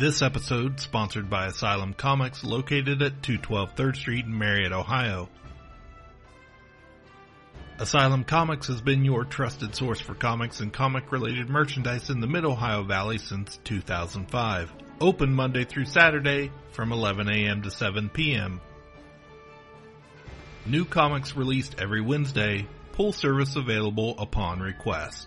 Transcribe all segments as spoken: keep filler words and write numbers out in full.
This episode, sponsored by Asylum Comics, located at two twelve third Street in Marietta, Ohio. Asylum Comics has been your trusted source for comics and comic-related merchandise in the Mid-Ohio Valley since two thousand five. Open Monday through Saturday from eleven a.m. to seven p.m. New comics released every Wednesday. Full service available upon request.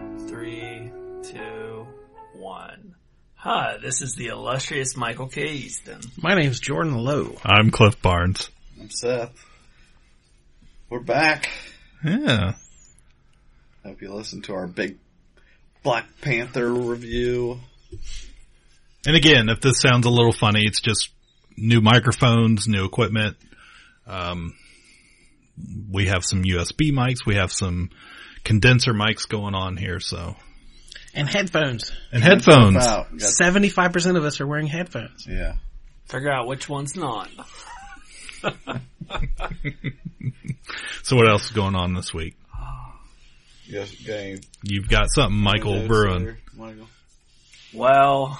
three, two, one. Hi, this is the illustrious Michael K. Easton. My name's Jordan Lowe. I'm Cliff Barnes. I'm Seth. We're back. Yeah. Hope you listened to our big Black Panther review. And again, if this sounds a little funny, it's just new microphones, new equipment. Um, we have some U S B mics. We have some condenser mics going on here. So, and headphones. And headphones. seventy-five percent of us are wearing headphones. Yeah. Figure out which one's not. So what else is going on this week? Yes, game. You've got something, Michael Bruin. Michael. Well,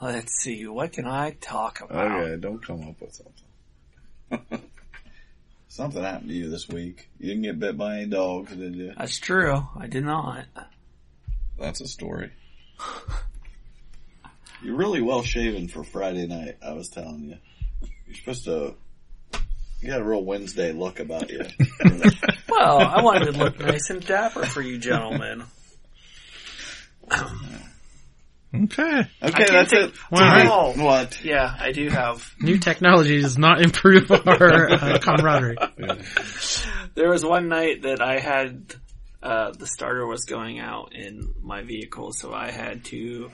let's see. What can I talk about? Okay, don't come up with something. Something happened to you this week. You didn't get bit by any dogs, did you? That's true. I did not. That's a story. You're really well shaven for Friday night, I was telling you. You're supposed to... You got a real Wednesday look about you. Well, I wanted to look nice and dapper for you gentlemen. Okay. Okay, that's take, it. Wow. What? Yeah, I do have. New technology does not improve our uh, camaraderie. Yeah. There was one night that I had, uh, the starter was going out in my vehicle, so I had to,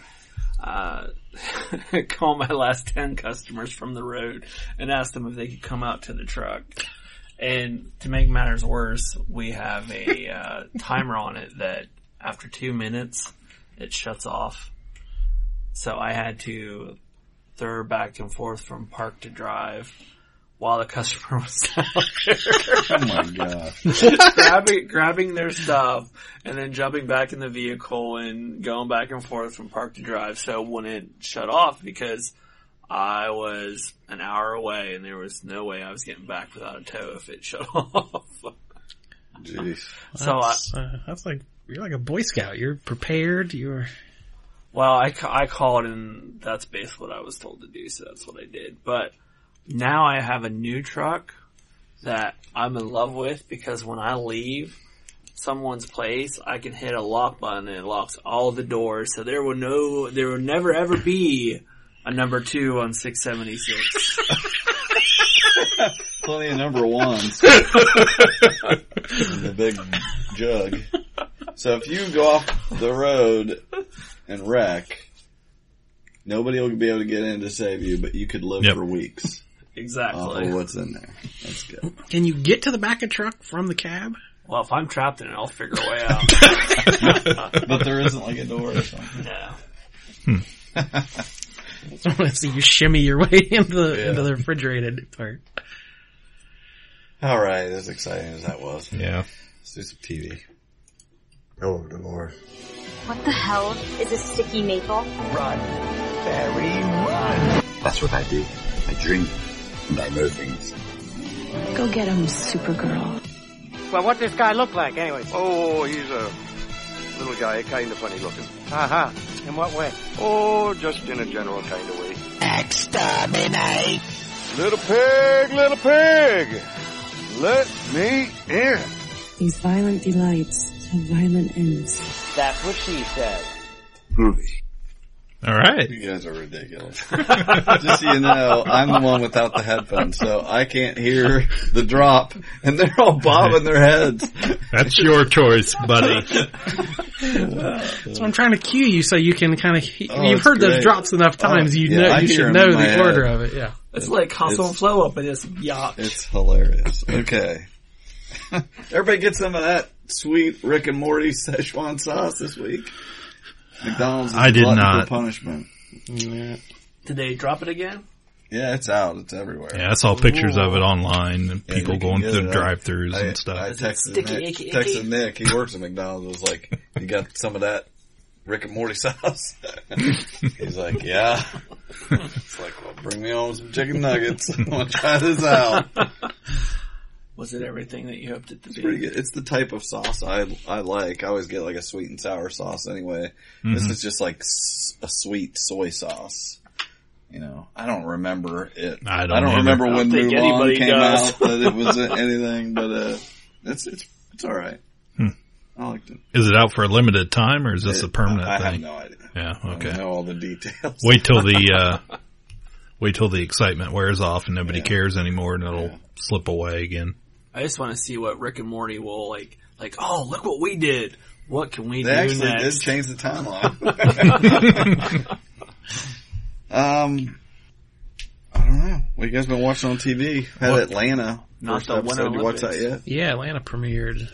uh, call my last ten customers from the road and ask them if they could come out to the truck. And to make matters worse, we have a, uh, timer on it that after two minutes, it shuts off. So I had to throw back and forth from park to drive while the customer was out there. Oh my gosh. grabbing, grabbing their stuff and then jumping back in the vehicle and going back and forth from park to drive. So when it shut off, because I was an hour away and there was no way I was getting back without a tow if it shut off. Jeez. So that's, I, uh, that's like, you're like a Boy Scout. You're prepared. You're... Well, I, I called and that's basically what I was told to do, so that's what I did. But now I have a new truck that I'm in love with because when I leave someone's place, I can hit a lock button and it locks all the doors. So there will no, there will never ever be a number two on six seventy-six. Plenty of number ones. The big jug. So if you go off the road and wreck, nobody will be able to get in to save you, but you could live yep. for weeks. Exactly. What's in there. That's good. Can you get to the back of the truck from the cab? Well, if I'm trapped in it, I'll figure a way out. But there isn't like a door or something. No. Hmm. I want to see you shimmy your way into the, yeah. into the refrigerated part. All right. As exciting as that was. Yeah. Let's do some T V. Oh, the Lord. What the hell is a sticky maple? Run, fairy, run! That's what I do. I dream, and I know things. Go get him, Supergirl. Well, what does this guy look like, anyway? Oh, he's a little guy, kind of funny looking. Uh-huh. In what way? Oh, just in a general kind of way. Exterminate! Little pig, little pig! Let me in! These violent delights have violent ends. That's what she said. Groovy. All right. You guys are ridiculous. Just so you know, I'm the one without the headphones, so I can't hear the drop, and they're all bobbing their heads. That's your choice, buddy. So I'm trying to cue you so you can kind of... Oh, you've heard great. Those drops enough times, oh, you yeah, know I you should know the head. Order of it. Yeah, It's, it's like hustle and flow up, but it's yacht. It's hilarious. Okay. Everybody get some of that sweet Rick and Morty Szechuan sauce this week. McDonald's is I did not. Punishment. Yeah. Did they drop it again? Yeah, it's out. It's everywhere. Yeah, I saw pictures Ooh. Of it online and yeah, people going through drive-thrus and I, stuff. I texted, Nick, icky, icky. texted Nick. He works at McDonald's. Was like, you got some of that Rick and Morty sauce? He's like, yeah. It's like, well, bring me on some chicken nuggets. I want to try this out. Was it everything that you hoped it to be? It's pretty good. It's the type of sauce I I like. I always get like a sweet and sour sauce anyway. Mm-hmm. This is just like s- a sweet soy sauce. You know, I don't remember it. I don't, I don't remember when Mulan came does. Out that it was anything, but uh, it's it's it's all right. Hmm. I liked it. Is it out for a limited time or is this it, a permanent I, I thing? I have no idea. Yeah, okay. I don't know all the details. Wait till the uh, wait till the excitement wears off and nobody yeah. cares anymore, and it'll yeah. slip away again. I just want to see what Rick and Morty will like, like, oh, look what we did. What can we they do next? They actually did change the timeline. um, I don't know. What you guys been watching on T V? Had what? Atlanta. Not first the episode. Did you watch that yet? Yeah, Atlanta premiered. It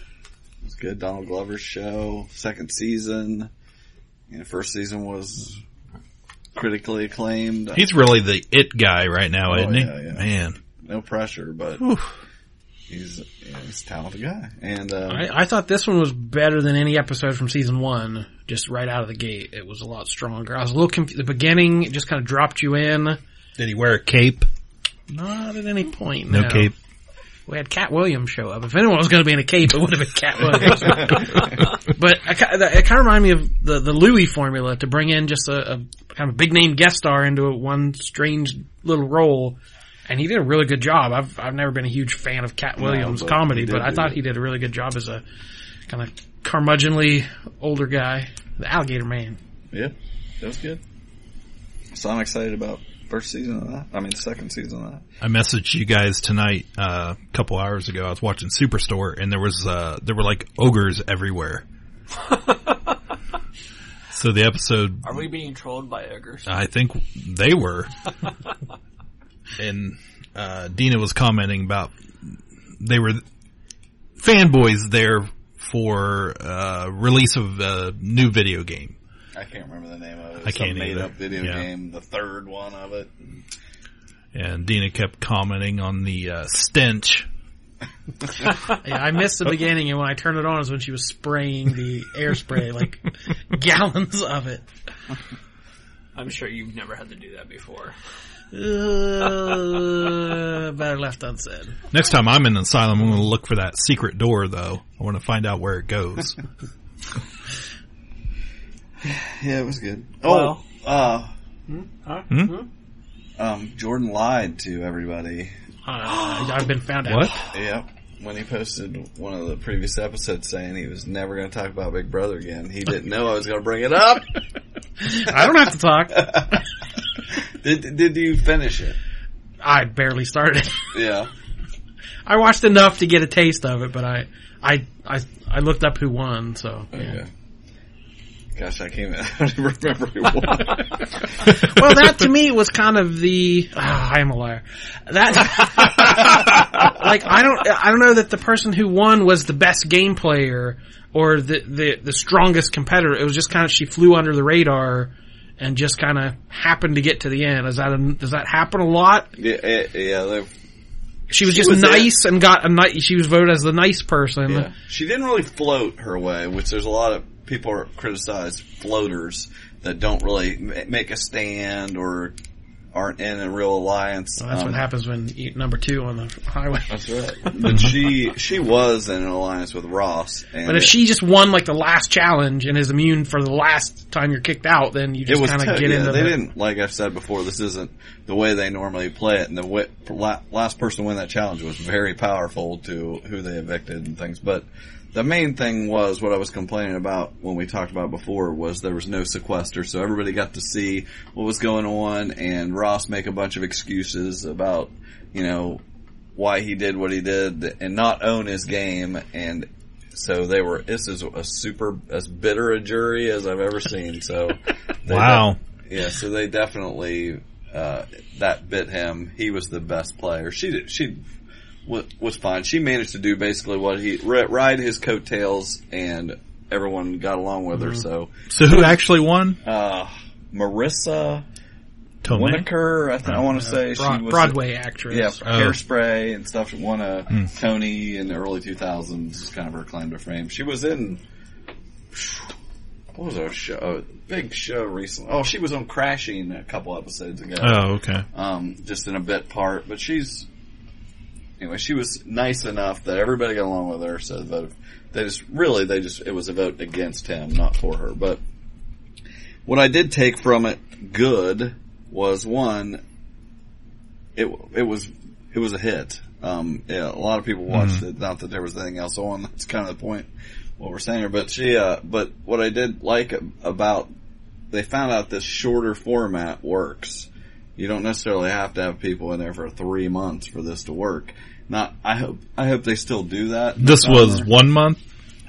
was good. Donald Glover's show. Second season. You know, first season was critically acclaimed. He's really the it guy right now, oh, isn't yeah, he? Yeah. Man. No pressure, but... Oof. He's, yeah, he's a talented guy. And um, I, I thought this one was better than any episode from season one, just right out of the gate. It was a lot stronger. I was a little confused. The beginning, it just kind of dropped you in. Did he wear a cape? Not at any point, no. No cape. We had Cat Williams show up. If anyone was going to be in a cape, it would have been Cat Williams. But it, it kind of reminded me of the, the Louie formula to bring in just a, a kind of big-name guest star into a, one strange little role. And he did a really good job. I've I've never been a huge fan of Cat Williams' no, but comedy, but I thought it. He did a really good job as a kind of curmudgeonly older guy. The Alligator Man. Yeah, that was good. So I'm excited about first season of that. I mean, second season of that. I messaged you guys tonight uh, a couple hours ago. I was watching Superstore, and there was uh, there were like ogres everywhere. So the episode... Are we being trolled by ogres? I think they were. And uh, Dina was commenting about they were fanboys there for uh, release of a new video game. I can't remember the name of it. I Some can't made either. Up video yeah. game, the third one of it. And Dina kept commenting on the uh, stench. Yeah, I missed the beginning, and when I turned it on, it was when she was spraying the air spray, like gallons of it. I'm sure you've never had to do that before. Uh, better left unsaid. Next time I'm in the asylum, I'm going to look for that secret door, though. I want to find out where it goes. Yeah, it was good. Oh, well, uh, hmm? Huh? Hmm? Um, Jordan lied to everybody. Uh, I've been found out. What? Yeah. When he posted one of the previous episodes saying he was never going to talk about Big Brother again, he didn't know I was going to bring it up. I don't have to talk. Did did you finish it? I barely started. Yeah. I watched enough to get a taste of it, but I I I, I looked up who won, so okay. Yeah. Gosh, I can't even remember who won. Well, that to me was kind of the oh, I am a liar. That like I don't I don't know that the person who won was the best game player or the the, the strongest competitor. It was just kind of she flew under the radar. And just kind of happened to get to the end. Is that a, does that happen a lot? Yeah, yeah. She was she just was nice it. And got a nice. She was voted as the nice person. Yeah. She didn't really float her way, which there's a lot of people who criticize floaters that don't really make a stand or aren't in a real alliance. Well, that's um, what happens when you, number two on the highway. That's right. But she she was in an alliance with Ross. And but if it, she just won like the last challenge and is immune for the last time you're kicked out, then you just kind of t- get yeah, into. They the, didn't like I've said before. This isn't the way they normally play it. And the way, last person to win that challenge was very powerful to who they evicted and things. But the main thing was what I was complaining about when we talked about before was there was no sequester, so everybody got to see what was going on, and Ross make a bunch of excuses about, you know, why he did what he did and not own his game, and so they were, this is a super, as bitter a jury as I've ever seen, so. Wow. De- yeah, so they definitely, uh, that bit him. He was the best player. She did, she w- was fine. She managed to do basically what he, r- ride his coattails, and everyone got along with mm-hmm. her, so. So who actually won? Uh, Marissa Winokur, I, th- I want to say. Broad- she was Broadway a, actress. Yeah, oh. Hairspray and stuff. She won a mm. Tony in the early two thousands, is kind of her claim to fame. She was in, what was her show? A big show recently. Oh, she was on Crashing a couple episodes ago. Oh, okay. Um, just in a bit part. But she's, anyway, she was nice enough that everybody got along with her, so that they just, really, they just, it was a vote against him, not for her. But what I did take from it good was, one, it it was it was a hit. Um, yeah, a lot of people watched mm-hmm. it. Not that there was anything else on. That's kind of the point what we're saying here. But she, uh, but what I did like about, they found out this shorter format works. You don't necessarily have to have people in there for three months for this to work. Not I hope I hope they still do that. This was summer. One month,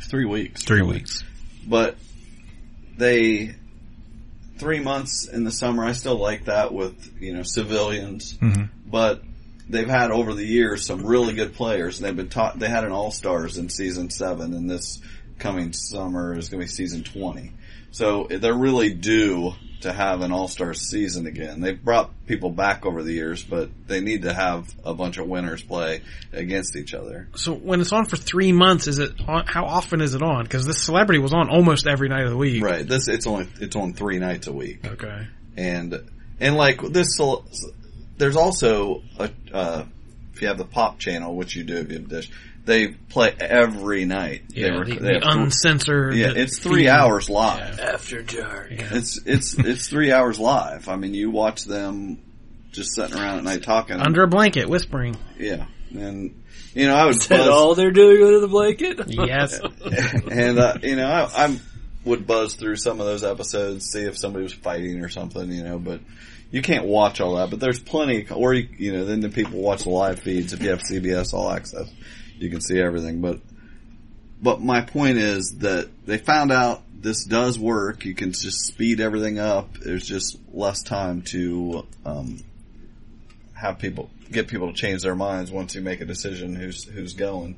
three weeks, three weeks. But they. Three months in the summer, I still like that with, you know, civilians, mm-hmm. but they've had over the years some really good players, and they've been taught, they had an all-stars in season seven, and this coming summer is going to be season twenty. So they're really due to have an all-star season again. They've brought people back over the years, but they need to have a bunch of winners play against each other. So when it's on for three months, is it on, how often is it on? Because this Celebrity was on almost every night of the week. Right. This it's only it's on three nights a week. Okay. And and like this, there's also a uh, if you have the Pop Channel, which you do if you have Dish. They play every night. Yeah, they were, the, they the uncensored. Yeah, it's three people. hours live. Yeah. After dark. Yeah. It's it's it's three hours live. I mean, you watch them just sitting around at night talking. Under a blanket, whispering. Yeah. And, you know, I would Is buzz. That all they're doing under the blanket? Yes. And, uh, you know, I I'm, would buzz through some of those episodes, see if somebody was fighting or something, you know, but you can't watch all that. But there's plenty, or, you, you know, then the people watch the live feeds if you have C B S All Access. You can see everything, but but my point is that they found out this does work. You can just speed everything up. There's just less time to um, have people get people to change their minds once you make a decision who's who's going.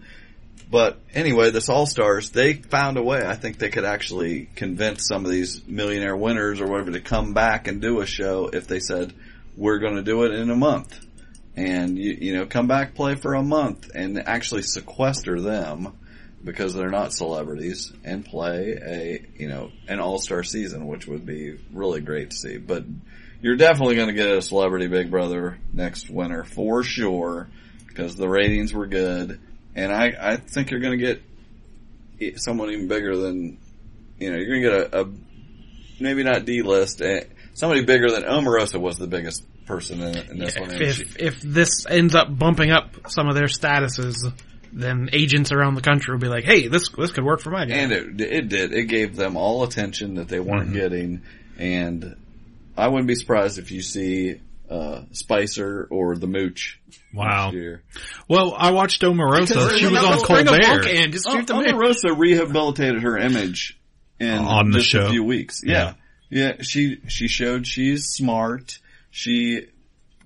But anyway, this All Stars, they found a way. I think they could actually convince some of these millionaire winners or whatever to come back and do a show if they said we're going to do it in a month. And, you, you know, come back, play for a month, and actually sequester them because they're not celebrities and play a, you know, an all-star season, which would be really great to see. But you're definitely going to get a Celebrity Big Brother next winter for sure because the ratings were good. And I, I think you're going to get someone even bigger than, you know, you're going to get a, a maybe not D-list, somebody bigger than Omarosa was the biggest person in, in this yeah, one. If, if, if this ends up bumping up some of their statuses, then agents around the country will be like, hey, this this could work for my guy. And it, it did. It gave them all attention that they weren't mm-hmm. getting. And I wouldn't be surprised if you see uh, Spicer or The Mooch. Wow. Well, I watched Omarosa. She was on Colbert. And just oh, Omarosa rehabilitated her image in on the just show. a few weeks. Yeah. Yeah. yeah she, she showed she's smart. She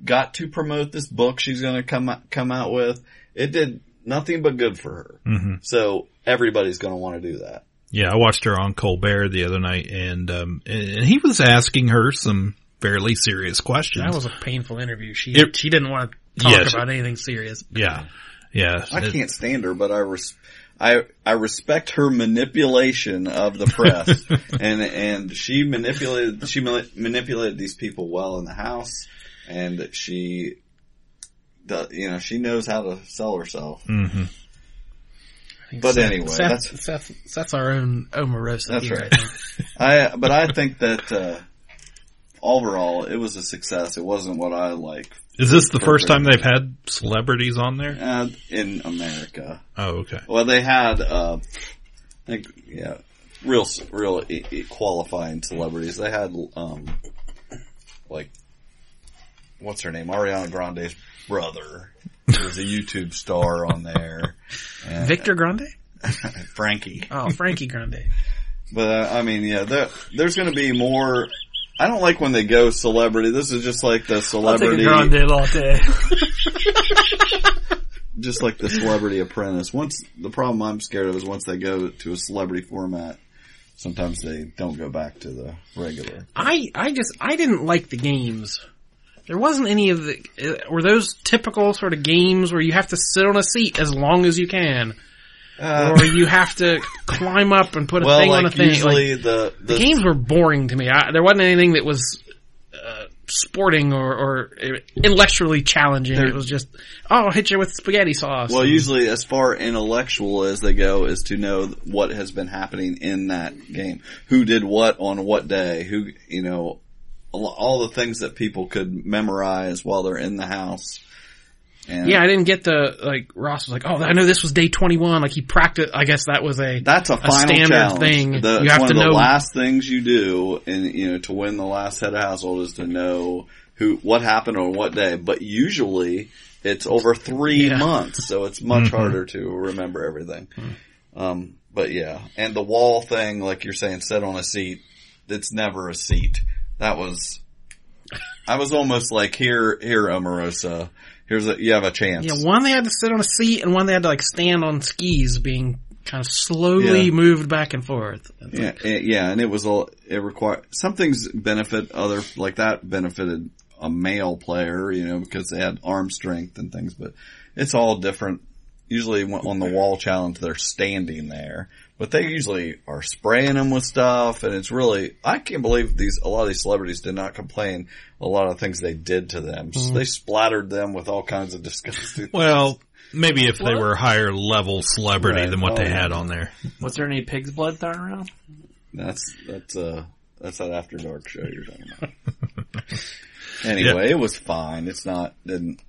got to promote this book she's going to come come out with. It did nothing but good for her. Mm-hmm. So everybody's going to want to do that. Yeah, I watched her on Colbert the other night, and um, and he was asking her some fairly serious questions. That was a painful interview. She it, she didn't want to talk yeah, about she, anything serious. Yeah, yeah. I it, can't stand her, but I res- I I respect her manipulation of the press, and and she manipulated she manipulated these people well in the house, and she, does, you know, she knows how to sell herself. Mm-hmm. But Seth, anyway, Seth, that's Seth, that's our own Omarosa. That's right. right I but I think that uh, overall, it was a success. It wasn't what I like. Is this the first time they've had celebrities on there? Uh, in America. Oh, okay. Well, they had, uh, I think, yeah, real, real e- e- qualifying celebrities. They had, um, like, what's her name? Ariana Grande's brother. There was a YouTube star on there. And Victor Grande? Frankie. Oh, Frankie Grande. But, uh, I mean, yeah, there, there's going to be more. I don't like when they go celebrity. This is just like the celebrity. I'll take a grande latte. Just like the Celebrity Apprentice. Once the problem I'm scared of is once they go to a celebrity format, sometimes they don't go back to the regular. I, I just, I didn't like the games. There wasn't any of the, were those typical sort of games where you have to sit on a seat as long as you can? Uh, or you have to climb up and put a well, thing like on a thing. Usually like, the, the, the games were boring to me. I, there wasn't anything that was uh, sporting or, or intellectually challenging. It was just, oh, I'll hit you with spaghetti sauce. Well, and, usually as far intellectual as they go is to know what has been happening in that game. Who did what on what day. Who, you know, all the things that people could memorize while they're in the house. And yeah, I didn't get the, like, Ross was like, oh, I know this was day twenty-one. Like, he practiced, I guess that was a, that's a, final a standard challenge. Thing. The, you have one to of know. The last things you do, and, you know, to win the last head of household is to know who, what happened on what day. But usually, it's over three yeah. months, so it's much mm-hmm. harder to remember everything. Mm-hmm. Um, but yeah. And the wall thing, like you're saying, sit on a seat, it's never a seat. That was, I was almost like, here, here, Omarosa. Here's a, you have a chance. Yeah, one they had to sit on a seat and one they had to like stand on skis being kind of slowly yeah. moved back and forth. It's yeah, like, it, yeah, and it was all, it required, some things benefit other, like that benefited a male player, you know, because they had arm strength and things, but it's all different. Usually on the wall challenge, they're standing there, but they usually are spraying them with stuff. And it's really, I can't believe these, a lot of these celebrities did not complain a lot of things they did to them. Mm-hmm. So they splattered them with all kinds of disgusting Well, things. Maybe if what? They were a higher level celebrity right. than what oh, they had on there. Was there any pig's blood thrown around? That's, that's, uh, that's that After Dark show you're talking about. Anyway, yeah. It was fine. It's not, didn't,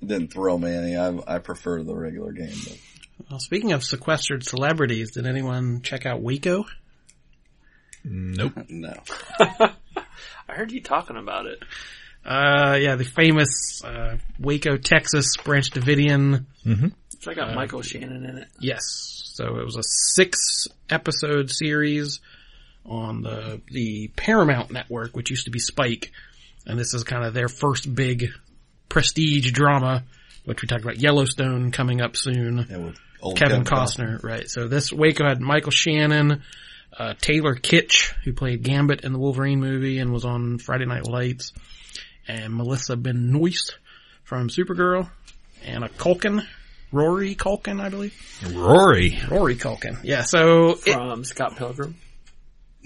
Didn't throw me any. I, I prefer the regular game. But. Well, speaking of sequestered celebrities, did anyone check out Waco? Nope. No. I heard you talking about it. Uh, yeah, the famous uh, Waco, Texas, Branch Davidian. Mm-hmm. So I got uh, Michael Shannon in it. Yes. So it was a six-episode series on the the Paramount Network, which used to be Spike, and this is kind of their first big prestige drama, which we talked about Yellowstone coming up soon. Yeah, with old Kevin, Kevin Costner, Costner, right. So this Waco had Michael Shannon, uh, Taylor Kitsch, who played Gambit in the Wolverine movie and was on Friday Night Lights, and Melissa Benoist from Supergirl, and a Culkin, Rory Culkin, I believe. Rory? Rory Culkin, yeah. So From it, Scott Pilgrim.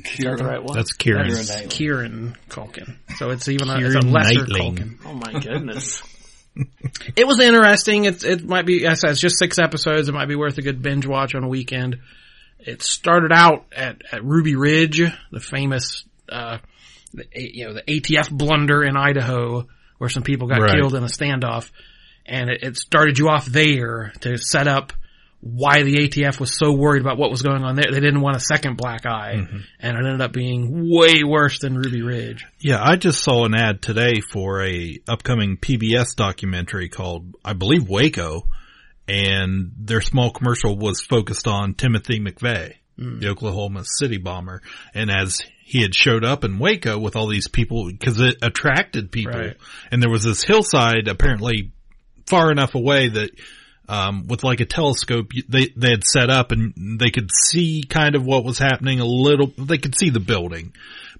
Kieran. That the right one? That's Kieran. That's Kieran Culkin. So it's even a, it's a lesser Nightling. Culkin. Oh my goodness. It was interesting. It, it might be, I said, it's just six episodes. It might be worth a good binge watch on a weekend. It started out at, at Ruby Ridge, the famous, uh, the, you know, the A T F blunder in Idaho where some people got right. killed in a standoff. And it, it started you off there to set up why the A T F was so worried about what was going on there. They didn't want a second black eye, mm-hmm. and it ended up being way worse than Ruby Ridge. Yeah, I just saw an ad today for a upcoming P B S documentary called, I believe, Waco, and their small commercial was focused on Timothy McVeigh, mm. the Oklahoma City bomber, and as he had showed up in Waco with all these people, because it attracted people, right. and there was this hillside apparently far enough away that Um, with like a telescope they, they had set up and they could see kind of what was happening a little, they could see the building,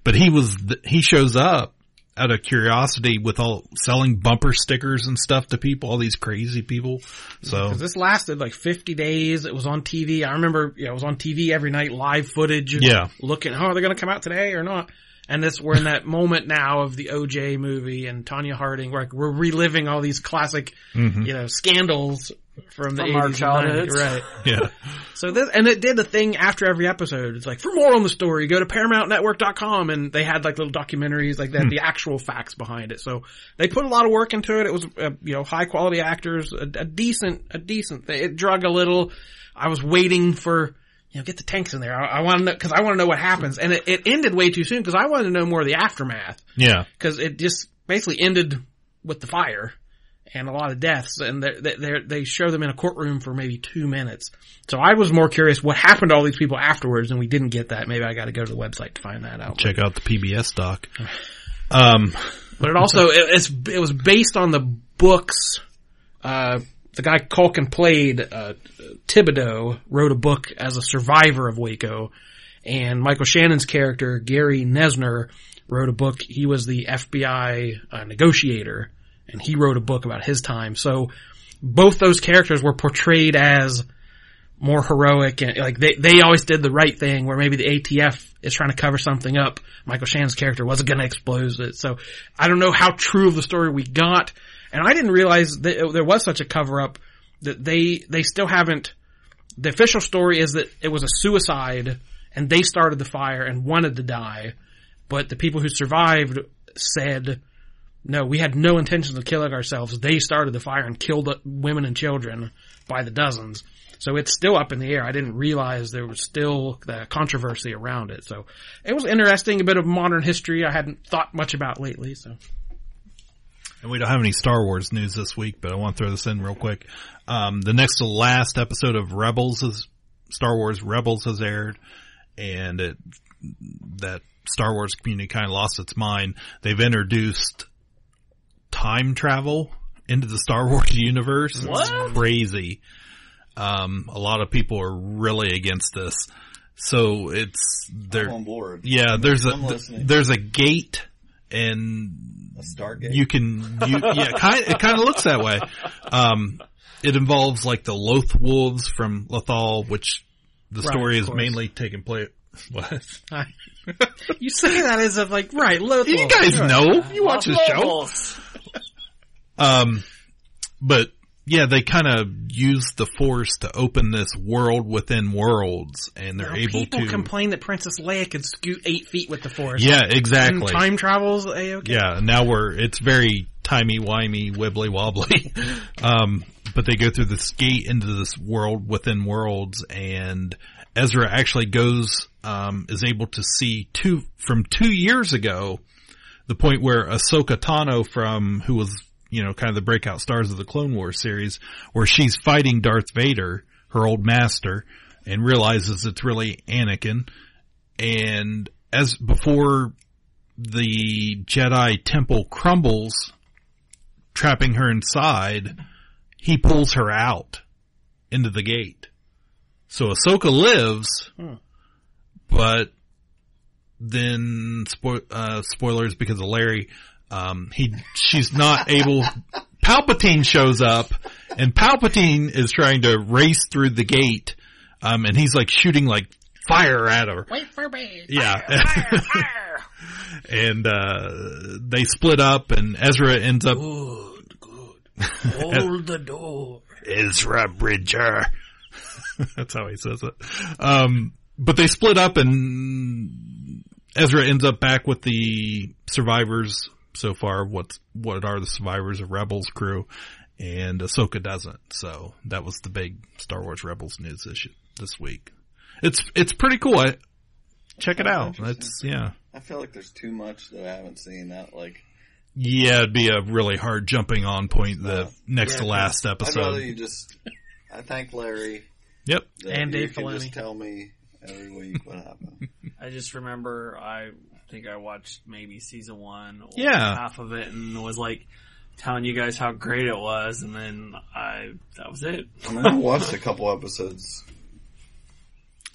but he was, he shows up out of curiosity with all selling bumper stickers and stuff to people, all these crazy people. So yeah, this lasted like fifty days. It was on T V. I remember, you know, it was on T V every night, live footage. Yeah. Looking, oh, are they going to come out today or not? And this, we're in that moment now of the O J movie and Tonya Harding, where we're reliving all these classic, mm-hmm. you know, scandals from, from the eighties and nineties. Right. Yeah. So this, and it did the thing after every episode. It's like, for more on the story, go to paramount network dot com. And they had like little documentaries like that, mm. the actual facts behind it. So they put a lot of work into it. It was, uh, you know, high quality actors, a, a decent, a decent thing. It drug a little. I was waiting for, you know, get the tanks in there. I, I want to know, cause I want to know what happens. And it, it ended way too soon, cause I wanted to know more of the aftermath. Yeah. Cause it just basically ended with the fire and a lot of deaths. And they, they, they show them in a courtroom for maybe two minutes. So I was more curious what happened to all these people afterwards, and we didn't get that. Maybe I got to go to the website to find that out. Check out the P B S doc. Um, but it also, it, it's, it was based on the books, uh, the guy Culkin played, uh, Thibodeau, wrote a book as a survivor of Waco, and Michael Shannon's character, Gary Nesner, wrote a book. He was the F B I uh, negotiator, and he wrote a book about his time. So both those characters were portrayed as more heroic, and like they, they always did the right thing, where maybe the A T F is trying to cover something up. Michael Shannon's character wasn't going to expose it. So I don't know how true of the story we got. And I didn't realize that there was such a cover-up, that they, they still haven't, the official story is that it was a suicide and they started the fire and wanted to die. But the people who survived said, no, we had no intention of killing ourselves. They started the fire and killed women and children by the dozens. So it's still up in the air. I didn't realize there was still the controversy around it. So it was interesting, a bit of modern history I hadn't thought much about lately, so. And we don't have any Star Wars news this week, but I want to throw this in real quick. Um, the next to last episode of Rebels is, Star Wars Rebels has aired, and it, that Star Wars community kind of lost its mind. They've introduced time travel into the Star Wars universe. What? It's crazy. Um, a lot of people are really against this. So it's, they're, I'm on board. Yeah, there's I'm a, listening. there's a gate. And a Stargate. You can, you, yeah, kind, it kind of looks that way. Um, it involves like the Loth Wolves from Lothal, which the right, story is course. mainly taking place. What? I, you say that as of like, right, Loth Wolves. You guys right. know. You watch the show. Um, but yeah, they kind of use the Force to open this world within worlds, and they're well, able people to. People complain that Princess Leia could scoot eight feet with the Force. Yeah, exactly. And time travels, A-okay. Yeah, now we're, it's very timey-wimey, wibbly-wobbly. um, but they go through this gate into this world within worlds, and Ezra actually goes, um, is able to see two, from two years ago, the point where Ahsoka Tano from, who was, you know, kind of the breakout stars of the Clone Wars series, where she's fighting Darth Vader, her old master, and realizes it's really Anakin. And as before the Jedi temple crumbles, trapping her inside, he pulls her out into the gate. So Ahsoka lives, huh. but then, spo- uh, spoilers because of Larry, Um, he, she's not able, Palpatine shows up, and Palpatine is trying to race through the gate, um, and he's like shooting like fire at her. Wait for me. Yeah. Fire, fire, fire. And, uh, they split up, and Ezra ends up. Good, good. Hold the door. Ezra Bridger. That's how he says it. Um, but they split up, and Ezra ends up back with the survivors. So far, what's, what are the survivors of Rebels crew, and Ahsoka doesn't. So that was the big Star Wars Rebels news issue this week. It's, it's pretty cool. I, check it out. That's, yeah. I feel like there's too much that I haven't seen that, like. Yeah, it'd be a really hard jumping on point the uh, next yeah, to last episode. I'd rather you just, I thank Larry. Yep. And Dave Filoni. Just tell me every week what happened. I just remember I, I think I watched maybe season one or yeah. half of it, and was like telling you guys how great it was, and then I that was it. I, mean, I watched a couple episodes.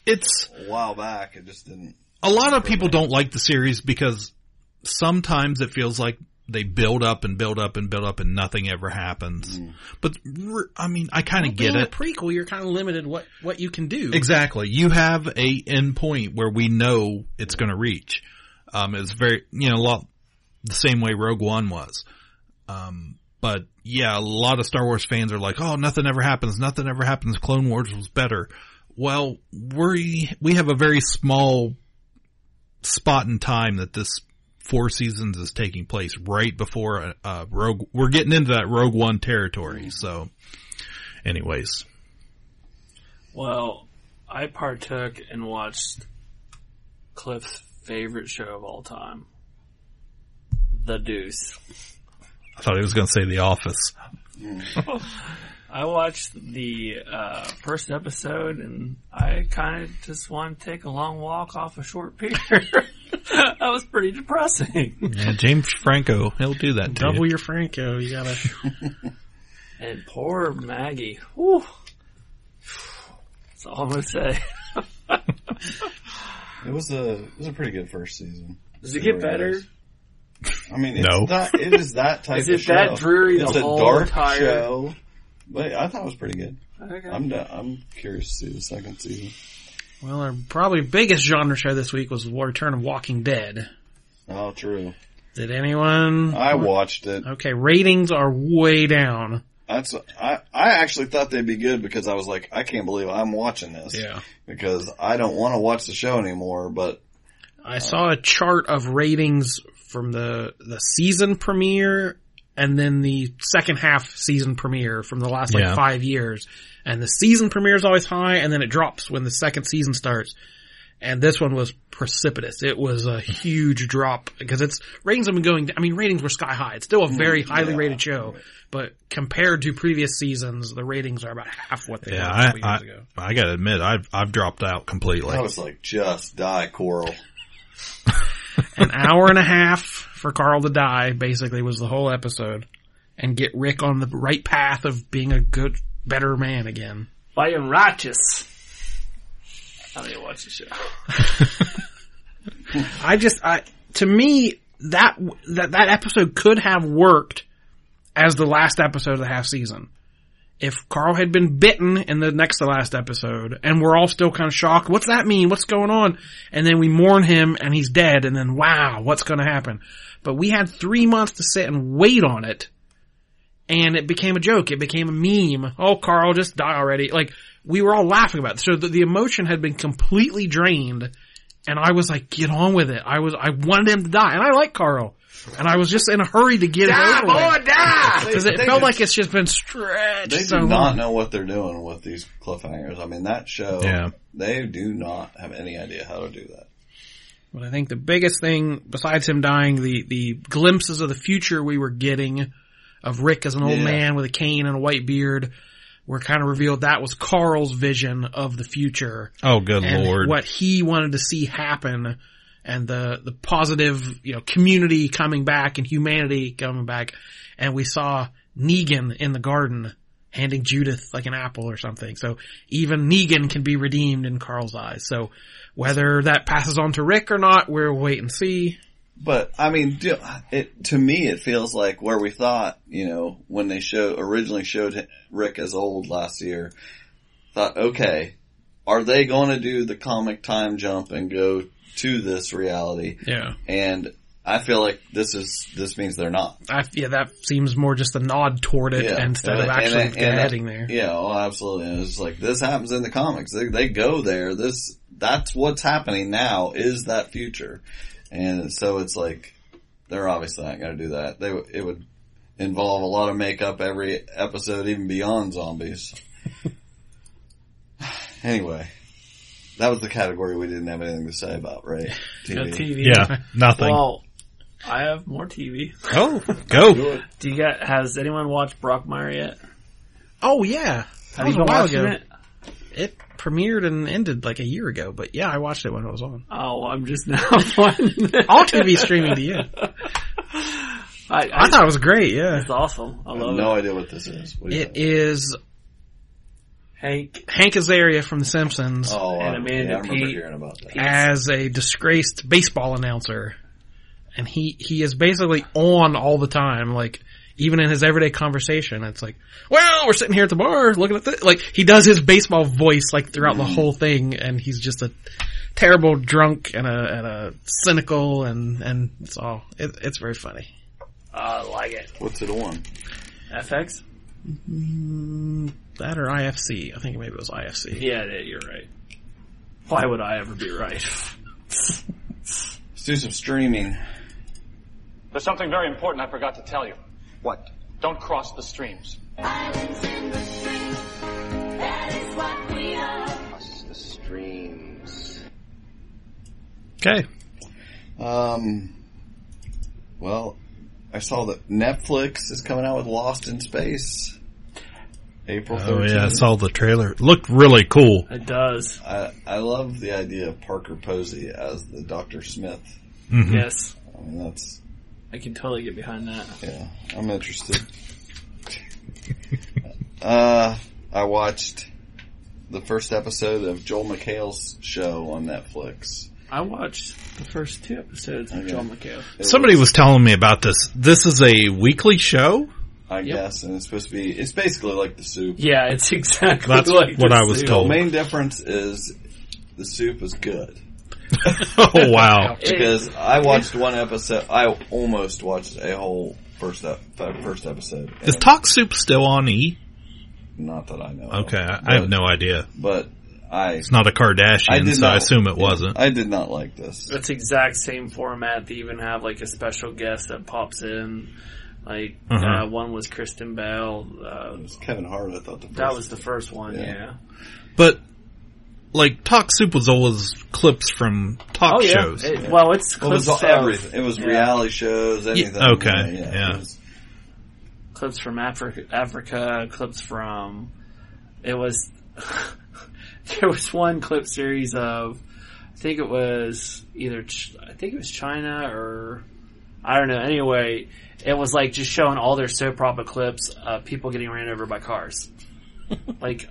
It's a while back. It just didn't. A lot of people don't like the series because sometimes it feels like they build up and build up and build up, and nothing ever happens. Mm. But I mean, I kind of get it. A prequel, you're kind of limited what what you can do. Exactly. You have a end point where we know it's going to reach. Um, it's very, you know, a lot the same way Rogue One was. Um, but yeah, a lot of Star Wars fans are like, oh, nothing ever happens. Nothing ever happens. Clone Wars was better. Well, we, we have a very small spot in time that this four seasons is taking place right before, uh, Rogue, we're getting into that Rogue One territory. So anyways. Well, I partook and watched Cliff's favorite show of all time, The Deuce. I thought he was going to say The Office. I watched the uh, first episode, and I kind of just wanted to take a long walk off a short pier. That was pretty depressing. Yeah, James Franco, he'll do that to you. Double your Franco, you gotta. And poor Maggie. Whew. That's all I'm gonna say. It was a it was a pretty good first season. Does it get better? I mean, it's no. Not, it is that type is of show. Is it that dreary? It's the whole a dark entire... show, but I thought it was pretty good. Okay. I'm I'm curious to see the second season. Well, our probably biggest genre show this week was the return of Walking Dead. Oh, true. Did anyone? I watched it. Okay, ratings are way down. That's I, I actually thought they'd be good because I was like, I can't believe I'm watching this. Yeah. Because I don't want to watch the show anymore, but. I uh, saw a chart of ratings from the, the season premiere and then the second half season premiere from the last like yeah. five years. And the season premiere is always high and then it drops when the second season starts. And this one was precipitous. It was a huge drop because it's ratings have been going. I mean, ratings were sky high. It's still a very highly yeah. rated show, but compared to previous seasons, the ratings are about half what they yeah, were a couple I, years I, ago. I gotta admit, I've I've dropped out completely. I was like, just die, Coral. An hour and a half for Carl to die basically was the whole episode, and get Rick on the right path of being a good, better man again. I am righteous. I didn't watch the show. I just, I to me that that that episode could have worked as the last episode of the half season. If Carl had been bitten in the next to last episode, and we're all still kind of shocked, what's that mean? What's going on? And then we mourn him, and he's dead, and then wow, what's going to happen? But we had three months to sit and wait on it, and it became a joke. It became a meme. Oh, Carl, just die already! Like. We were all laughing about it. So the, the emotion had been completely drained, and I was like, get on with it. I was, I wanted him to die, and I like Carl. And I was just in a hurry to get die, it over boy, with. Die! Because it felt just, like it's just been stretched They do so not long. Know what they're doing with these cliffhangers. I mean, that show, yeah. They do not have any idea how to do that. But I think the biggest thing, besides him dying, the, the glimpses of the future we were getting of Rick as an old yeah. man with a cane and a white beard, we're kind of revealed that was Carl's vision of the future. Oh, good and Lord. What he wanted to see happen and the, the positive, you know, community coming back and humanity coming back. And we saw Negan in the garden handing Judith like an apple or something. So even Negan can be redeemed in Carl's eyes. So whether that passes on to Rick or not, we'll wait and see. But, I mean, it, to me, it feels like where we thought, you know, when they show, originally showed Rick as old last year, thought, okay, are they going to do the comic time jump and go to this reality? Yeah. And I feel like this is, this means they're not. I, yeah, that seems more just a nod toward it yeah. instead and, of actually and, and, and heading there. Yeah, oh, absolutely. And it's like, this happens in the comics. They, they go there. This, that's what's happening now is that future. And so it's like, they're obviously not going to do that. They It would involve a lot of makeup every episode, even beyond zombies. Anyway, that was the category we didn't have anything to say about, right? T V. No T V. Yeah, nothing. Well, I have more T V. Oh, go. do, do you got? Has anyone watched Brockmire yet? Oh, yeah. That was a while ago. It? It premiered and ended like a year ago, but yeah, I watched it when it was on. Oh, I'm just now finding it. All T V streaming to you. I, I, I thought it was great, yeah. It's awesome. I, I love have it. No idea what this is. What it is Hank Hank Azaria from The Simpsons oh, and Amanda yeah, I remember Pete hearing about that. As a disgraced baseball announcer. And he, he is basically on all the time, like even in his everyday conversation, it's like, well, we're sitting here at the bar looking at this. Like, he does his baseball voice, like, throughout mm. the whole thing, and he's just a terrible drunk and a, and a cynical, and, and it's all, it, it's very funny. I like it. What's it on? F X? Mm, that or I F C. I think maybe it was I F C. Yeah, you're right. Why would I ever be right? Let's do some streaming. There's something very important I forgot to tell you. What? Don't cross the streams. Islands in the stream, that is what we are. Cross the streams. Okay. Um, well, I saw that Netflix is coming out with Lost in Space. April thirteenth. Oh, yeah, I saw the trailer. It looked really cool. It does. I, I love the idea of Parker Posey as the Doctor Smith. Mm-hmm. Yes. I mean, that's... I can totally get behind that. Yeah, I'm interested. uh, I watched the first episode of Joel McHale's show on Netflix. I watched the first two episodes of okay. Joel McHale. It Somebody was, was telling me about this. This is a weekly show? I yep. guess, and it's supposed to be... It's basically like The Soup. Yeah, it's exactly That's like what I was soup. told. The main difference is The Soup is good. Oh, wow. Because I watched one episode. I almost watched a whole first ep- first episode. Is Talk Soup still on E? Not that I know. Okay, of, I but, have no idea. But I... It's not a Kardashian, I so not, I assume it, it wasn't. I did not like this. It's the exact same format. They even have like a special guest that pops in. Like, uh-huh. uh, one was Kristen Bell. Uh, it was Kevin Hart, I thought. The first that was the first one, yeah. yeah. But... Like, Talk Soup was always clips from talk oh, yeah. shows. It, well, it's clips well, it from... Everything. It was yeah. reality shows, anything. Yeah, okay, yeah. yeah. yeah. Was... Clips from Africa, Africa, clips from... It was... There was one clip series of... I think it was either... Ch- I think it was China or... I don't know. Anyway, it was like just showing all their soap opera clips of people getting ran over by cars. Like...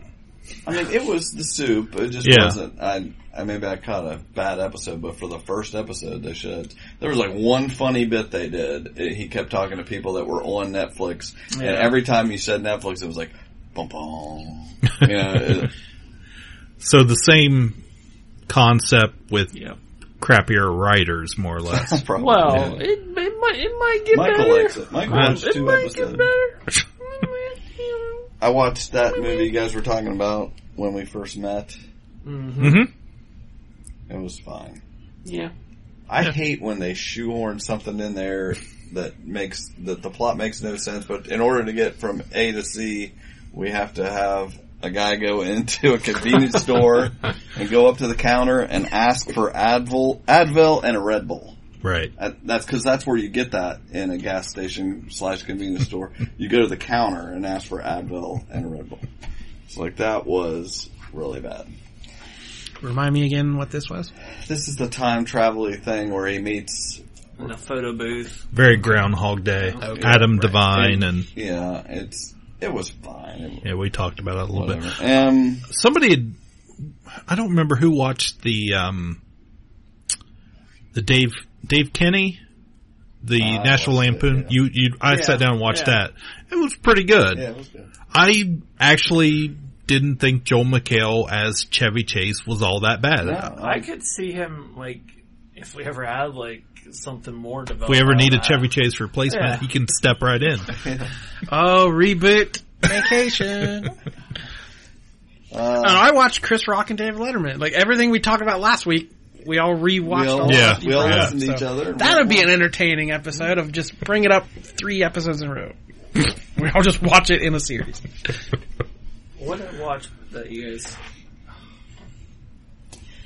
I mean, it was The Soup. It just yeah. wasn't. I, I maybe I caught a bad episode, but for the first episode, they should. There was like one funny bit they did. It, he kept talking to people that were on Netflix, yeah. and every time you said Netflix, it was like, bum bum. You know, it, so the same concept with yeah. crappier writers, more or less. Probably, well, yeah. it, it might it might get Michael better. Likes it. Michael likes it. It might episodes. get better. I watched that movie you guys were talking about when we first met. Mm-hmm. mm-hmm. It was fine. Yeah. I yeah. hate when they shoehorn something in there that makes, that the plot makes no sense, but in order to get from A to C, we have to have a guy go into a convenience store and go up to the counter and ask for Advil, Advil and a Red Bull. Right. That's because that's where you get that in a gas station slash convenience store. You go to the counter and ask for Advil and a Red Bull. So, like, that was really bad. Remind me again what this was? This is the time travel thing where he meets... In a photo booth. Very Groundhog Day. Okay. Adam right. Devine and, and... Yeah, it's it was fine. It was, yeah, we talked about it a little whatever. bit. Um, Somebody had... I don't remember who watched the... Um, the Dave... Dave Kinney, the uh, National Lampoon. It, yeah. You, you. I yeah, sat down and watched yeah. that. It was pretty good. Yeah, it was good. I actually didn't think Joel McHale as Chevy Chase was all that bad. No, I, I could see him, like, if we ever had, like, something more developed. If we ever need a Chevy Chase replacement, yeah. he can step right in. Oh, reboot. Vacation. uh, and I watched Chris Rock and Dave Letterman. Like, everything we talked about last week. We all rewatched we all, all yeah. We all listened to each other. That would be an entertaining episode of just bring it up three episodes in a row. We all just watch it in a series. What did I watch that you guys...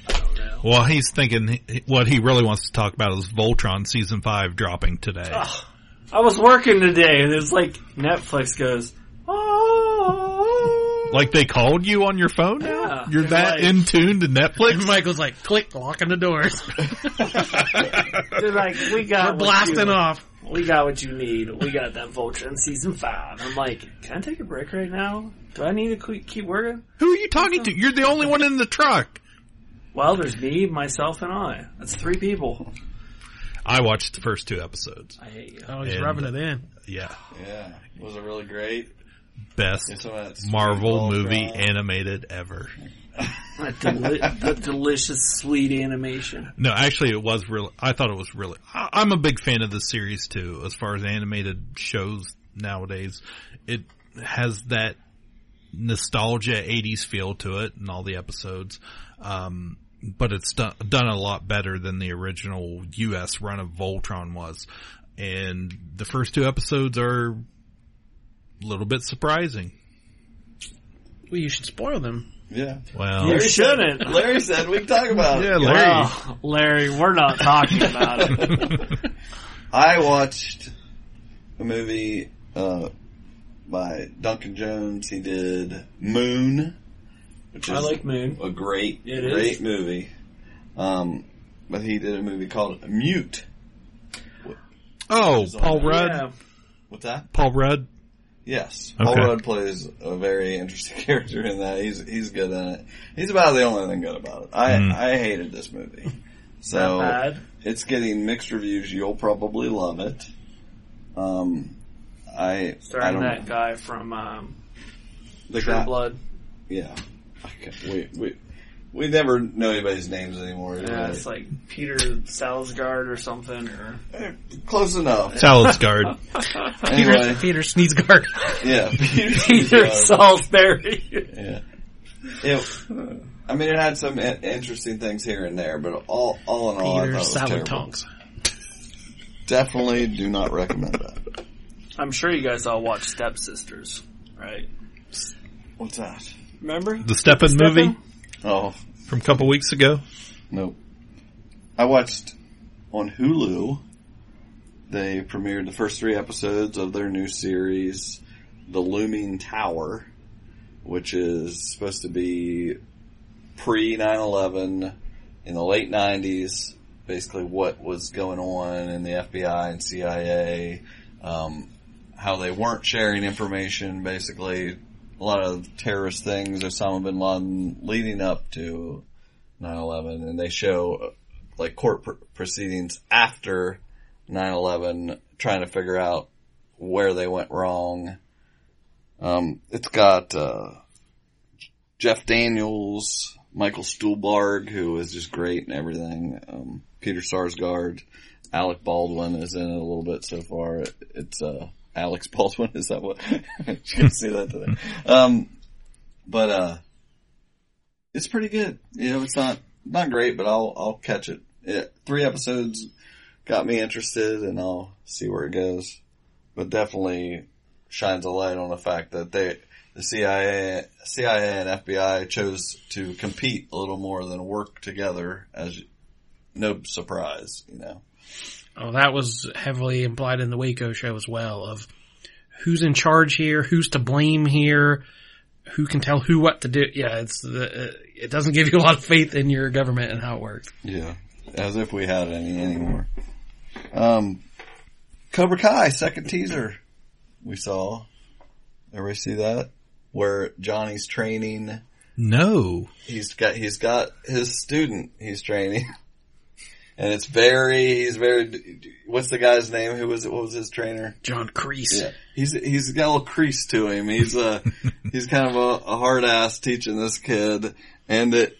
I don't know. Well, he's thinking what he really wants to talk about is Voltron Season five dropping today. Ugh. I was working today, and it's like Netflix goes, oh. Like they called you on your phone now? You're and that like, in tune to Netflix? And Michael's like, click, locking the doors. They're like, we got We're blasting you, off. We got what you need. We got that Voltron Season five. I'm like, can I take a break right now? Do I need to keep working? Who are you talking to? You're the only one in the truck. Well, there's me, myself, and I. That's three people. I watched the first two episodes. I hate you. Oh, he's and, rubbing it in. Yeah. Yeah. Was it really great? Best Marvel movie animated ever. That deli- the delicious, sweet animation. No, actually, it was really. I thought it was really. I, I'm a big fan of the series too. As far as animated shows nowadays, it has that nostalgia eighties feel to it in all the episodes. Um, but it's done, done a lot better than the original U S run of Voltron was. And the first two episodes are a little bit surprising. Well, you should spoil them. Yeah. Well, you shouldn't. Larry said we can talk about it. Yeah, Larry. Well, Larry, we're not talking about it. I watched a movie uh, by Duncan Jones. He did Moon. Which is I like Moon. A great, it great is. movie. Um, but he did a movie called Mute. Oh, Paul that. Rudd. Yeah. What's that? Paul Rudd. Yes, okay. Paul Rudd plays a very interesting character in that. He's he's good in it. He's about the only thing good about it. I mm. I hated this movie, so bad. It's getting mixed reviews. You'll probably love it. Um, I starring I don't that know. guy from um, the True guy, Blood. Yeah, okay. we we we never know anybody's names anymore. Yeah, right? It's like Peter Sarsgaard or something. Or... Close enough. Sarsgaard. Anyway. Peter Sneedsgaard. Yeah. Peter, Peter Salisbury. Yeah. It, I mean, it had some in- interesting things here and there, but all all in all, Peter I thought it was terrible. Tongs. Definitely do not recommend that. I'm sure you guys all watch Stepsisters, right? What's that? Remember? The Steppen movie? Oh. From a couple weeks ago? Nope. I watched on Hulu. They premiered the first three episodes of their new series, The Looming Tower, which is supposed to be pre nine eleven in the late nineties, basically what was going on in the F B I and C I A, um, how they weren't sharing information, basically a lot of terrorist things Osama bin Laden leading up to nine eleven, and they show like court pr- proceedings after nine eleven, trying to figure out where they went wrong. Um, it's got uh, Jeff Daniels, Michael Stuhlbarg, who is just great and everything. Um, Peter Sarsgaard, Alec Baldwin is in it a little bit so far. It, it's uh, Alex Baldwin, is that what? You can see that today. Um, but uh, it's pretty good. You know, it's not not great, but I'll I'll catch it. it three episodes. Got me interested, and I'll see where it goes. But definitely shines a light on the fact that they, the C I A, C I A and F B I chose to compete a little more than work together. As no surprise, you know. Oh, that was heavily implied in the Waco show as well. Of who's in charge here, who's to blame here, who can tell who what to do. Yeah, it's the, it doesn't give you a lot of faith in your government and how it works. Yeah, as if we had any anymore. Um, Cobra Kai, second teaser we saw. Everybody see that? Where Johnny's training. No. He's got, he's got his student he's training. And it's very, he's very, what's the guy's name? Who was it? What was his trainer? John Kreese. Yeah. He's, he's got a little crease to him. He's a, he's kind of a, a hard ass teaching this kid. And it,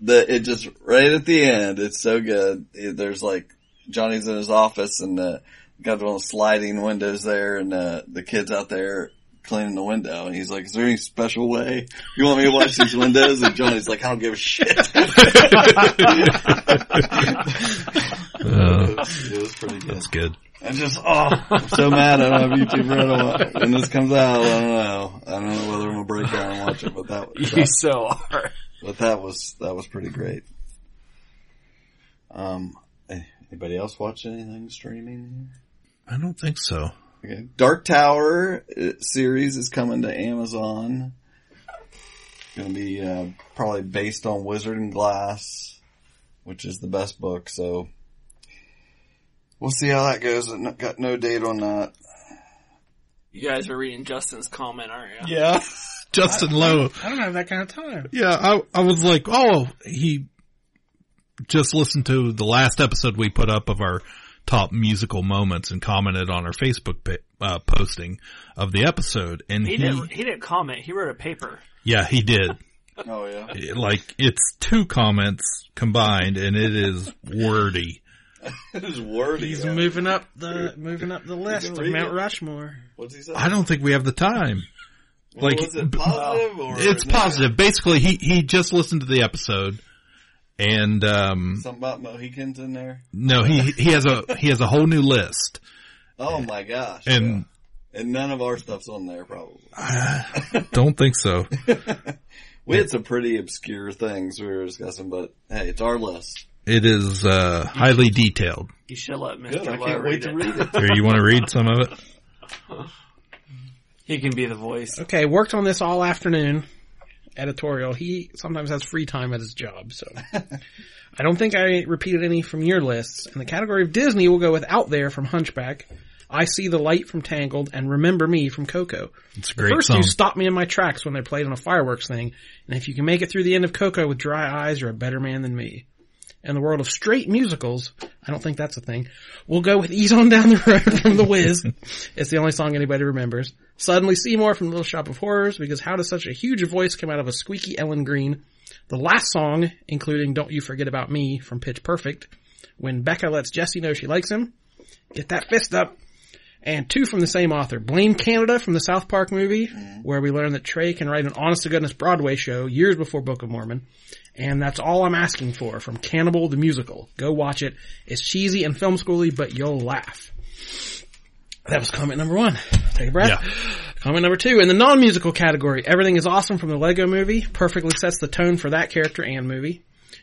the, it just, right at the end, it's so good. There's like, Johnny's in his office and uh, got the little sliding windows there, and uh, the kid's out there cleaning the window, and he's like, "Is there any special way you want me to wash these windows?" And Johnny's like, "I don't give a shit." uh, it was pretty good. That's good. I'm just oh, I'm so mad I don't have YouTube Red. When this comes out, I don't know. I don't know whether I'm gonna break down and watch it, but that was, you that, so are. But that was that was pretty great. Um. Anybody else watch anything streaming? I don't think so. Okay. Dark Tower series is coming to Amazon. It's going to be uh, probably based on Wizard and Glass, which is the best book. So we'll see how that goes. I've got no date on that. You guys are reading Justin's comment, aren't you? Yeah. Justin I, Lowe. I don't have that kind of time. Yeah, I, I was like, oh, he... just listened to the last episode we put up of our top musical moments and commented on our Facebook pa- uh, posting of the episode. And he, he didn't, he didn't comment. He wrote a paper. Yeah, he did. Oh, yeah. Like, it's two comments combined, and it is wordy. It is wordy. He's yeah. moving up the moving up the list of Mount Rushmore. What's he say? I don't think we have the time. Well, like, was it positive or it's no? positive. Basically, he, he just listened to the episode, and um, something about Mohicans in there. No, he he has a he has a whole new list. Oh my gosh! And yeah. and none of our stuff's on there, probably. I don't think so. We had some pretty obscure things we were discussing, but hey, it's our list. It is uh, highly detailed. You should let Mister Good, I can't wait to read it. Here, you want to read some of it? He can be the voice. Okay, worked on this all afternoon. Editorial. He sometimes has free time at his job, so. I don't think I repeated any from your lists. In the category of Disney, we'll go with Out There from Hunchback, I See the Light from Tangled, and Remember Me from Coco. It's a great song. The first song. Two stopped me in my tracks when they played on a fireworks thing, and if you can make it through the end of Coco with dry eyes, you're a better man than me. In the world of straight musicals, I don't think that's a thing, we'll go with Ease On Down the Road from The Wiz. It's the only song anybody remembers. Suddenly Seymour from Little Shop of Horrors, because how does such a huge voice come out of a squeaky Ellen Green? The last song, including Don't You Forget About Me from Pitch Perfect, When Becca Lets Jesse Know She Likes Him, Get That Fist Up, and two from the same author, Blame Canada from the South Park movie, where we learn that Trey can write an honest-to-goodness Broadway show years before Book of Mormon. And That's All I'm Asking For, from Cannibal the Musical. Go watch it. It's cheesy and film schooly, but you'll laugh. That was comment number one. Take a breath. Yeah. Comment number two. In the non-musical category, Everything is Awesome from the Lego Movie. Perfectly sets the tone for that character and movie.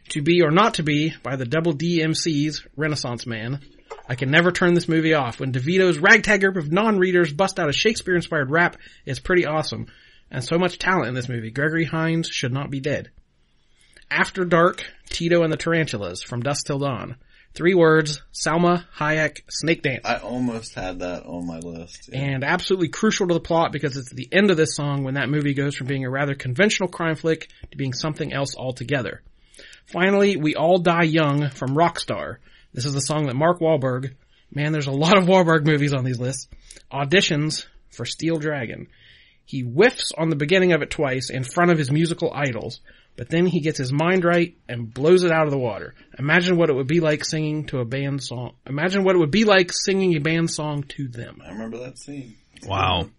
To Be or Not to Be by the Double D M Cs, Renaissance Man. I can never turn this movie off. When DeVito's ragtag group of non-readers bust out a Shakespeare-inspired rap, it's pretty awesome. And so much talent in this movie. Gregory Hines should not be dead. After Dark, Tito and the Tarantulas, from Dusk Till Dawn. Three words, Salma Hayek, Snake Dance. I almost had that on my list. Yeah. And absolutely crucial to the plot, because it's the end of this song when that movie goes from being a rather conventional crime flick to being something else altogether. Finally, We All Die Young from Rockstar. This is the song that Mark Wahlberg, man, there's a lot of Wahlberg movies on these lists, auditions for Steel Dragon. He whiffs on the beginning of it twice in front of his musical idols, but then he gets his mind right and blows it out of the water. Imagine what it would be like singing to a band song. Imagine what it would be like singing a band song to them. I remember that scene. Wow.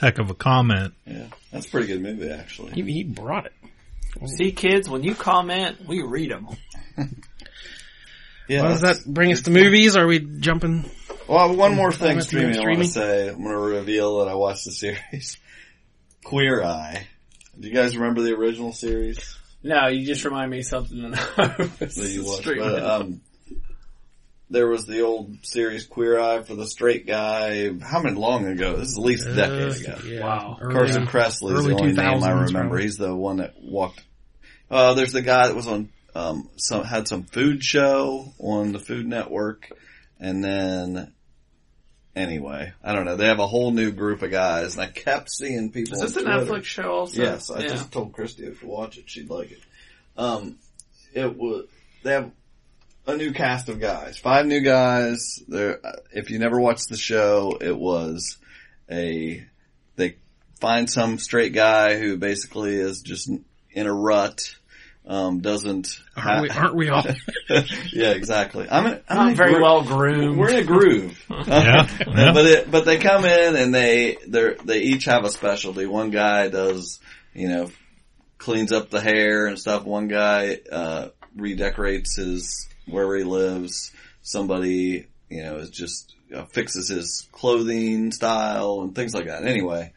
Heck of a comment. Yeah. That's a pretty good movie, actually. He, he brought it. See, kids, when you comment, we read them. Yeah, well, does that bring us to movies? Or are we jumping? Well, one more thing streaming, streaming I want to say. I'm going to reveal that I watched the series Queer Eye. Do you guys remember the original series? No, you just remind me of something that you watched. But, um, there was the old series Queer Eye for the straight guy. How many long ago? This is at least a decade ago. Yeah. Wow. Carson Kressley is the only name I remember. Probably. He's the one that walked. Uh, there's the guy that was on. Um, some had some food show on the Food Network, and then anyway, I don't know. They have a whole new group of guys, and I kept seeing people. Is this an Netflix show also? Yes, I yeah. just told Christy if you watch it, she'd like it. Um, it would. They have a new cast of guys, five new guys. There, if you never watched the show, it was a they find some straight guy who basically is just in a rut. Um, doesn't aren't ha- we, aren't we all? Yeah, exactly. I'm, in, I'm, I'm very well groomed. We're in a groove. yeah, yeah. But it, but they come in and they they they each have a specialty. One guy does, you know, cleans up the hair and stuff. One guy uh redecorates his where he lives. Somebody, you know, is just uh, fixes his clothing style and things like that. Anyway.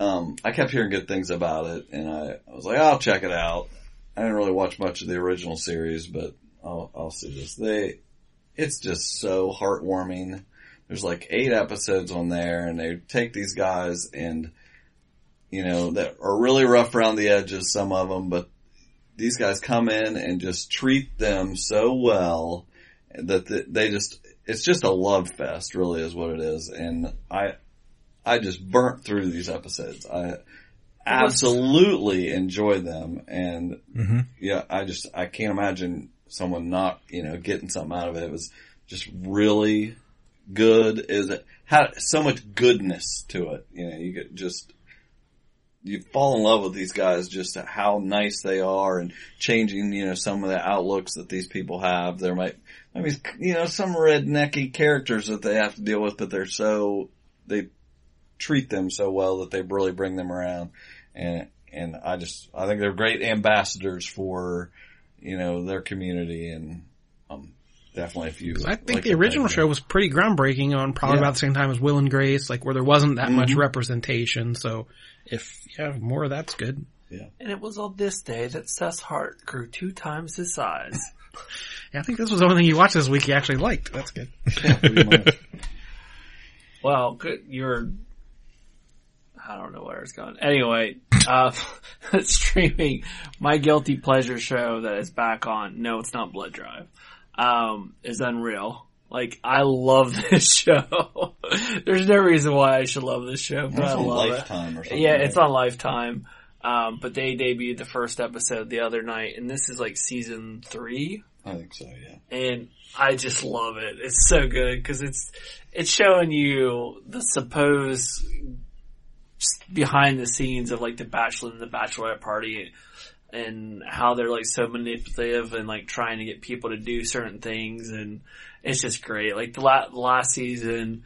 Um, I kept hearing good things about it, and I, I was like, I'll check it out. I didn't really watch much of the original series, but I'll, I'll see this. They, it's just so heartwarming. There's like eight episodes on there, and they take these guys and, you know, that are really rough around the edges, some of them, but these guys come in and just treat them so well that they just, it's just a love fest, really is what it is. And I, I just burnt through these episodes. I absolutely enjoyed them. And mm-hmm. yeah, I just, I can't imagine someone not, you know, getting something out of it. It was just really good. It had so much goodness to it. You know, you could just you fall in love with these guys, just how nice they are, and changing, you know, some of the outlooks that these people have. There might, I mean, you know, some rednecky characters that they have to deal with, but they're so, they treat them so well that they really bring them around. And, and I just, I think they're great ambassadors for, you know, their community, and, um, definitely a few. I think like the original show was pretty groundbreaking on probably yeah. about the same time as Will and Grace, like where there wasn't that mm-hmm. much representation. So if you have more, that's good. Yeah. And it was on this day that Seth's heart grew two times his size. Yeah, I think this was the only thing you watched this week you actually liked. That's good. Yeah, well, good. You're, I don't know where it's going. Anyway, uh, streaming my guilty pleasure show that is back on. No, it's not Blood Drive. Um, is unreal. Like, I love this show. There's no reason why I should love this show, but I love it. It's on Lifetime or something. Yeah, it's on Lifetime. Um, but they debuted the first episode the other night, and this is like season three. I think so, yeah. And I just love it. It's so good because it's, it's showing you the supposed behind the scenes of like the Bachelor and the Bachelorette party, and how they're like so manipulative and like trying to get people to do certain things, and it's just great. Like the la- last season,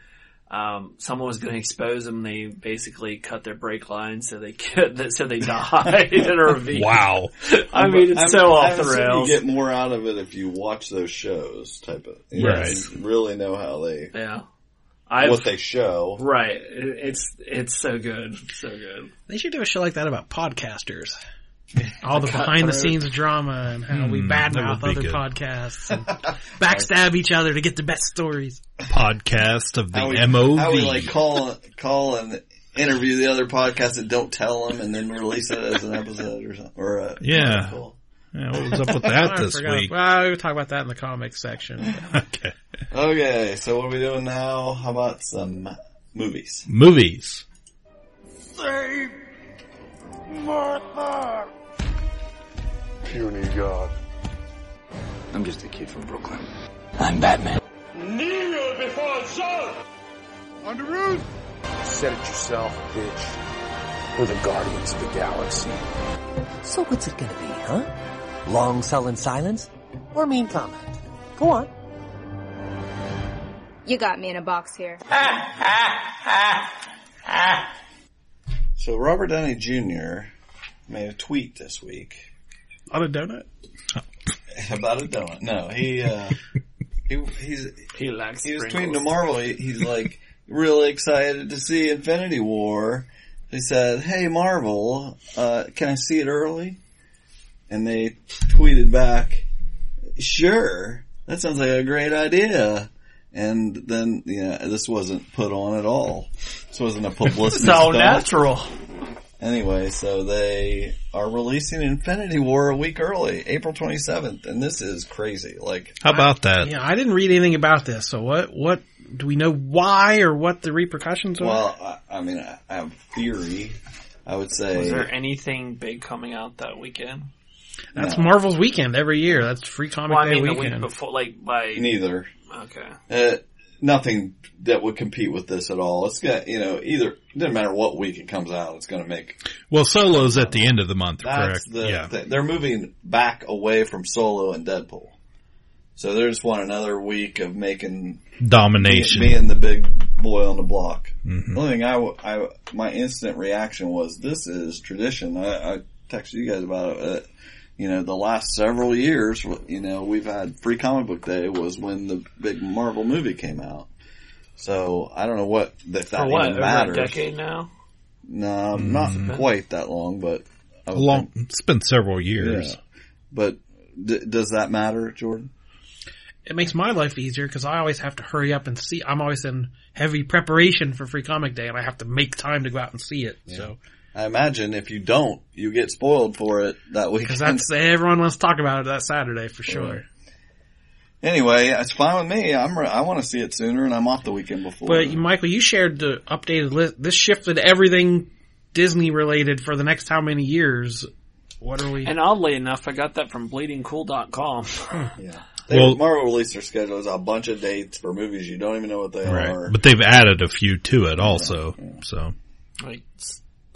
um, someone was going to expose them. They basically cut their brake line so they could, so they died in a ravine. Wow. I mean, it's I'm, so I'm, off the rails. You get more out of it if you watch those shows, type of. You right. Know, really know how they. Yeah. I've, what they show. Right. It's it's so good. So good. They should do a show like that about podcasters. All the behind the scenes drama and how mm, we badmouth other good. podcasts and backstab each other to get the best stories. Podcast of the how we, M O V. How we like call, call and interview the other podcasts and don't tell them and then release it as an episode or something. Or a yeah. article. Yeah, what was up with that oh, this week? Well, we were talking about that in the comics section. Okay. Okay, so what are we doing now? How about some movies? Movies. Save Martha! Puny God. I'm just a kid from Brooklyn. I'm Batman. Kneel before Zod! On the roof! You said it yourself, bitch. We're the Guardians of the Galaxy. So what's it gonna be, huh? Long sullen silence? Or mean comment? Go on. You got me in a box here. Ha, ha, ha, ha. So Robert Downey Junior made a tweet this week. About a donut? About a donut. No, he, uh, he, he's, he likes he was tweeting to Marvel. He, he's like really excited to see Infinity War. He said, "Hey Marvel, uh, can I see it early?" And they tweeted back, "Sure, that sounds like a great idea." And then, yeah, this wasn't put on at all. This wasn't a publicity stunt. It's all natural. Anyway, so they are releasing Infinity War a week early, April twenty-seventh, and this is crazy. Like, how about I, that? Yeah, I didn't read anything about this. So what? What do we know? Why or what the repercussions are? Well, I, I mean, I, I have theory. I would say. Was there anything big coming out that weekend? That's no. Marvel's weekend every year. That's Free Comic well, Day I mean, weekend. The week before, like by neither. Okay. Uh, nothing that would compete with this at all. It's got, you know, either, it doesn't matter what week it comes out, it's going to make. Well, Solo's at the end of the month, correct? The, yeah. Th- they're moving back away from Solo and Deadpool. So they just want another week of making. Domination. Me, me and the big boy on the block. Mm-hmm. The only thing I, w- I, my instant reaction was, this is tradition. I, I texted you guys about it. Uh, You know, the last several years, you know, we've had Free Comic Book Day was when the big Marvel movie came out. So I don't know what if that For what, even matters. Over a decade now? No, mm-hmm. not quite that long, but a long. Think, it's been several years. Yeah. But d- does that matter, Jordan? It makes my life easier because I always have to hurry up and see. I'm always in heavy preparation for Free Comic Day, and I have to make time to go out and see it. Yeah. So. I imagine if you don't, you get spoiled for it that weekend. Because that's everyone wants to talk about it that Saturday for sure. Right. Anyway, it's fine with me. I'm re- I want to see it sooner, and I'm off the weekend before. But Michael, you shared the updated list. This shifted everything Disney related for the next how many years? What are we? And oddly enough, I got that from bleeding cool dot com. Yeah. They, well, Marvel released their schedule is a bunch of dates for movies you don't even know what they right. are. But they've added a few to it also. Yeah. Yeah. So. Like.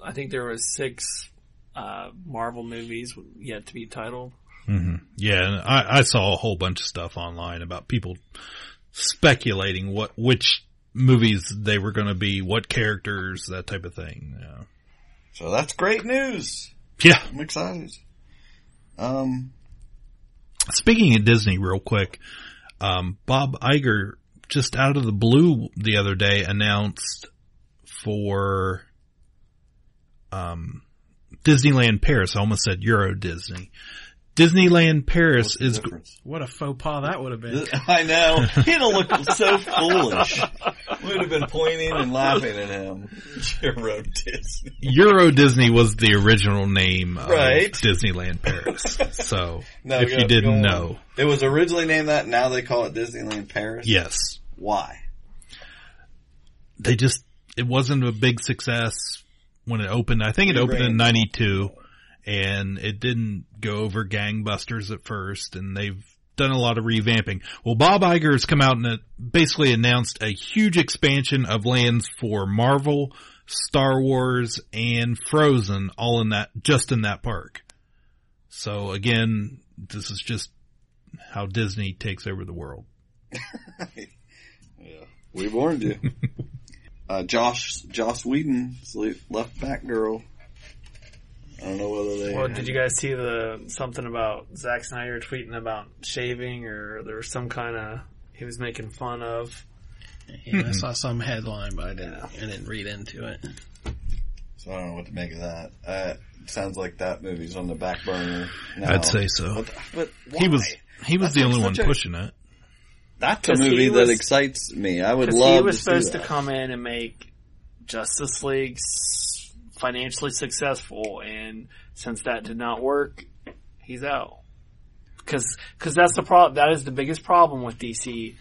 I think there was six uh, Marvel movies yet to be titled. Mm-hmm. Yeah, and I, I saw a whole bunch of stuff online about people speculating what which movies they were going to be, what characters, that type of thing. Yeah. So that's great news. Yeah, I'm excited. Um, speaking of Disney, real quick, um, Bob Iger just out of the blue the other day announced for um, Disneyland Paris. I almost said Euro Disney. Disneyland Paris is... Difference? What a faux pas that would have been. I know. He'd have looked so foolish. We would have been pointing and laughing at him. Euro Disney. Euro Disney was the original name of right. Disneyland Paris. So, no, if you didn't know. It was originally named that, now they call it Disneyland Paris? Yes. Why? They just... It wasn't a big success when it opened. I think it opened in ninety-two. And it didn't go over gangbusters at first, and they've done a lot of revamping. Well, Bob Iger has come out and basically announced a huge expansion of lands for Marvel, Star Wars, and Frozen, all in that, just in that park. So again, this is just how Disney takes over the world. Yeah, we warned you. uh, Josh, Joss Whedon, left back girl. I don't know whether they... Well, did you guys see the something about Zack Snyder tweeting about shaving, or there was some kind of... He was making fun of... Yeah, I saw some headline, but I didn't, yeah. I didn't read into it. So I don't know what to make of that. Uh, it sounds like that movie's on the back burner now. I'd say so. But, but why? He was, he was the only one a, pushing it. That's a movie was, that excites me. I would love to he was to supposed to come in and make Justice League... financially successful, and since that did not work, he's out. Because because that's the problem. That is the biggest problem with D C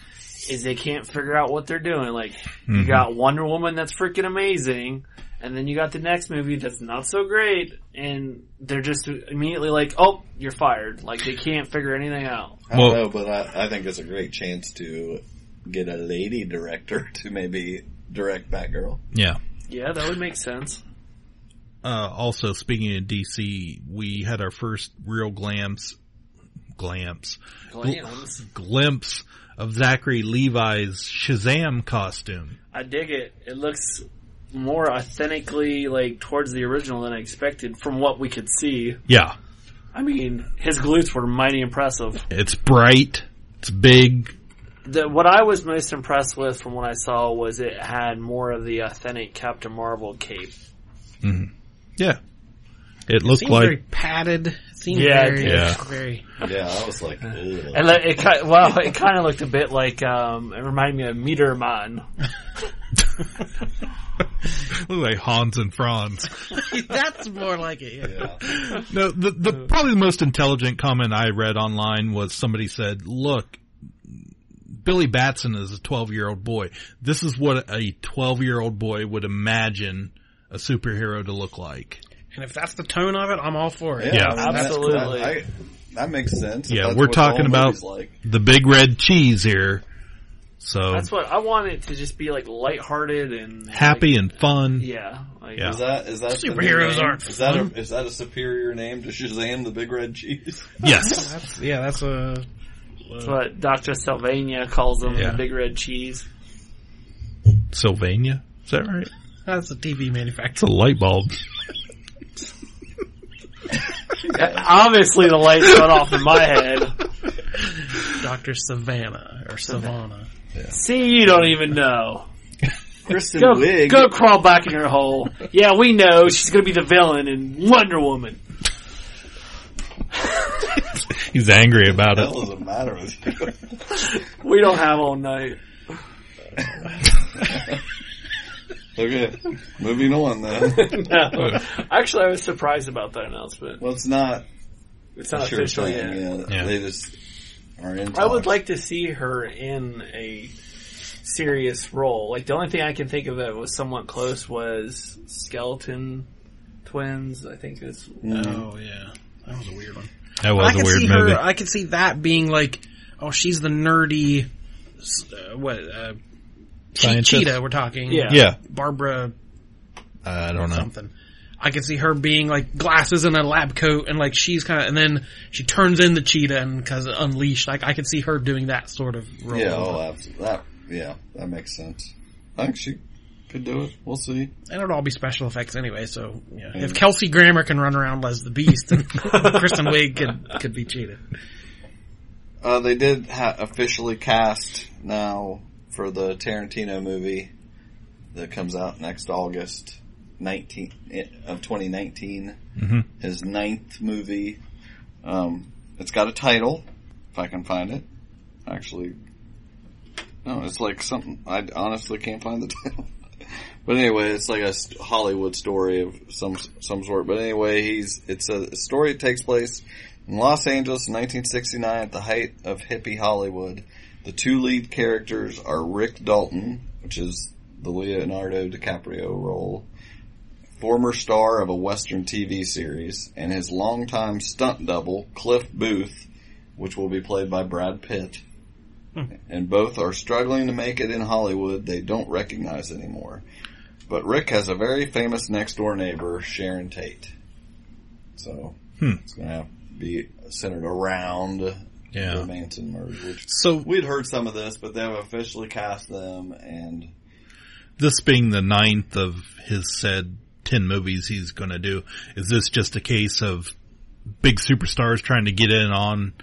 is they can't figure out what they're doing. Like mm-hmm. you got Wonder Woman that's freaking amazing, and then you got the next movie that's not so great, and they're just immediately like, "Oh, you're fired!" Like they can't figure anything out. I don't well, know, but I, I think it's a great chance to get a lady director to maybe direct Batgirl. Yeah, yeah, that would make sense. Uh, also, speaking of D C, we had our first real glance, glance, glance. Gl- glimpse of Zachary Levi's Shazam costume. I dig it. It looks more authentically like towards the original than I expected from what we could see. Yeah. I mean, his glutes were mighty impressive. It's bright. It's big. The, what I was most impressed with from what I saw was it had more of the authentic Captain Marvel cape. Mm-hmm. Yeah, it, it looked seems like very padded. It seemed yeah, very, yeah, very. Yeah, I was like, ew. And like, it kind of, well, it kind of looked a bit like um, it reminded me of Meter Man. Look like Hans and Franz. That's more like it. Yeah. Yeah. No, the the probably the most intelligent comment I read online was somebody said, "Look, Billy Batson is a twelve-year-old boy. This is what a twelve-year-old boy would imagine a superhero to look like." And if that's the tone of it, I'm all for it. Yeah, yeah. Absolutely. I, I, that makes sense. Yeah, we're talking about like the big red cheese here. So that's what I want it to just be like lighthearted and happy like, and fun. Yeah, like, yeah. Is that is that superheroes aren't is that a, is that a superior name to Shazam the Big Red Cheese? Yes. that's, yeah, that's a that's what Doctor Sylvania calls them, yeah. The Big Red Cheese. Sylvania, is that right? That's a T V manufacturer. It's a light bulb. Obviously, the lights went off in my head. Doctor Savannah or Savannah. Yeah. See, you don't even know. Kristen go, Wiig. Go crawl back in your hole. Yeah, we know she's going to be the villain in Wonder Woman. He's angry about it. What the hell is the matter with you? We don't have all night. Okay, moving on then. No. Actually, I was surprised about that announcement. Well, it's not. It's not sure official yet. Yeah. Yeah. They just are in talks. I would like to see her in a serious role. Like, the only thing I can think of that was somewhat close was Skeleton Twins, I think it's. Mm. Oh, yeah. That was a weird one. That was a weird movie. Her, I could see that being like, oh, she's the nerdy, uh, what, uh, Che- Cheetah, we're talking. Yeah. Yeah. Barbara. Uh, I don't know. Something. I can see her being like glasses and a lab coat, and like she's kind of, and then she turns into Cheetah and because Unleashed, like I can see her doing that sort of role. Yeah, oh, absolutely. That, yeah, that makes sense. I think she could do it. We'll see. And it'll all be special effects anyway. So yeah. Yeah. If Kelsey Grammer can run around as the Beast, then Kristen Wiig could could be Cheetah. Uh, they did ha- officially cast now for the Tarantino movie that comes out next August. Nineteen of twenty nineteen, mm-hmm. his ninth movie. Um, it's got a title, if I can find it. Actually, no, it's like something I honestly can't find the title. But anyway, it's like a Hollywood story of some some sort. But anyway, he's it's a story that takes place in Los Angeles in nineteen sixty nine at the height of hippie Hollywood. The two lead characters are Rick Dalton, which is the Leonardo DiCaprio role. Former star of a Western T V series, and his longtime stunt double, Cliff Booth, which will be played by Brad Pitt. Hmm. And both are struggling to make it in Hollywood they don't recognize anymore. But Rick has a very famous next-door neighbor, Sharon Tate. So hmm. it's going to have to be centered around yeah. the Manson murder. Which so we'd heard some of this, but they have officially cast them. And this being the ninth of his said ten movies he's going to do. Is this just a case of big superstars trying to get in on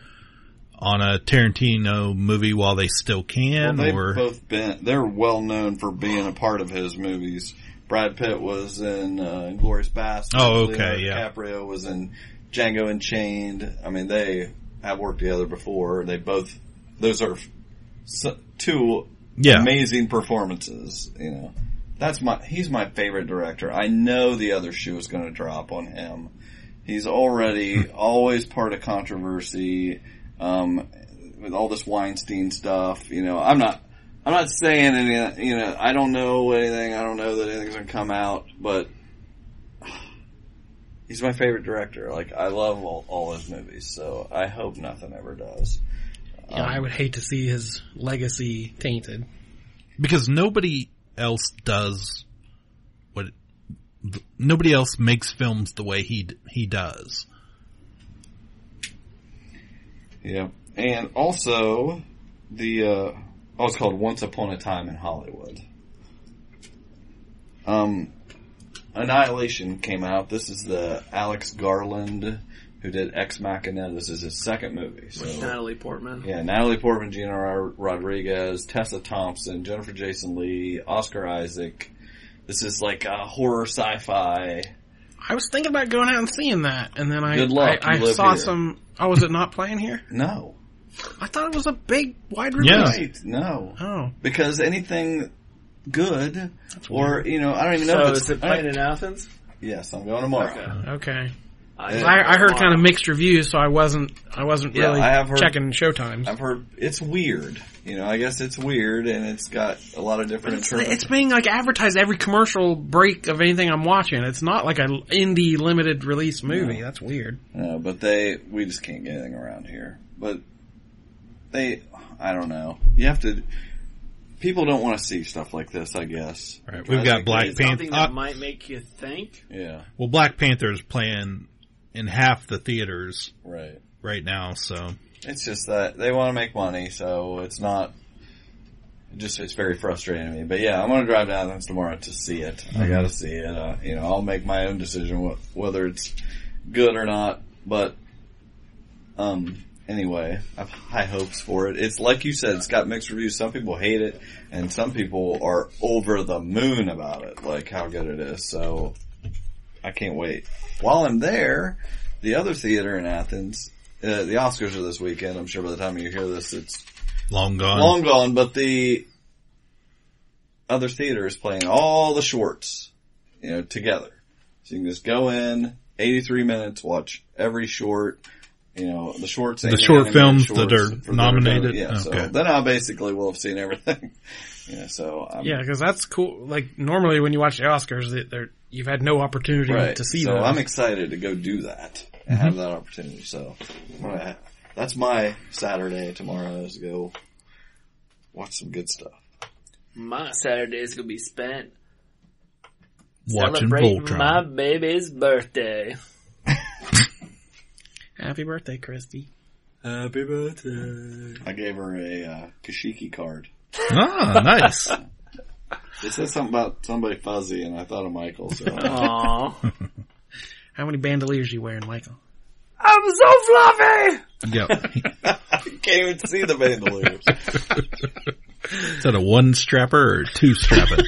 on a Tarantino movie while they still can? Well, they've or? both been, they're well known for being a part of his movies. Brad Pitt was in uh, Inglourious Bastards. Oh, okay, yeah. DiCaprio was in Django Unchained. I mean, they have worked together before. They both, those are two yeah. amazing performances, you know. That's my, he's my favorite director. I know the other shoe is going to drop on him. He's already always part of controversy, um, with all this Weinstein stuff. You know, I'm not, I'm not saying any, you know, I don't know anything. I don't know that anything's going to come out, but he's my favorite director. Like, I love all, all his movies, so I hope nothing ever does. Um, yeah, I would hate to see his legacy tainted. Because nobody else does what th- nobody else makes films the way he d- he does. Yeah, and also the uh, oh, it's called Once Upon a Time in Hollywood. Um, Annihilation came out. This is the Alex Garland who did Ex Machina. This is his second movie. So, with Natalie Portman. Yeah, Natalie Portman, Gina Rodriguez, Tessa Thompson, Jennifer Jason Leigh, Oscar Isaac. This is like a horror sci-fi. I was thinking about going out and seeing that, and then I Good luck. I, I saw here. some... Oh, was it not playing here? No. I thought it was a big, wide release. Yeah. Right. No. Oh. Because anything good, or, you know, I don't even know. So if it's, is it playing in Athens? Yes, I'm going tomorrow. Okay. okay. I, I, I heard wow. kind of mixed reviews, so I wasn't. I wasn't yeah, really I have heard, checking showtimes. I've heard it's weird. You know, I guess it's weird, and it's got a lot of different. It's, it's being like advertised every commercial break of anything I'm watching. It's not like an indie limited release movie. No. That's weird. No, but they we just can't get anything around here. But they, I don't know. You have to. People don't want to see stuff like this, I guess. Right, we've got Black Panther. Something that uh, might make you think. Yeah. Well, Black Panther's playing in half the theaters right right now, so it's just that they want to make money, so it's not it just it's very frustrating to me. But yeah, I'm going to drive down there tomorrow to see it. Mm-hmm. I got to see it. Uh, you know, I'll make my own decision what, whether it's good or not. But um, anyway, I have high hopes for it. It's like you said, it's got mixed reviews. Some people hate it, and some people are over the moon about it, like how good it is. So I can't wait. While I'm there, the other theater in Athens, uh, the Oscars are this weekend. I'm sure by the time you hear this, it's long gone. Long gone, but the other theater is playing all the shorts, you know, together. So you can just go in, eighty-three minutes, watch every short, you know, the shorts. The short films that are nominated. Yeah, okay. So then I basically will have seen everything. Yeah, so I'm, yeah, because that's cool. Like normally when you watch the Oscars, they're, you've had no opportunity right. to see so those. So I'm excited to go do that and mm-hmm. have that opportunity. So right. that's my Saturday tomorrow is to go watch some good stuff. My Saturday is going to be spent watching Voltron. Celebrate my baby's birthday. Happy birthday, Christy. Happy birthday. I gave her a uh, Kashiki card. Ah, nice. It says something about somebody fuzzy, and I thought of Michael. So. Aww. How many bandoliers are you wearing, Michael? I'm so fluffy! Yep. You can't even see the bandoliers. Is that a one-strapper or two-strapper?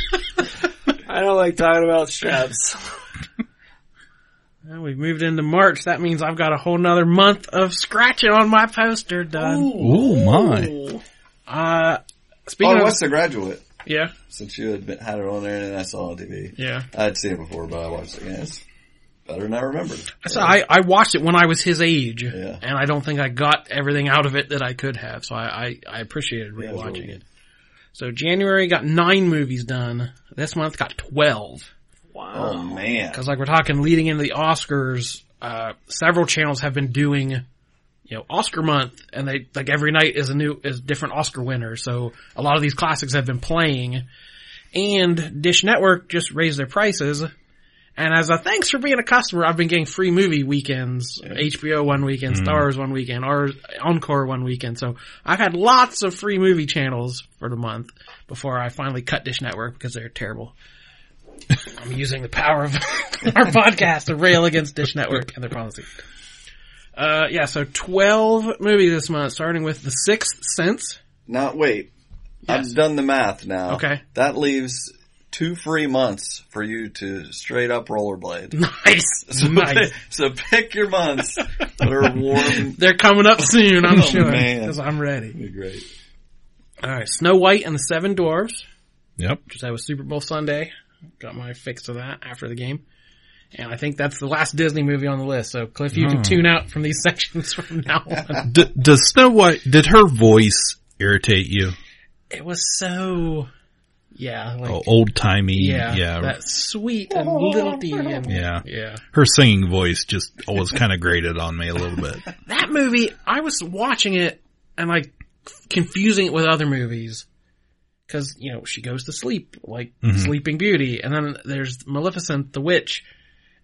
I don't like talking about straps. Well, we've moved into March. That means I've got a whole nother month of scratching on my poster done. Ooh, Ooh my. Uh, speaking oh, of... what's The Graduate? Yeah. Since you had been, had it on there and I saw it on T V. Yeah. I'd seen it before, but I watched it again. It's better than I remembered. So I, I watched it when I was his age. Yeah. And I don't think I got everything out of it that I could have. So I, I, I appreciated rewatching yeah, it, really it. So January got nine movies done. This month got twelve. Wow. Oh, man. Because, like, we're talking leading into the Oscars, uh, several channels have been doing, you know, Oscar month, and they, like, every night is a new, is different Oscar winner. So a lot of these classics have been playing. And Dish Network just raised their prices. And as a thanks for being a customer, I've been getting free movie weekends, yeah. H B O one weekend, mm-hmm. Stars one weekend, or Encore one weekend. So I've had lots of free movie channels for the month before I finally cut Dish Network because they're terrible. I'm using the power of our podcast to rail against Dish Network and their policy. Uh, yeah, so twelve movies this month, starting with The Sixth Sense. Now, wait. Yes. I've done the math now. Okay. That leaves two free months for you to straight up rollerblade. Nice. So, nice. So pick your months that are warm. They're coming up soon, I'm oh, sure. Man. Because I'm ready. That'd be great. All right, Snow White and the Seven Dwarfs. Yep. Which that was Super Bowl Sunday. Got my fix of that after the game. And I think that's the last Disney movie on the list. So, Cliff, you oh. can tune out from these sections from now on. D- does Snow White, did her voice irritate you? It was so, yeah. Like, oh, old-timey. Yeah, yeah. That sweet and lilty. And, yeah. yeah. Her singing voice just always kind of grated on me a little bit. That movie, I was watching it and, like, confusing it with other movies. Cause, you know, she goes to sleep, like mm-hmm. Sleeping Beauty. And then there's Maleficent, the witch.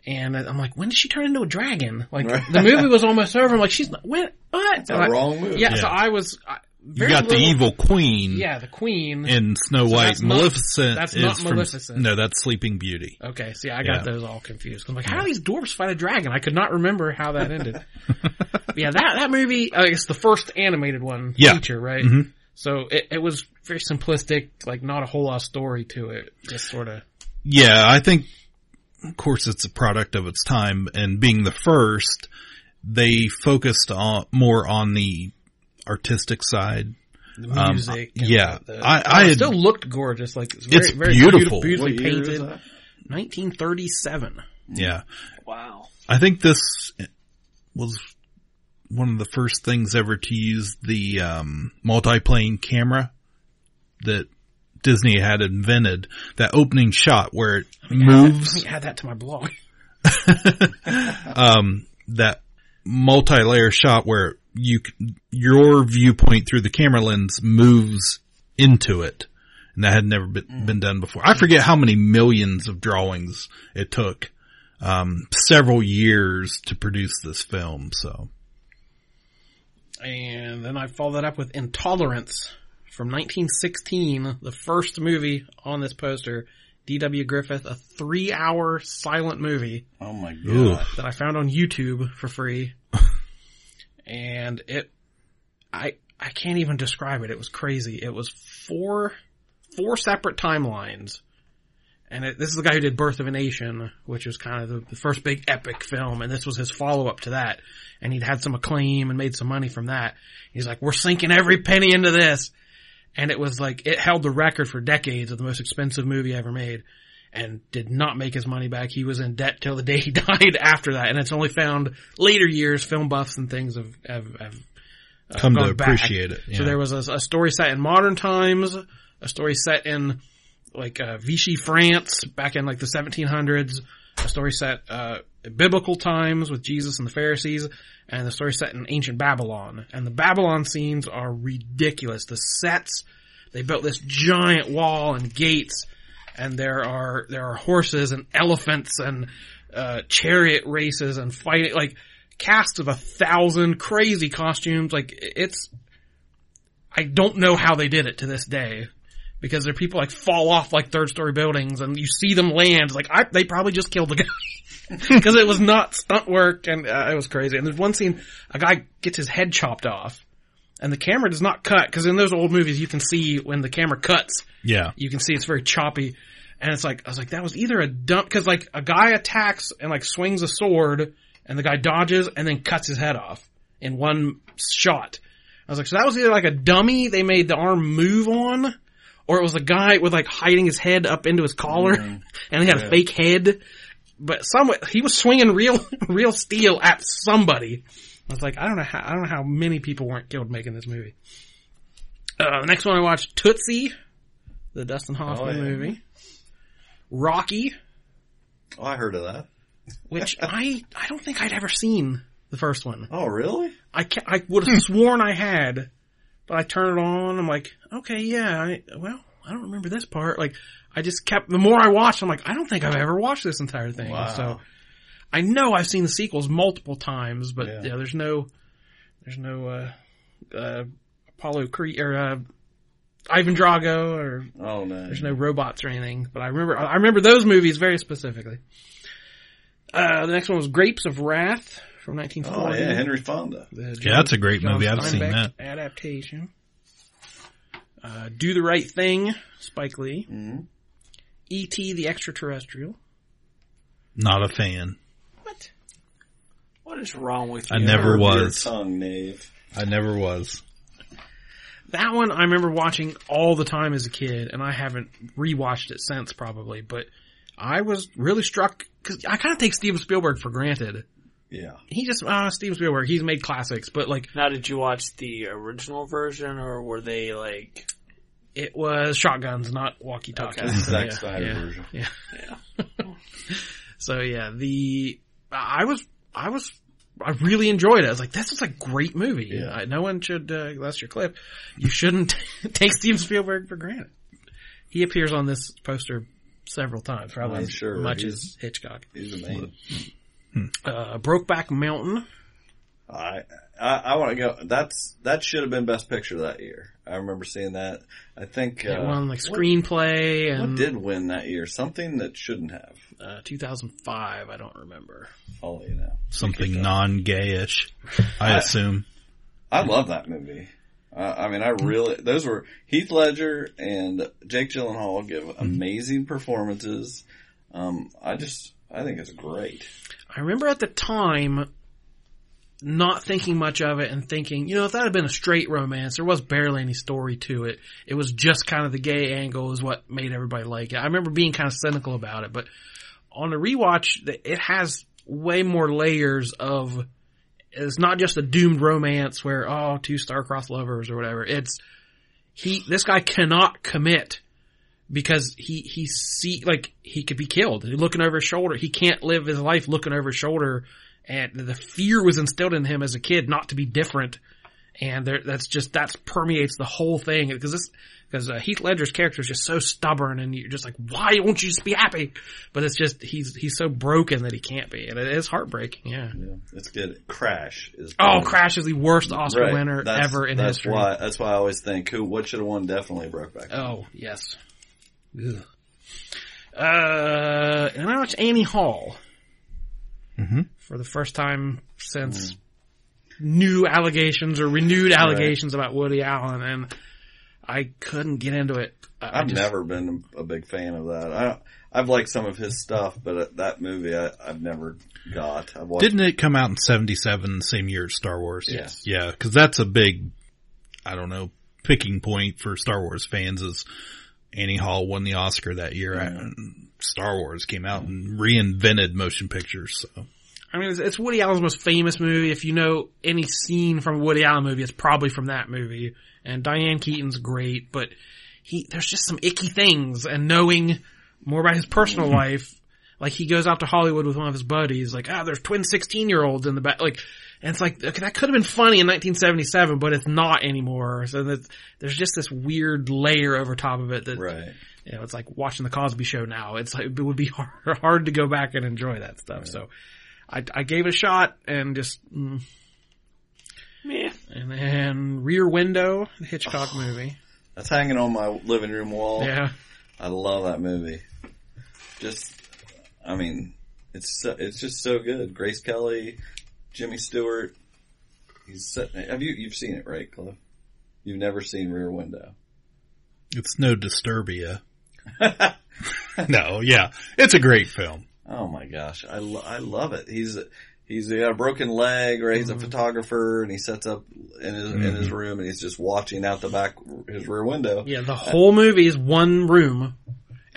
And I'm like, when did she turn into a dragon? Like, right. The movie was almost over. I'm like, she's not, when, what? That's a I, wrong movie. Yeah, yeah, so I was I, very You got little, the evil queen. Yeah, the queen. In Snow White. So that's Maleficent. Not, that's not is Maleficent. From, no, that's Sleeping Beauty. Okay, see, I got yeah. those all confused. I'm like, how do these dwarves fight a dragon? I could not remember how that ended. yeah, that, that movie, I guess the first animated one yeah. feature, right? Mm-hmm. So it, it was very simplistic, like not a whole lot of story to it, just sort of. Yeah, I think, of course, it's a product of its time, and being the first, they focused on, more on the artistic side. The music. Um, yeah. The, the, I, I it had, still looked gorgeous. Like, it's, very, it's very beautiful. Beautifully painted. nineteen thirty-seven. Yeah. Wow. I think this was one of the first things ever to use the um, multi-plane camera that Disney had invented. That opening shot where it I mean, moves. I add that to my blog. um, that multi-layer shot where you your viewpoint through the camera lens moves into it, and that had never been, mm. been done before. I forget how many millions of drawings it took, um, several years to produce this film. So. And then I followed that up with Intolerance from nineteen sixteen, the first movie on this poster, D W Griffith, a three-hour silent movie. Oh, my God. Oof. That I found on YouTube for free. And it, I I can't even describe it. It was crazy. It was four four separate timelines. And it, this is the guy who did Birth of a Nation, which was kind of the, the first big epic film, and this was his follow-up to that. And he'd had some acclaim and made some money from that. He's like, we're sinking every penny into this. And it was like, it held the record for decades of the most expensive movie ever made and did not make his money back. He was in debt till the day he died after that. And it's only found later years, film buffs and things have, have, have uh, come to appreciate back. It. Yeah. So there was a, a story set in modern times, a story set in like uh, Vichy France back in like the seventeen hundreds, a story set uh biblical times with Jesus and the Pharisees, and the story set in ancient Babylon. And the Babylon scenes are ridiculous. The sets, they built this giant wall and gates and there are there are horses and elephants and uh chariot races and fighting, like casts of a thousand crazy costumes. Like, it's, I don't know how they did it to this day, because there are people like fall off like third story buildings and you see them land. Like, I, they probably just killed the guy. Because it was not stunt work, and uh, it was crazy. And there's one scene, a guy gets his head chopped off, and the camera does not cut, because in those old movies you can see when the camera cuts. Yeah. You can see it's very choppy. And it's like, I was like, that was either a dump, because like a guy attacks and like swings a sword, and the guy dodges and then cuts his head off in one shot. I was like, so that was either like a dummy they made the arm move on, or it was a guy with like hiding his head up into his collar, mm-hmm. and he had yeah. a fake head. But some, he was swinging real, real steel at somebody. I was like, I don't know how, I don't know how many people weren't killed making this movie. Uh, the next one I watched, Tootsie, the Dustin Hoffman oh, yeah. movie. Rocky. Oh, I heard of that. Which I, I don't think I'd ever seen the first one. Oh, really? I can't, I would have sworn I had, but I turned it on. I'm like, okay, yeah, I, well, I don't remember this part. Like, I just kept, the more I watched, I'm like, I don't think I've ever watched this entire thing. Wow. So I know I've seen the sequels multiple times, but yeah, yeah there's no, there's no, uh, uh, Apollo Creed or, uh, Ivan Drago or, oh, no. There's no robots or anything, but I remember, I remember those movies very specifically. Uh, the next one was Grapes of Wrath from nineteen forty. Oh, yeah, Henry Fonda. John, yeah, that's a great John movie. Steinbeck I've seen that. Adaptation. Uh, Do the Right Thing, Spike Lee. Mm-hmm. E T the Extraterrestrial. Not a fan. What? What is wrong with you? I never was. Tongue, Nave. I never was. That one I remember watching all the time as a kid, and I haven't rewatched it since probably, but I was really struck, because I kind of take Steven Spielberg for granted. Yeah. He just, ah, uh, Steven Spielberg, he's made classics, but like... Now, did you watch the original version, or were they like... It was shotguns, not walkie-talkies. Okay. Zack Snyder yeah, version. Yeah. yeah. So yeah, the, I was, I was, I really enjoyed it. I was like, this is a great movie. Yeah. I, no one should, uh, that's your clip. You shouldn't take Steven Spielberg for granted. He appears on this poster several times, probably I'm as sure. much he's, as Hitchcock. He's amazing. Uh, Brokeback Mountain. I, I, I want to go. That's, that should have been Best Picture that year. I remember seeing that. I think, it uh, won like screenplay what, and. What did win that year? Something that shouldn't have. Uh, two thousand five, I don't remember. Oh, you know. Something non-gayish, I assume. I, I love that movie. Uh, I mean, I really, those were, Heath Ledger and Jake Gyllenhaal give amazing performances. Um, I just, I think it's great. I remember at the time, not thinking much of it and thinking, you know, if that had been a straight romance, there was barely any story to it. It was just kind of the gay angle is what made everybody like it. I remember being kind of cynical about it, but on a rewatch, it has way more layers of, it's not just a doomed romance where, oh, two star-crossed lovers or whatever. It's, he, this guy cannot commit because he, he see, like, he could be killed. He's looking over his shoulder. He can't live his life looking over his shoulder. And the fear was instilled in him as a kid not to be different. And there, that's just, that's permeates the whole thing. Because this, because uh, Heath Ledger's character is just so stubborn and you're just like, why won't you just be happy? But it's just, he's, he's so broken that he can't be. And it is heartbreaking, yeah. yeah it's good. Crash is. Oh, bad. Crash is the worst Oscar right. winner that's, ever in that's history. Why, that's why I always think, who, what should have won definitely Brokeback. Oh, yes. Ugh. Uh, and I watched Annie Hall. Mm-hmm. For the first time since mm. new allegations or renewed allegations right. about Woody Allen, and I couldn't get into it. I, I've I just, never been a big fan of that. I, I've liked some of his stuff, but that movie I, I've never got. I've watched Didn't it come out in seventy-seven, the same year as Star Wars? Yes. Yeah, because that's a big, I don't know, picking point for Star Wars fans is Annie Hall won the Oscar that year. Mm. I, Star Wars came out and reinvented motion pictures. So, I mean, it's, it's Woody Allen's most famous movie. If you know any scene from a Woody Allen movie, it's probably from that movie. And Diane Keaton's great, but he there's just some icky things. And knowing more about his personal life, like he goes out to Hollywood with one of his buddies, like, ah, oh, there's twin sixteen-year-olds in the back. Like, and it's like, okay, that could have been funny in nineteen seventy-seven, but it's not anymore. So that, there's just this weird layer over top of it that... Right. you know, it's like watching The Cosby Show now. It's like, it would be hard, hard to go back and enjoy that stuff. Right. So I, I gave it a shot and just, mm, yeah. And then Rear Window, the Hitchcock oh, movie. That's hanging on my living room wall. Yeah. I love that movie. Just, I mean, it's so, it's just so good. Grace Kelly, Jimmy Stewart. He's set, have you you've seen it, right, Cliff? You've never seen Rear Window. It's no Disturbia. No, yeah, it's a great film. Oh my gosh, I lo- I love it. He's he's got a broken leg, or he's mm-hmm. a photographer, and he sets up in his mm-hmm. in his room, and he's just watching out the back his rear window. Yeah, the whole and, movie is one room,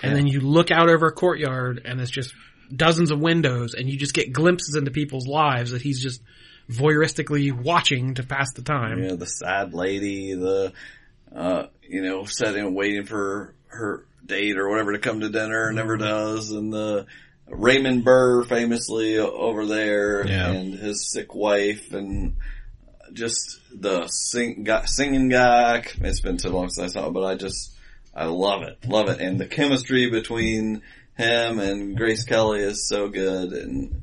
and yeah. then you look out over a courtyard, and it's just dozens of windows, and you just get glimpses into people's lives that he's just voyeuristically watching to pass the time. Yeah, the sad lady, the uh, you know, sitting and waiting for her date or whatever to come to dinner, never does, and the Raymond Burr famously over there, yeah. and his sick wife, and just the sing, guy, singing guy. It's been too long since I saw it, but I just, I love it, love it. And the chemistry between him and Grace Kelly is so good, and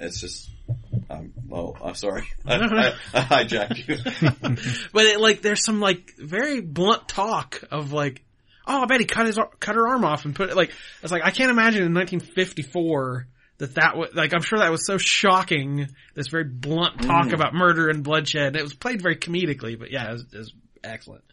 it's just, I'm, oh, I'm sorry. I, I, I hijacked you. But it, like, there's some like very blunt talk of like, oh, I bet he cut his cut her arm off and put it like. It's like I can't imagine in nineteen fifty-four that that was like. I'm sure that was so shocking. This very blunt talk mm. about murder and bloodshed. It was played very comedically, but yeah, it was, it was excellent.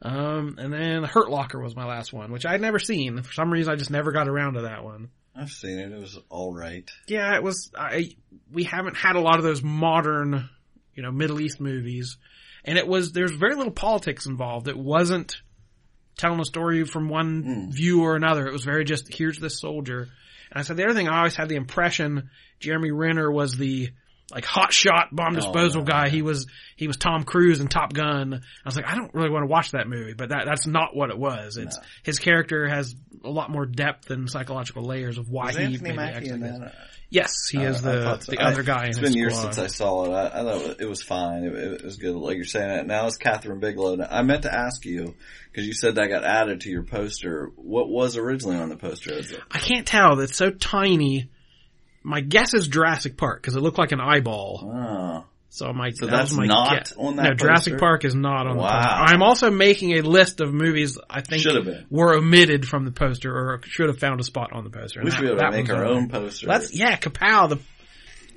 Um, and then The Hurt Locker was my last one, which I had never seen. For some reason, I just never got around to that one. I've seen it. It was all right. Yeah, it was. I we haven't had a lot of those modern, you know, Middle East movies, and it was there's very little politics involved. It wasn't telling a story from one mm. view or another. It was very just, here's this soldier. And I said, the other thing, I always had the impression Jeremy Renner was the, like, hot shot bomb disposal oh, no, guy. No. He was, he was Tom Cruise in Top Gun. I was like, I don't really want to watch that movie, but that, that's not what it was. It's, no. his character has a lot more depth and psychological layers of why was he made the Yes, he uh, is the, so. the I, other guy it's in It's been his years squad. Since I saw it. I, I thought it was fine. It, it was good, like you're saying. Now it's Catherine Bigelow. Now, I meant to ask you, because you said that got added to your poster. What was originally on the poster? Is it? I can't tell. It's so tiny. My guess is Jurassic Park, because it looked like an eyeball. Oh. So, my, so that that's was my not guess. On that No, poster? Jurassic Park is not on wow. the poster. I'm also making a list of movies I think been. were omitted from the poster or should have found a spot on the poster. We should be able to make our own poster. Let's, yeah, Kapow, the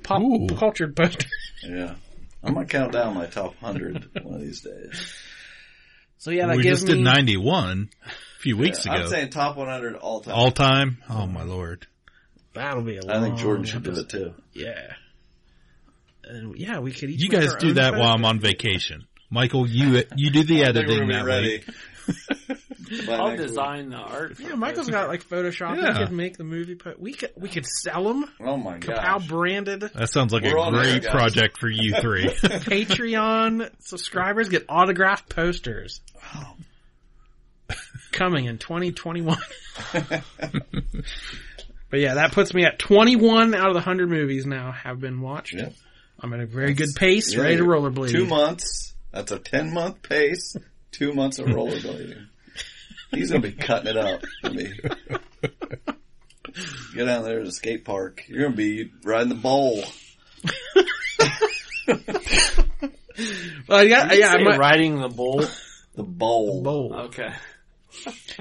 pop Ooh. cultured poster. Yeah. I'm going to count down my top one hundred one of these days. So, yeah, that we gives me... We just did ninety-one a few weeks yeah, ago. I'm saying top one hundred all time. All time? Oh, my Lord. That'll be a long I think Jordan should do it, too. Yeah. And yeah, we could each You guys do that while I'm on vacation. Michael, you you do the editing that way. I'll design the art. Yeah, Michael's got like Photoshop. Yeah. He could make the movie. Put we could we could sell them. Oh my god! Kapow branded. That sounds like We're a great there, project for you three. Patreon subscribers get autographed posters. Wow. Coming in twenty twenty-one. But yeah, that puts me at twenty-one out of the one hundred movies now have been watched. Yep. I'm at a very That's, good pace, yeah, ready to rollerblade. Two months. That's a ten-month pace. Two months of rollerblading. He's going to be cutting it up for me. Get down there to the skate park. You're going to be riding the bowl. well, I got, yeah, I'm like, riding the bowl. The bowl. The bowl. Okay.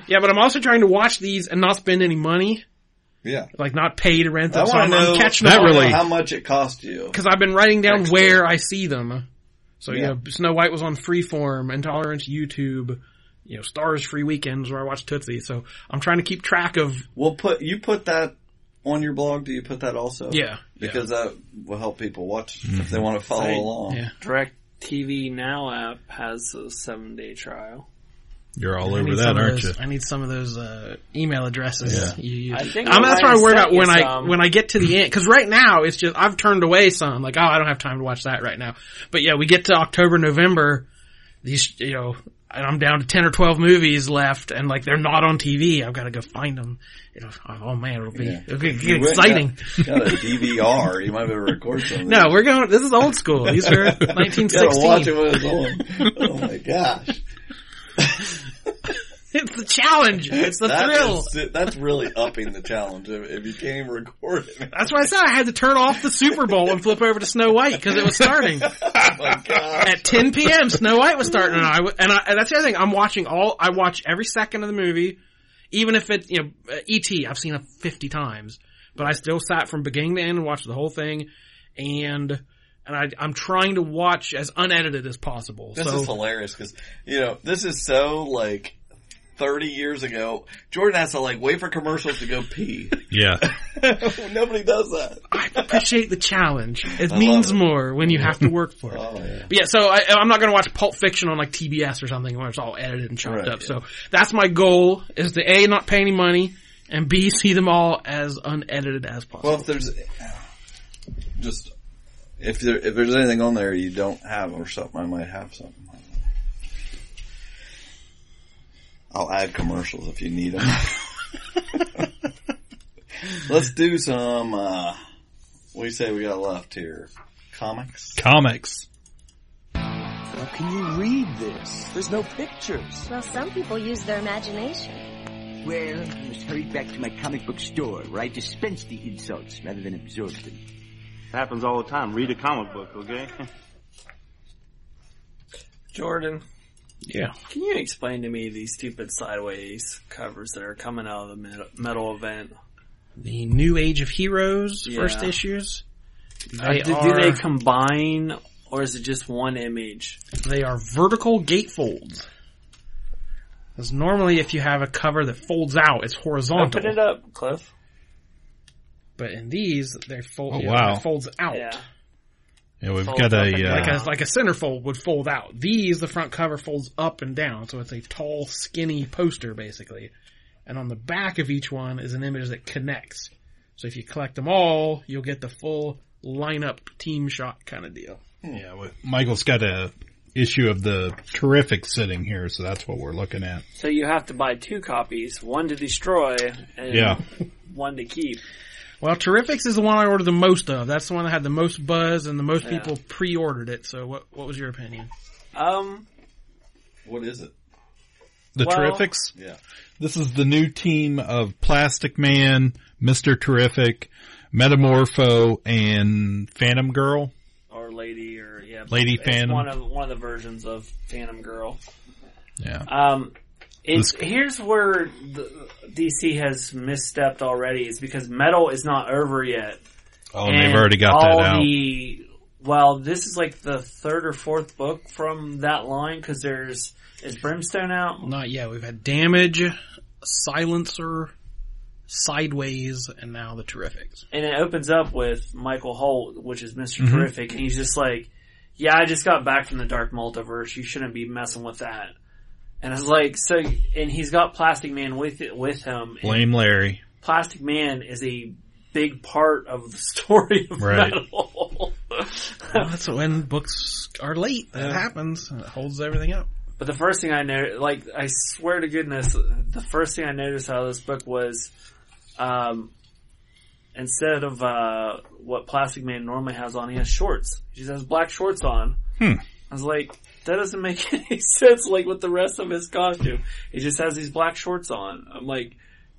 Yeah, but I'm also trying to watch these and not spend any money. Yeah. Like not pay to rent them. I so I'm, know, I'm catching them. Really, how much it cost you. Because I've been writing down Excellent. where I see them. So, yeah. you know, Snow White was on Freeform, Intolerance YouTube, you know, Stars Free Weekends where I watch Tootsie. So I'm trying to keep track of. Well, put, you put that on your blog. Do you put that also? Yeah. Because yeah. that will help people watch mm-hmm. if they want to follow so, along. Yeah. DirecTV Now app has a seven day trial. You're all over that, aren't you? I need some of those uh, email addresses. Yeah. You, you, I think I'm that's what I worry about when I some. when I get to the end, because right now it's just I've turned away some. Like, oh, I don't have time to watch that right now. But yeah, we get to October, November, these you know, and I'm down to ten or twelve movies left, and like they're not on T V. I've got to go find them. It'll, oh man, it'll be yeah. it'll get, get exciting. Got, got a D V R, you might be able to record something. No, we're going. This is old school. These are nineteen sixteen. Watch it when it's old. Oh my gosh. It's the challenge. It's the that thrill. Is, that's really upping the challenge if, if you can't even record it. That's why I said I had to turn off the Super Bowl and flip over to Snow White because it was starting. Oh my God. At ten p.m. Snow White was starting. And, I, and, I, and that's the other thing. I'm watching all – I watch every second of the movie, even if it – you know, E T I've seen it fifty times. But I still sat from beginning to end and watched the whole thing. And – And I, I'm trying to watch as unedited as possible. This so. is hilarious because, you know, this is so, like, thirty years ago. Jordan has to, like, wait for commercials to go pee. Yeah. Nobody does that. I appreciate the challenge. It I means more when you have to work for it. Oh, yeah. But, yeah, so I, I'm not going to watch Pulp Fiction on, like, P B S or something where it's all edited and chopped right, up. Yeah. So that's my goal is to, A, not pay any money, and, B, see them all as unedited as possible. Well, if there's just... If there, if there's anything on there you don't have or something, I might have something. I'll add commercials if you need them. Let's do some, uh, what do you say we got left here? Comics? Comics. How can you read this? There's no pictures. Well, some people use their imagination. Well, I was hurried back to my comic book store where I dispensed the insults rather than absorbed them. It happens all the time. Read a comic book, okay? Jordan. Yeah. Can you explain to me these stupid sideways covers that are coming out of the metal event? The New Age of Heroes yeah. first issues. They do, are, do they combine, or is it just one image? They are vertical gatefolds. Because normally if you have a cover that folds out, it's horizontal. Open it up, Cliff. But in these, they fold. Oh, you know, wow. It folds out. Yeah, yeah we've folds got a, uh, like a like a centerfold would fold out. These, the front cover folds up and down, so it's a tall, skinny poster basically. And on the back of each one is an image that connects. So if you collect them all, you'll get the full lineup team shot kind of deal. Yeah, well, Michael's got a issue of the Terrific sitting here, so that's what we're looking at. So you have to buy two copies, one to destroy and yeah. one to keep. Well, Terrifics is the one I ordered the most of. That's the one that had the most buzz and the most yeah. people pre-ordered it. So what what was your opinion? Um, What is it? The well, Terrifics? Yeah. This is the new team of Plastic Man, Mister Terrific, Metamorpho, and Phantom Girl. Or Lady or, yeah. Lady Phantom. One of, one of the versions of Phantom Girl. Yeah. Um. It's, here's where the, D C has misstepped already. Is because metal is not over yet. Oh, and they've already got all that out. The, well, this is like the third or fourth book from that line because there's is Brimstone out? Not yet. We've had Damage, Silencer, Sideways, and now the Terrifics. And it opens up with Michael Holt, which is Mister Mm-hmm. Terrific, and he's just like, "Yeah, I just got back from the Dark Multiverse. You shouldn't be messing with that." And I was like, so, and he's got Plastic Man with it, with him. Blame Larry. Plastic Man is a big part of the story of right. metal. Well, that's when books are late. That yeah. happens. It holds everything up. But the first thing I noticed, like, I swear to goodness, the first thing I noticed out of this book was, um, instead of, uh, what Plastic Man normally has on, he has shorts. He just has black shorts on. Hmm. I was like, that doesn't make any sense, like, with the rest of his costume. He just has these black shorts on. I'm like,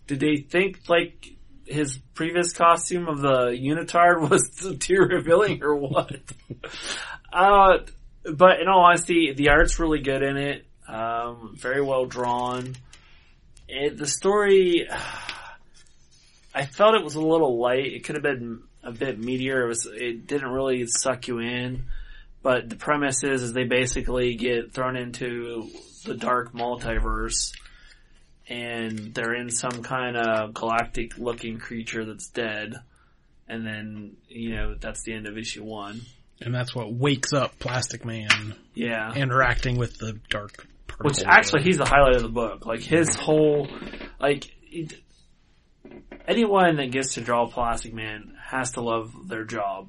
did they think, like, his previous costume of the unitard was too revealing or what? uh, but in all honesty, the art's really good in it. Um, very well drawn. It, the story, I felt it was a little light. It could have been a bit meatier. It was, it didn't really suck you in. But the premise is, is they basically get thrown into the dark multiverse and they're in some kind of galactic looking creature that's dead. And then, you know, that's the end of issue one. And that's what wakes up Plastic Man. Yeah. Interacting with the dark particle. Which actually, he's the highlight of the book. Like his whole, like, anyone that gets to draw Plastic Man has to love their job.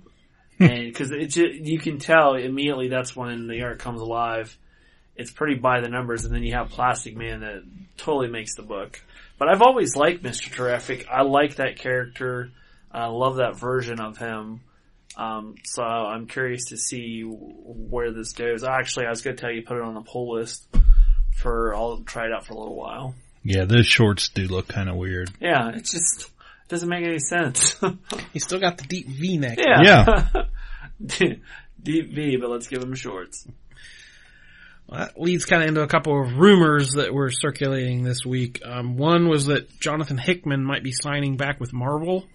And, cause it just, you can tell immediately that's when the art comes alive. It's pretty by the numbers, and then you have Plastic Man that totally makes the book. But I've always liked Mister Terrific. I like that character. I love that version of him. Um, so I'm curious to see where this goes. Actually, I was going to tell you put it on the pull list for, I'll try it out for a little while. Yeah, those shorts do look kind of weird. Yeah, it just doesn't make any sense. He's still got the deep V-neck. Yeah. yeah. Deep V, but let's give him shorts. Well, that leads kind of into a couple of rumors that were circulating this week. Um, one was that Jonathan Hickman might be signing back with Marvel.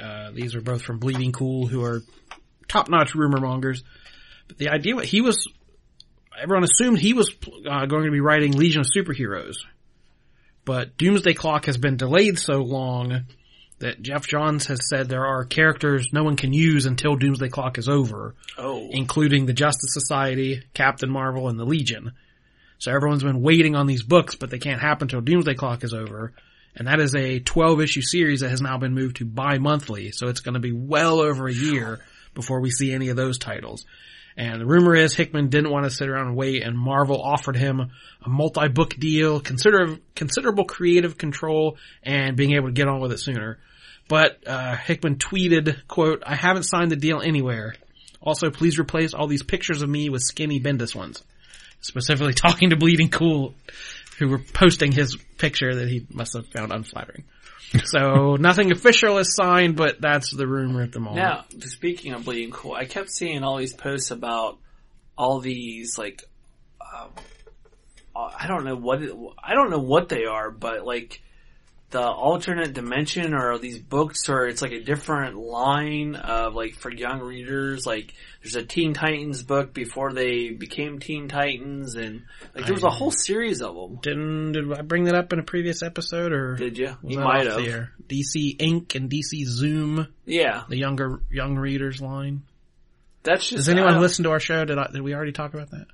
Uh, these are both from Bleeding Cool, who are top-notch rumor mongers. But the idea, he was, everyone assumed he was uh, going to be writing Legion of Superheroes. But Doomsday Clock has been delayed so long that Jeff Johns has said there are characters no one can use until Doomsday Clock is over. Oh. Including the Justice Society, Captain Marvel, and the Legion. So everyone's been waiting on these books, but they can't happen until Doomsday Clock is over. And that is a twelve-issue series that has now been moved to bi-monthly, so it's going to be well over a year before we see any of those titles. And the rumor is Hickman didn't want to sit around and wait, and Marvel offered him a multi-book deal, consider- considerable creative control, and being able to get on with it sooner. But uh Hickman tweeted, quote, "I haven't signed the deal anywhere. Also, please replace all these pictures of me with skinny Bendis ones." Specifically talking to Bleeding Cool, who were posting his picture that he must have found unflattering. So nothing official is signed, but that's the rumor at the moment. Now, speaking of Bleeding Cool, I kept seeing all these posts about all these, like, um, I don't know what it, I don't know what they are, but like the alternate dimension or these books, or it's like a different line of like for young readers. Like there's a Teen Titans book before they became Teen Titans, and like there was a whole series of them. Didn't did I bring that up in a previous episode? Or did you? You might have. There? D C Incorporated and D C Zoom. Yeah, the younger young readers line. That's just. Does anyone listen to our show? Did I, did we already talk about that?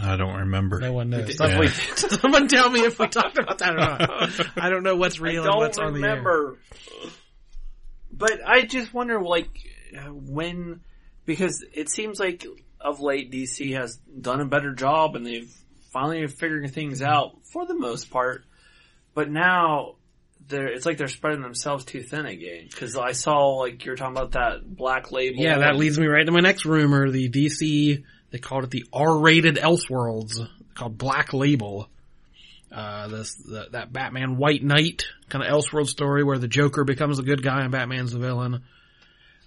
I don't remember. No one knows. Yeah. Someone tell me if we talked about that or not. I don't know what's real and what's on the air. I don't remember. But I just wonder, like, when, because it seems like of late D C has done a better job and they've finally figured things out for the most part. But now they're, it's like they're spreading themselves too thin again. Because I saw, like, you're talking about that Black Label. Yeah, that leads me right to my next rumor, the D C. They called it the R-rated Elseworlds, called Black Label. Uh, this, the, that Batman White Knight kind of Elseworlds story where the Joker becomes the good guy and Batman's the villain.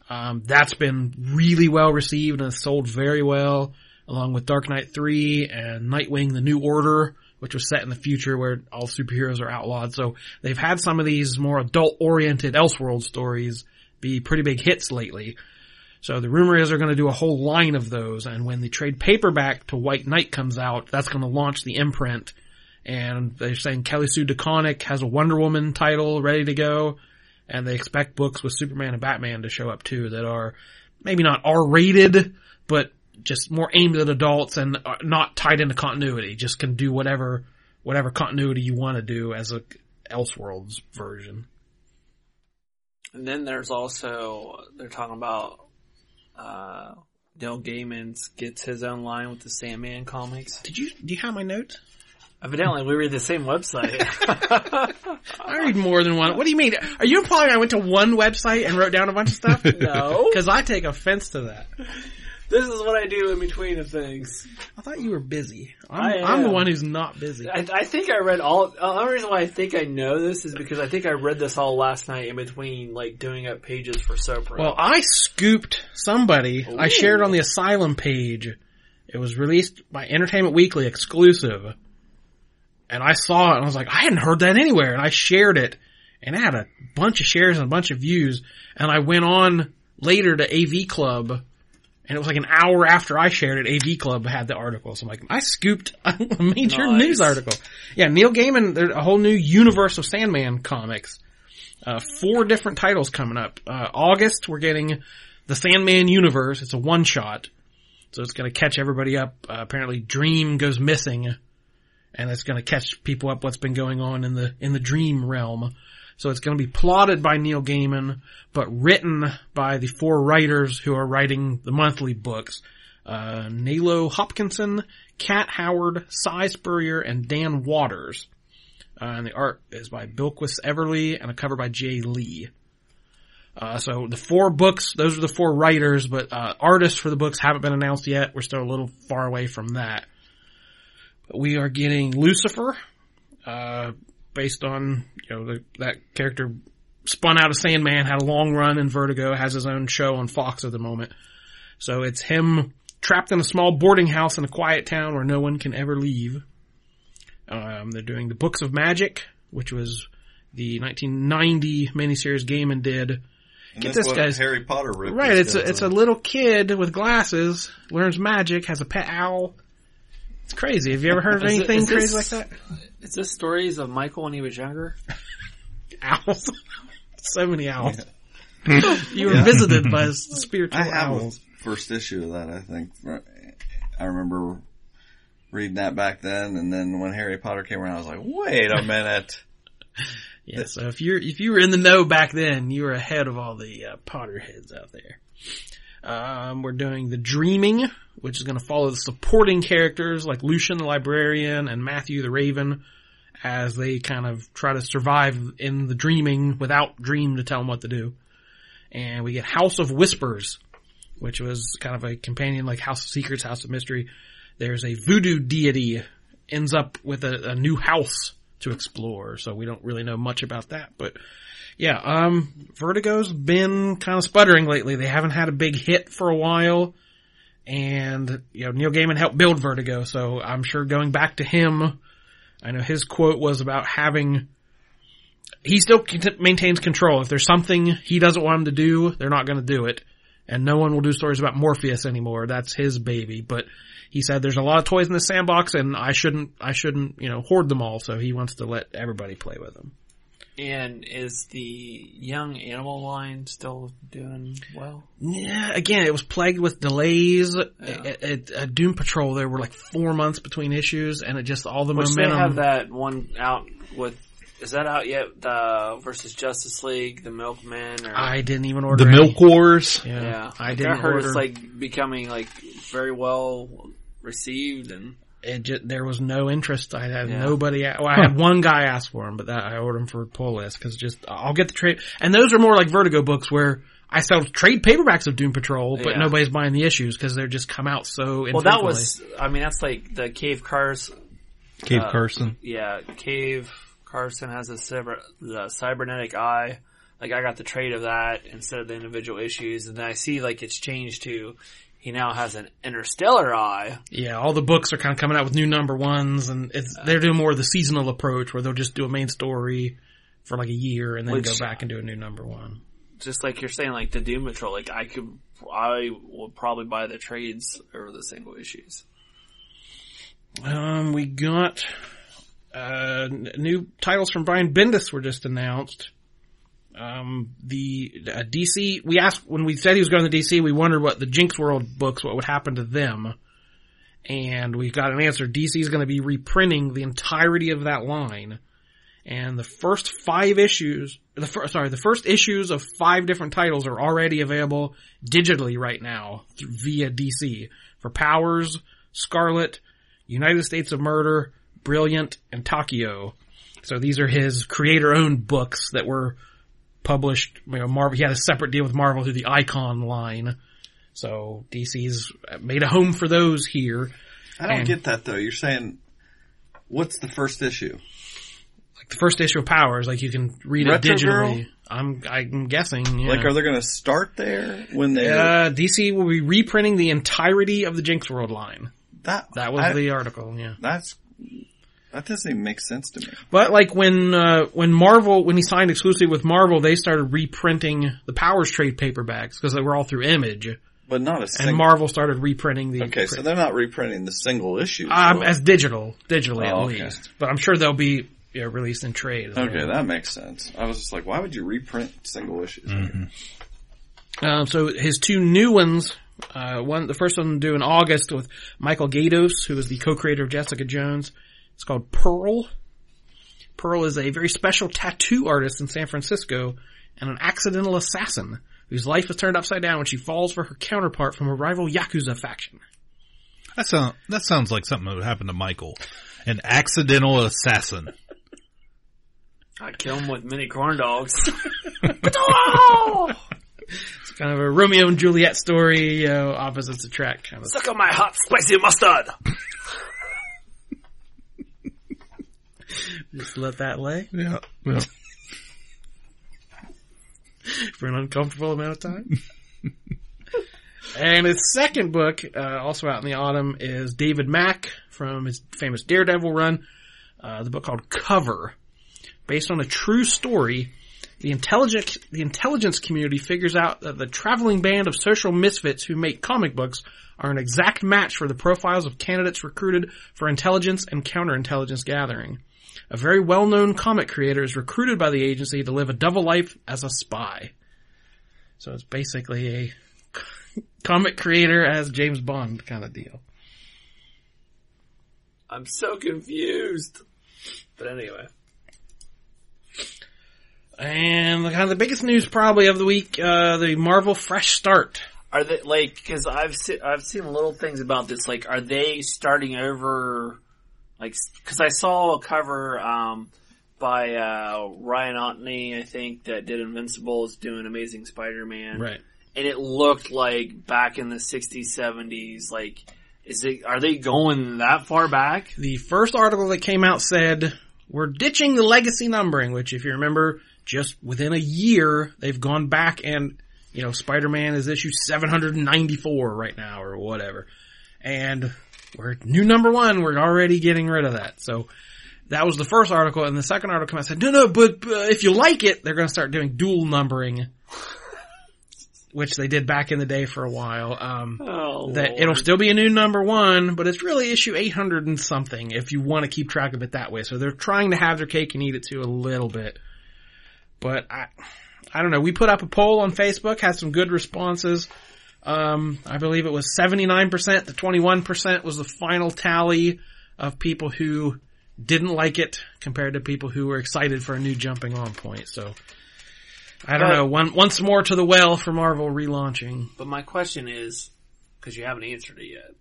Um, that's been really well received and sold very well, along with Dark Knight three and Nightwing The New Order, which was set in the future where all superheroes are outlawed. So they've had some of these more adult-oriented Elseworlds stories be pretty big hits lately. So the rumor is they're going to do a whole line of those, and when the trade paperback to White Knight comes out, that's going to launch the imprint. And they're saying Kelly Sue DeConnick has a Wonder Woman title ready to go, and they expect books with Superman and Batman to show up too that are maybe not R-rated, but just more aimed at adults and not tied into continuity. Just can do whatever whatever continuity you want to do as a Elseworlds version. And then there's also, they're talking about Uh, Neil Gaiman gets his own line with the Sandman comics. Did you, do you have my notes? Evidently, we read the same website. I read more than one. What do you mean? Are you implying I went to one website and wrote down a bunch of stuff? No. Because I take offense to that. This is what I do in between the things. I thought you were busy. I'm, I'm the one who's not busy. I, I think I read all, the only reason why I think I know this is because I think I read this all last night in between, like, doing up pages for Sopra. Well, I scooped somebody. Ooh. I shared on the Asylum page. It was released by Entertainment Weekly exclusive. And I saw it and I was like, I hadn't heard that anywhere. And I shared it and I had a bunch of shares and a bunch of views. And I went on later to A V Club. And it was like an hour after I shared it, A V Club had the article. So I'm like, I scooped a major nice. news article. Yeah, Neil Gaiman, there's a whole new universe of Sandman comics. Uh, four different titles coming up. Uh, August, we're getting the Sandman universe. It's a one-shot. So it's going to catch everybody up. Uh, apparently Dream goes missing. And it's going to catch people up what's been going on in the, in the Dream realm. So it's going to be plotted by Neil Gaiman, but written by the four writers who are writing the monthly books. Uh, Nalo Hopkinson, Cat Howard, Cy Spurrier, and Dan Waters. Uh, and the art is by Bilquis Everly and a cover by Jay Lee. Uh, so the four books, those are the four writers, but uh, artists for the books haven't been announced yet. We're still a little far away from that. We are getting Lucifer, uh, based on, you know, the, that character spun out of Sandman, had a long run in Vertigo, has his own show on Fox at the moment. So it's him trapped in a small boarding house in a quiet town where no one can ever leave. Um, they're doing the Books of Magic, which was the nineteen ninety miniseries Gaiman did. And Get this guy's Harry Potter ripped right. It's a, it's a little kid with glasses, learns magic, has a pet owl. It's crazy. Have you ever heard of anything it, crazy this, like that? Is this stories of Michael when he was younger? Owls, so many owls. Yeah. You were yeah. visited by spiritual I have owls. A first issue of that, I think. I remember reading that back then, and then when Harry Potter came around, I was like, "Wait a minute." Yeah, so if you're, if you were in the know back then, you were ahead of all the uh, Potterheads out there. Um, we're doing The Dreaming, which is going to follow the supporting characters like Lucian the Librarian and Matthew the Raven as they kind of try to survive in the dreaming without Dream to tell them what to do. And we get House of Whispers, which was kind of a companion like House of Secrets, House of Mystery. There's a voodoo deity ends up with a, a new house to explore, so we don't really know much about that, but yeah, um Vertigo's been kind of sputtering lately. They haven't had a big hit for a while, and you know, Neil Gaiman helped build Vertigo, so I'm sure going back to him, I know his quote was about having, he still maintains control. If there's something he doesn't want him to do, they're not going to do it, and no one will do stories about Morpheus anymore. That's his baby, but he said there's a lot of toys in the sandbox and I shouldn't, I shouldn't, you know, hoard them all. So he wants to let everybody play with them. And is the Young Animal line still doing well? Yeah. Again, it was plagued with delays. Yeah. At, at Doom Patrol, there were like four months between issues and it just all the Which momentum. They have that one out with, is that out yet? The versus Justice League, the Milkman? Or... I didn't even order The any. Milk Wars? Yeah. yeah. I like didn't I heard order. It's like becoming like very well received and... It just, there was no interest. I had yeah. nobody, well, I huh. had one guy ask for them, but that, I ordered them for a pull list because just, I'll get the trade. And those are more like Vertigo books where I sell trade paperbacks of Doom Patrol, but yeah. nobody's buying the issues because they're just come out so infrequently. Well, that was, I mean, that's like the Cave Carson. Cave uh, Carson. Yeah. Cave... Carson has a cyber, the cybernetic eye. Like I got the trade of that instead of the individual issues, and then I see like it's changed to he now has an interstellar eye. Yeah, all the books are kind of coming out with new number ones, and it's, they're doing more of the seasonal approach where they'll just do a main story for like a year and then Which, go back and do a new number one. Just like you're saying, like the Doom Patrol. Like I could, I would probably buy the trades over the single issues. Um, we got. Uh, new titles from Brian Bendis were just announced. Um, the uh, D C, we asked, when we said he was going to D C, we wondered what the Jinx World books, what would happen to them. And we got an answer. D C is going to be reprinting the entirety of that line. And the first five issues, the first, sorry, the first issues of five different titles are already available digitally right now through, via D C for Powers, Scarlet, United States of Murder, Brilliant, and Takio. So these are his creator-owned books that were published. You know, Marvel, he had a separate deal with Marvel through the Icon line. So D C's made a home for those here. I don't and, get that though. You're saying, what's the first issue? Like the first issue of Powers, like you can read Retro it digitally. Girl? I'm, I'm guessing. Yeah. Like, are they going to start there when they? Uh, D C will be reprinting the entirety of the Jinx World line. That that was I, the article. Yeah, that's. That doesn't even make sense to me. But like when uh, when Marvel, when he signed exclusively with Marvel, they started reprinting the Powers trade paperbacks because they were all through Image. But not a single. And Marvel started reprinting the. Okay, print. So they're not reprinting the single issue. Um, as digital, digitally oh, at okay. least. But I'm sure they'll be you know, released in trade. Okay, well. That makes sense. I was just like, why would you reprint single issues? Mm-hmm. Um, so his two new ones. Uh, one, the first one due in August with Michael Gaydos, who is the co-creator of Jessica Jones. It's called Pearl. Pearl is a very special tattoo artist in San Francisco and an accidental assassin whose life is turned upside down when she falls for her counterpart from a rival Yakuza faction. That sounds, that sounds like something that would happen to Michael. An accidental assassin. I'd kill him with mini corn dogs. It's kind of a Romeo and Juliet story, you know, opposites attract kind of. Suck on my hot, spicy mustard! Just let that lay? Yeah. yeah. For an uncomfortable amount of time. And his second book, uh, also out in the autumn, is David Mack from his famous Daredevil run. Uh, the book called Cover. Based on a true story, the intelligence, the intelligence community figures out that the traveling band of social misfits who make comic books are an exact match for the profiles of candidates recruited for intelligence and counterintelligence gathering. A very well-known comic creator is recruited by the agency to live a double life as a spy. So it's basically a comic creator as James Bond kind of deal. I'm so confused. But anyway. And the, kind of the biggest news probably of the week, uh, the Marvel Fresh Start. Are they, like, cause I've seen, I've seen little things about this, like, are they starting over, like, cause I saw a cover, um, by, uh, Ryan Otney, I think, that did Invincibles, doing Amazing Spider-Man. Right. And it looked like back in the sixties, seventies, like, is it, are they going that far back? The first article that came out said, we're ditching the legacy numbering, which if you remember, just within a year, they've gone back and, you know, Spider-Man is issue seven hundred ninety-four right now or whatever. And we're new number one. We're already getting rid of that. So that was the first article. And the second article came out and said, no, no, but uh, if you like it, they're going to start doing dual numbering, which they did back in the day for a while. Um, oh, that Lord. It'll still be a new number one, but it's really issue eight hundred and something if you want to keep track of it that way. So they're trying to have their cake and eat it too a little bit. But I, I don't know. We put up a poll on Facebook, had some good responses. Um, I believe it was seventy-nine percent to twenty-one percent was the final tally of people who didn't like it compared to people who were excited for a new jumping on point. So I don't but, know. One, once more to the well for Marvel relaunching. But my question is, because you haven't answered it yet,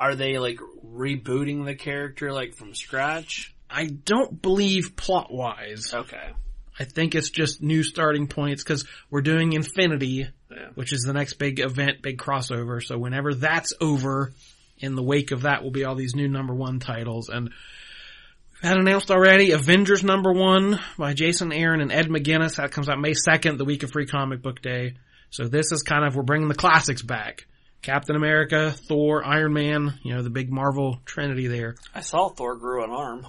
are they like rebooting the character like from scratch? I don't believe plot wise. Okay. I think it's just new starting points because we're doing Infinity, yeah. which is the next big event, big crossover. So whenever that's over, in the wake of that will be all these new number one titles. And we've had announced already Avengers number one by Jason Aaron and Ed McGuinness. That comes out May second, the week of Free Comic Book Day. So this is kind of, we're bringing the classics back. Captain America, Thor, Iron Man, you know, the big Marvel trinity there. I saw Thor grew an arm.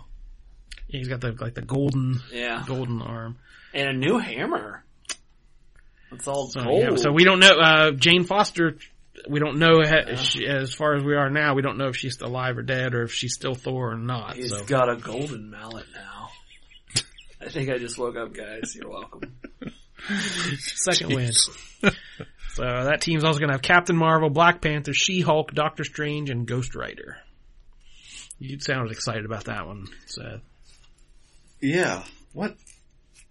He's got the like the golden, yeah. golden arm and a new hammer. It's all so, gold. Yeah, so we don't know. Uh, Jane Foster, we don't know yeah. ha- she, as far as we are now. We don't know if she's still alive or dead, or if she's still Thor or not. He's so. got a golden mallet now. I think I just woke up, guys. You're welcome. Second win. So that team's also going to have Captain Marvel, Black Panther, She-Hulk, Doctor Strange, and Ghost Rider. You sounded excited about that one, Seth. Yeah. What?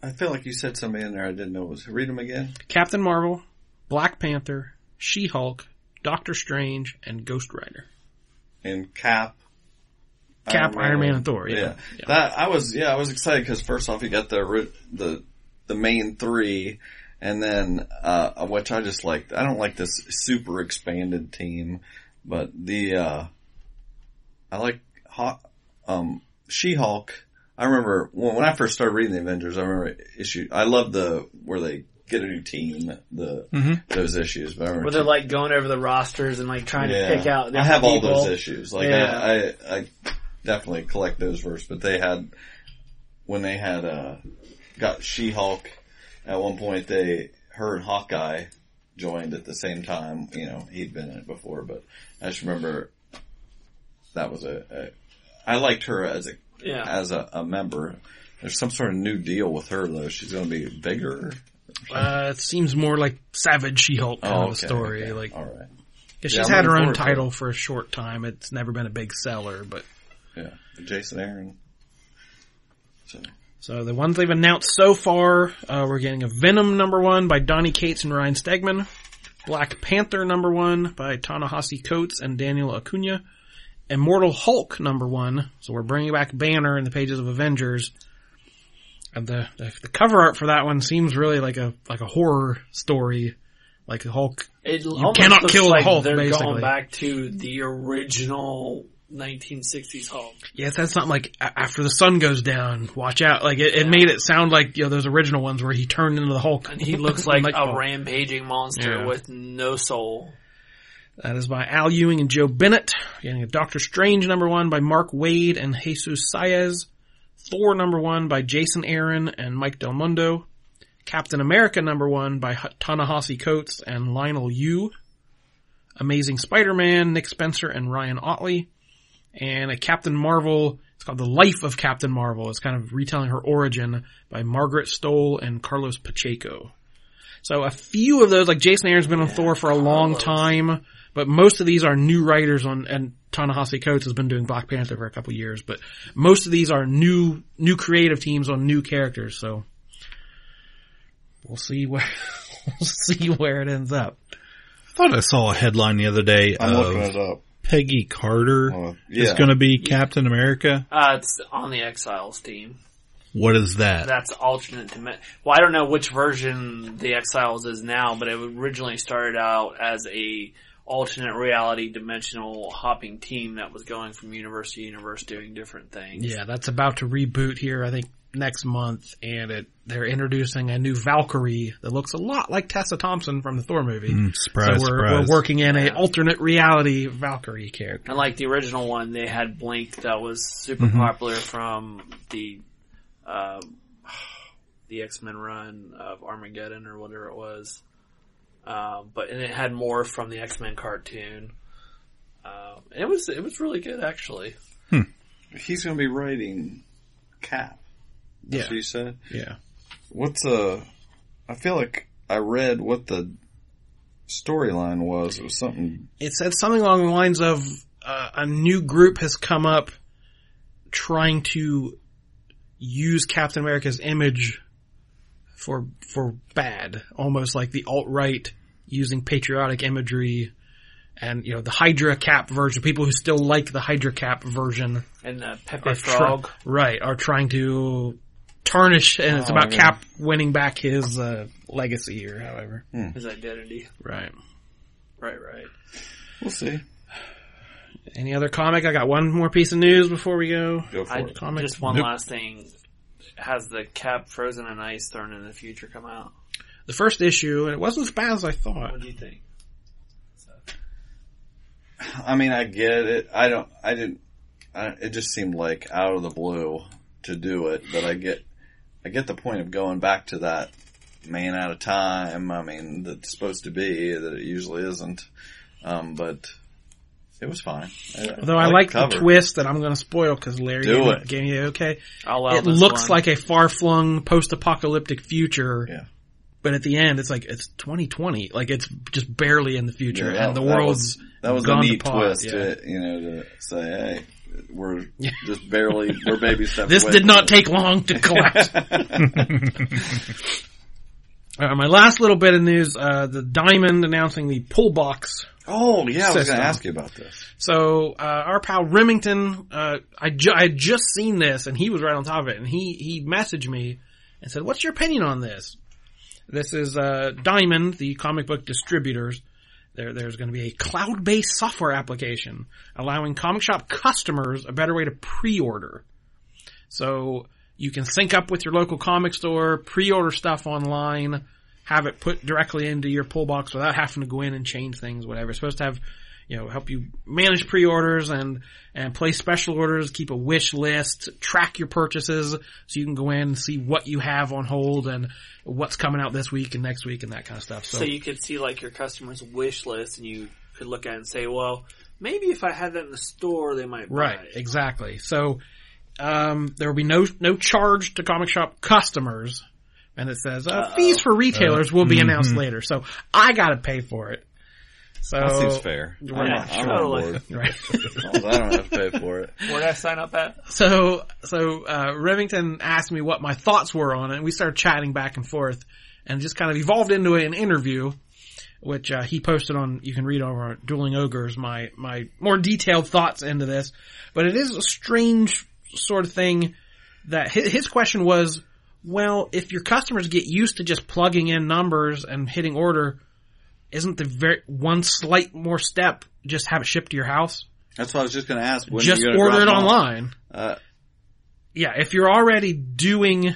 I feel like you said something in there I didn't know was. Read them again. Captain Marvel, Black Panther, She-Hulk, Doctor Strange, and Ghost Rider. And Cap. Cap, Iron Man, Iron Man and Thor. Yeah. yeah. yeah. That, I was, yeah, I was excited because first off you got the, the, the main three and then, uh, which I just like, I don't like this super expanded team, but the, uh, I like, um, She-Hulk. I remember when I first started reading the Avengers. I remember issue. I love the where they get a new team. The mm-hmm. those issues. But I where they're like going over the rosters and like trying yeah. to pick out. I have people. all those issues. Like yeah. I, I, I definitely collect those first. But they had when they had uh, got She-Hulk. At one point, they her and Hawkeye joined at the same time. You know, he'd been in it before, but I just remember that was a. a I liked her as a. Yeah. As a, a member. There's some sort of new deal with her, though. She's going to be bigger. Uh, it seems more like Savage She-Hulk kind oh, of a okay, story. Okay. Like, all right. Because yeah, she's I'm had her own title it. for a short time. It's never been a big seller, but. Yeah. Jason Aaron. So, so the ones they've announced so far, uh, we're getting a Venom number one by Donny Cates and Ryan Stegman. Black Panther number one by Ta-Nehisi Coates and Daniel Acuna. Immortal Hulk number one, so we're bringing back Banner in the pages of Avengers, and the, the the cover art for that one seems really like a like a horror story, like Hulk. It you cannot kill like the Hulk. They're basically going back to the original nineteen sixties home. Yeah, that's not like after the sun goes down, watch out. Like it, yeah. it made it sound like, you know, those original ones where he turned into the Hulk. And he looks like, like a Hulk. rampaging monster yeah. with no soul. That is by Al Ewing and Joe Bennett. Getting a Doctor Strange number one by Mark Waid and Jesus Saez. Thor number one by Jason Aaron and Mike Del Mundo. Captain America number one by Ta-Nehisi Coates and Lionel Yu. Amazing Spider-Man, Nick Spencer and Ryan Otley. And a Captain Marvel, it's called The Life of Captain Marvel. It's kind of retelling her origin by Margaret Stoll and Carlos Pacheco. So a few of those, like Jason Aaron's been on yeah, Thor for a Carlos. long time, but most of these are new writers on, and Ta-Nehisi Coates has been doing Black Panther for a couple years, but most of these are new, new creative teams on new characters, so we'll see where, we'll see where it ends up. I thought I saw a headline the other day I'm of looking it up. Peggy Carter uh, yeah. is going to be Captain America. Uh, it's on the Exiles team. What is that? That's alternate dimension. Well, I don't know which version the Exiles is now, but it originally started out as a alternate reality dimensional hopping team that was going from universe to universe doing different things. Yeah, that's about to reboot here, I think, next month, and it, they're introducing a new Valkyrie that looks a lot like Tessa Thompson from the Thor movie. Mm, surprise, so we're, surprise. we're working in yeah. an alternate reality Valkyrie character. And like the original one, they had Blink that was super mm-hmm. popular from the uh, the X-Men run of Armageddon or whatever it was. Uh, but and it had more from the X-Men cartoon. Uh, it was it was really good, actually. Hmm. He's going to be writing Cap. That's yeah. what you said? Yeah. What's uh I feel like I read what the storyline was. It was something... It said something along the lines of uh, a new group has come up trying to use Captain America's image for for bad. Almost like the alt-right using patriotic imagery and, you know, the Hydra Cap version. People who still like the Hydra Cap version. And the Pepe Frog. Tr- right, are trying to... tarnish, and it's oh, about yeah. Cap winning back his uh, legacy or however. Mm. His identity. Right. Right, right. We'll see. Any other comic? I got one more piece of news before we go. Go for I, it. Comic. Just one nope. last thing. Has the Cap Frozen and Ice Thorn in the Future come out? The first issue, and it wasn't as bad as I thought. What do you think? So. I mean, I get it. I don't, I didn't, I, it just seemed like out of the blue to do it, but I get I get the point of going back to that man out of time. I mean, that's supposed to be, that it usually isn't. Um, but it was fine. Although I, I like the, the twist that I'm going to spoil because Larry gave me, gave me okay. I'll allow it looks one. like a far-flung post-apocalyptic future. Yeah. But at the end, it's like, it's twenty twenty. Like, it's just barely in the future. Yeah, and the that world's was, That was gone a neat twist, yeah. to, you know, to say, hey, we're just barely, we're baby steps This away did not it. take long to collapse. uh, my last little bit of news, uh, the Diamond announcing the pull box. Oh, yeah, system. I was going to ask you about this. So, uh, our pal Remington, uh, I, ju- I had just seen this and he was right on top of it, and he, he messaged me and said, what's your opinion on this? This is, uh, Diamond, the comic book distributors. There, there's going to be a cloud-based software application allowing comic shop customers a better way to pre-order. So you can sync up with your local comic store, pre-order stuff online, have it put directly into your pull box without having to go in and change things, whatever. It's supposed to have, you know, help you manage pre-orders and, and place special orders, keep a wish list, track your purchases so you can go in and see what you have on hold and what's coming out this week and next week and that kind of stuff. So, so you could see like your customer's wish list and you could look at it and say, well, maybe if I had that in the store, they might buy right, it. Right, exactly. So, um, there will be no, no charge to comic shop customers. And it says, uh, fees for retailers uh, will be mm-hmm. announced later. So I gotta pay for it. So that seems fair. We're yeah, not, I'm totally. on board. Right. I don't have to pay for it. Where did I sign up at? So, so, uh, Remington asked me what my thoughts were on it, and we started chatting back and forth, and just kind of evolved into an interview, which, uh, he posted on, you can read over at Dueling Ogres, my, my more detailed thoughts into this. But it is a strange sort of thing that his, his question was, well, if your customers get used to just plugging in numbers and hitting order, isn't the very one slight more step just have it shipped to your house? That's what I was just going to ask. When just order it online. Uh, yeah, if you're already doing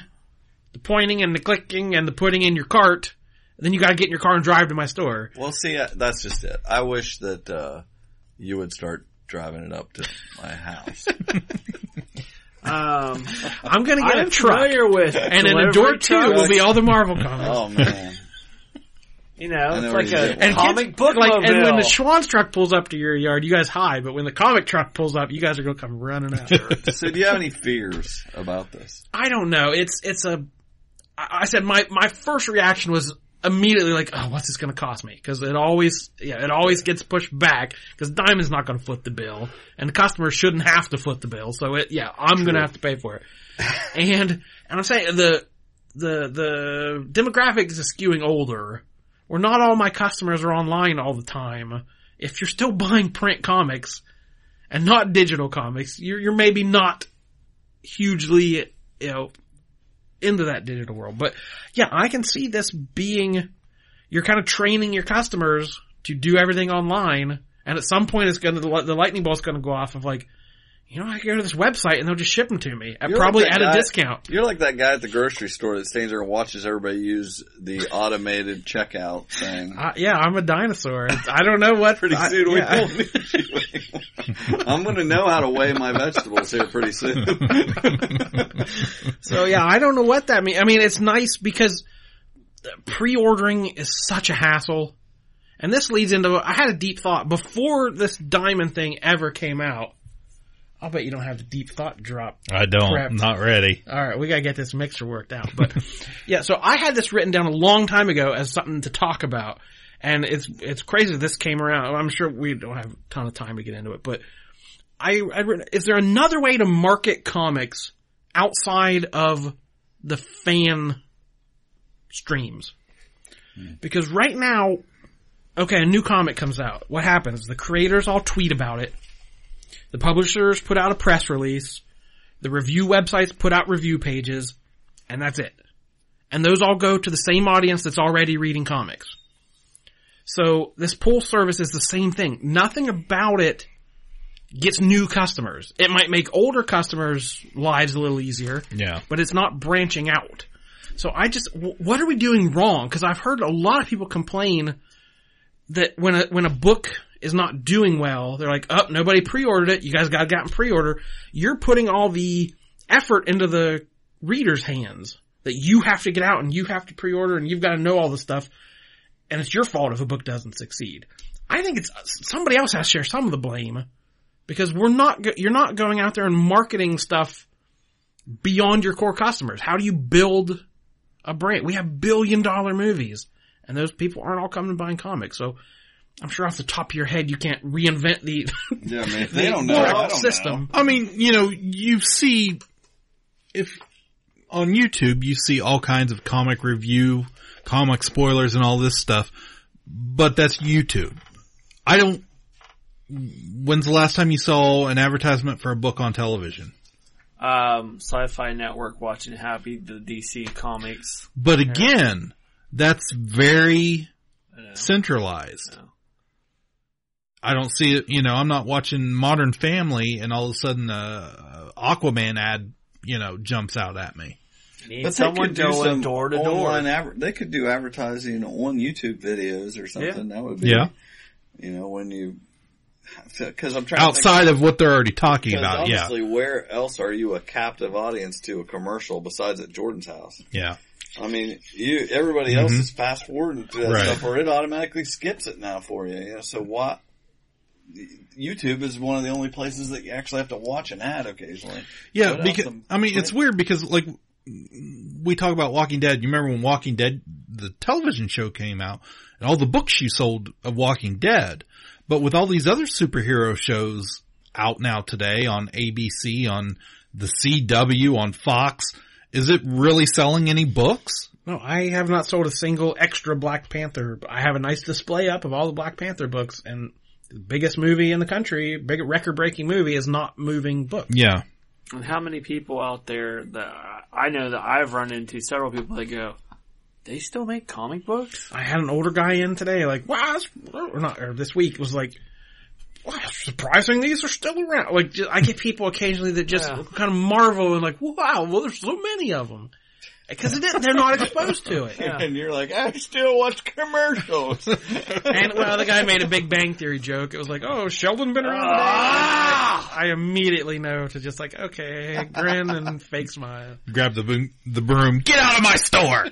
the pointing and the clicking and the putting in your cart, then you got to get in your car and drive to my store. Well, see, that's just it. I wish that uh, you would start driving it up to my house. um, I'm going to get I'm a truck, with and in a door two will be all the Marvel comics. Oh man. You know, it's like a and comic kids, book like, and when the Schwann's truck pulls up to your yard, you guys hide. But when the comic truck pulls up, you guys are going to come running out. So do you have any fears about this? I don't know. It's it's a – I said my, my first reaction was immediately like, oh, what's this going to cost me? Because it always yeah, it always gets pushed back because Diamond's not going to foot the bill. And the customer shouldn't have to foot the bill. So, it yeah, I'm going to have to pay for it. and and I'm saying the the the demographics is skewing older. Or not all my customers are online all the time. If you're still buying print comics and not digital comics, you're, you're maybe not hugely, you know, into that digital world. But yeah, I can see this being, you're kind of training your customers to do everything online. And at some point it's going to, the lightning bolt's going to go off of like, you know, I can go to this website and they'll just ship them to me, at probably like at guy, a discount. You're like that guy at the grocery store that stands there and watches everybody use the automated checkout thing. Uh, yeah, I'm a dinosaur. I don't know what. pretty I, soon yeah. we won't I'm going to know how to weigh my vegetables here pretty soon. So yeah, I don't know what that means. I mean, it's nice because pre-ordering is such a hassle. And this leads into, I had a deep thought before this Diamond thing ever came out. I'll bet you don't have the deep thought drop. I don't. Prep. Not ready. All right. We got to get this mixer worked out. But yeah, so I had this written down a long time ago as something to talk about. And it's, it's crazy this came around. I'm sure we don't have a ton of time to get into it, but I, I written, is there another way to market comics outside of the fan streams? Hmm. Because right now, okay, a new comic comes out. What happens? The creators all tweet about it. The publishers put out a press release, the review websites put out review pages, and that's it. And those all go to the same audience that's already reading comics. So this pull service is the same thing. Nothing about it gets new customers. It might make older customers' lives a little easier, yeah, but it's not branching out. So I just, what are we doing wrong? Because I've heard a lot of people complain that when a, when a book is not doing well, they're like, oh, nobody pre-ordered it. You guys got to get out and pre-order. You're putting all the effort into the reader's hands that you have to get out and you have to pre-order and you've got to know all this stuff. And it's your fault if a book doesn't succeed. I think it's somebody else has to share some of the blame because we're not, you're not going out there and marketing stuff beyond your core customers. How do you build a brand? We have billion dollar movies and those people aren't all coming and buying comics. So, I'm sure off the top of your head, you can't reinvent the, yeah, man, they the don't know. I don't system. Know. I mean, you know, you see, if on YouTube, you see all kinds of comic review, comic spoilers and all this stuff, but that's YouTube. I don't, when's the last time you saw an advertisement for a book on television? Um, Sci-Fi Network watching Happy, the D C comics. But again, that's very centralized. No. I don't see it, you know, I'm not watching Modern Family and all of a sudden a uh, Aquaman ad, you know, jumps out at me. Need but someone going door to door. Adver- they could do advertising on YouTube videos or something. Yeah. That would be, yeah. you know, when you, because I'm trying outside to of what they're already talking about. Obviously, yeah. Where else are you a captive audience to a commercial besides at Jordan's house? Yeah. I mean, you, everybody else mm-hmm. is fast forwarding to that right. stuff or it automatically skips it now for you. you know, so why? YouTube is one of the only places that you actually have to watch an ad occasionally. Yeah, because I mean, it's weird because, like, we talk about Walking Dead. You remember when Walking Dead, the television show, came out and all the books you sold of Walking Dead. But with all these other superhero shows out now today on A B C, on the C W, on Fox, is it really selling any books? No, I have not sold a single extra Black Panther. I have a nice display up of all the Black Panther books and the biggest movie in the country, big record-breaking movie, is not moving books. Yeah. And how many people out there that I know that I've run into, several people that go, they still make comic books? I had an older guy in today, like, wow, or not, or this week was like, wow, surprising these are still around. Like, just, I get people occasionally that just yeah. kind of marvel and like, wow, well, there's so many of them. Because they're not exposed to it. Yeah. And you're like, I still watch commercials. And, well, the guy made a Big Bang Theory joke. It was like, oh, Sheldon been around ah! today? I immediately know to just like, okay, grin and fake smile. Grab the boom, the broom. Get out of my store!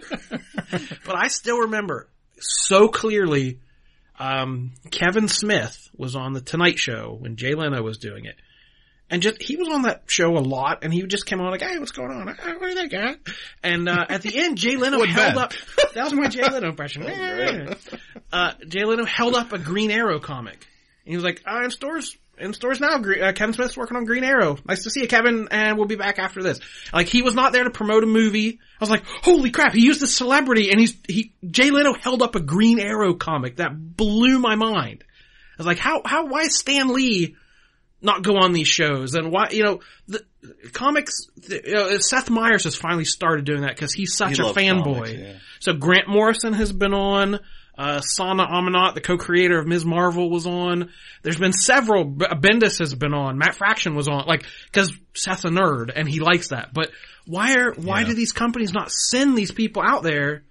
But I still remember so clearly um, Kevin Smith was on The Tonight Show when Jay Leno was doing it. And just, he was on that show a lot, and he just came on like, hey, what's going on? Hey, what are they got? And, uh, at the end, Jay Leno held up, that was my Jay Leno impression. uh, Jay Leno held up a Green Arrow comic. And he was like, I'm stores, in stores now, uh, Kevin Smith's working on Green Arrow. Nice to see you, Kevin, and we'll be back after this. Like, he was not there to promote a movie. I was like, holy crap, he used a celebrity, and he's, he, Jay Leno held up a Green Arrow comic. That blew my mind. I was like, how, how, why is Stan Lee not go on these shows? And why, you know, the comics, the, you know, Seth Meyers has finally started doing that because he's such he a fanboy. Yeah. So Grant Morrison has been on, uh, Sana Amanat, the co-creator of Miz Marvel, was on. There's been several, Bendis has been on, Matt Fraction was on, like, cause Seth's a nerd and he likes that. But why are, why yeah. do these companies not send these people out there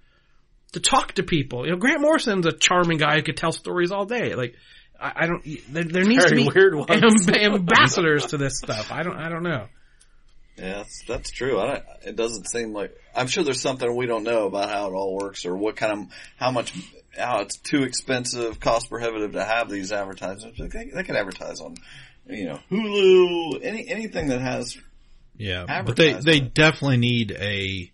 to talk to people? You know, Grant Morrison's a charming guy who could tell stories all day. Like, I don't. There, there needs to be weird ambassadors to this stuff. I don't. I don't know. Yeah, that's, that's true. I don't, it doesn't seem like. I'm sure there's something we don't know about how it all works or what kind of how much how it's too expensive, cost prohibitive to have these advertisements. They, they can advertise on, you know, Hulu, any anything that has. Yeah, but they they definitely need a.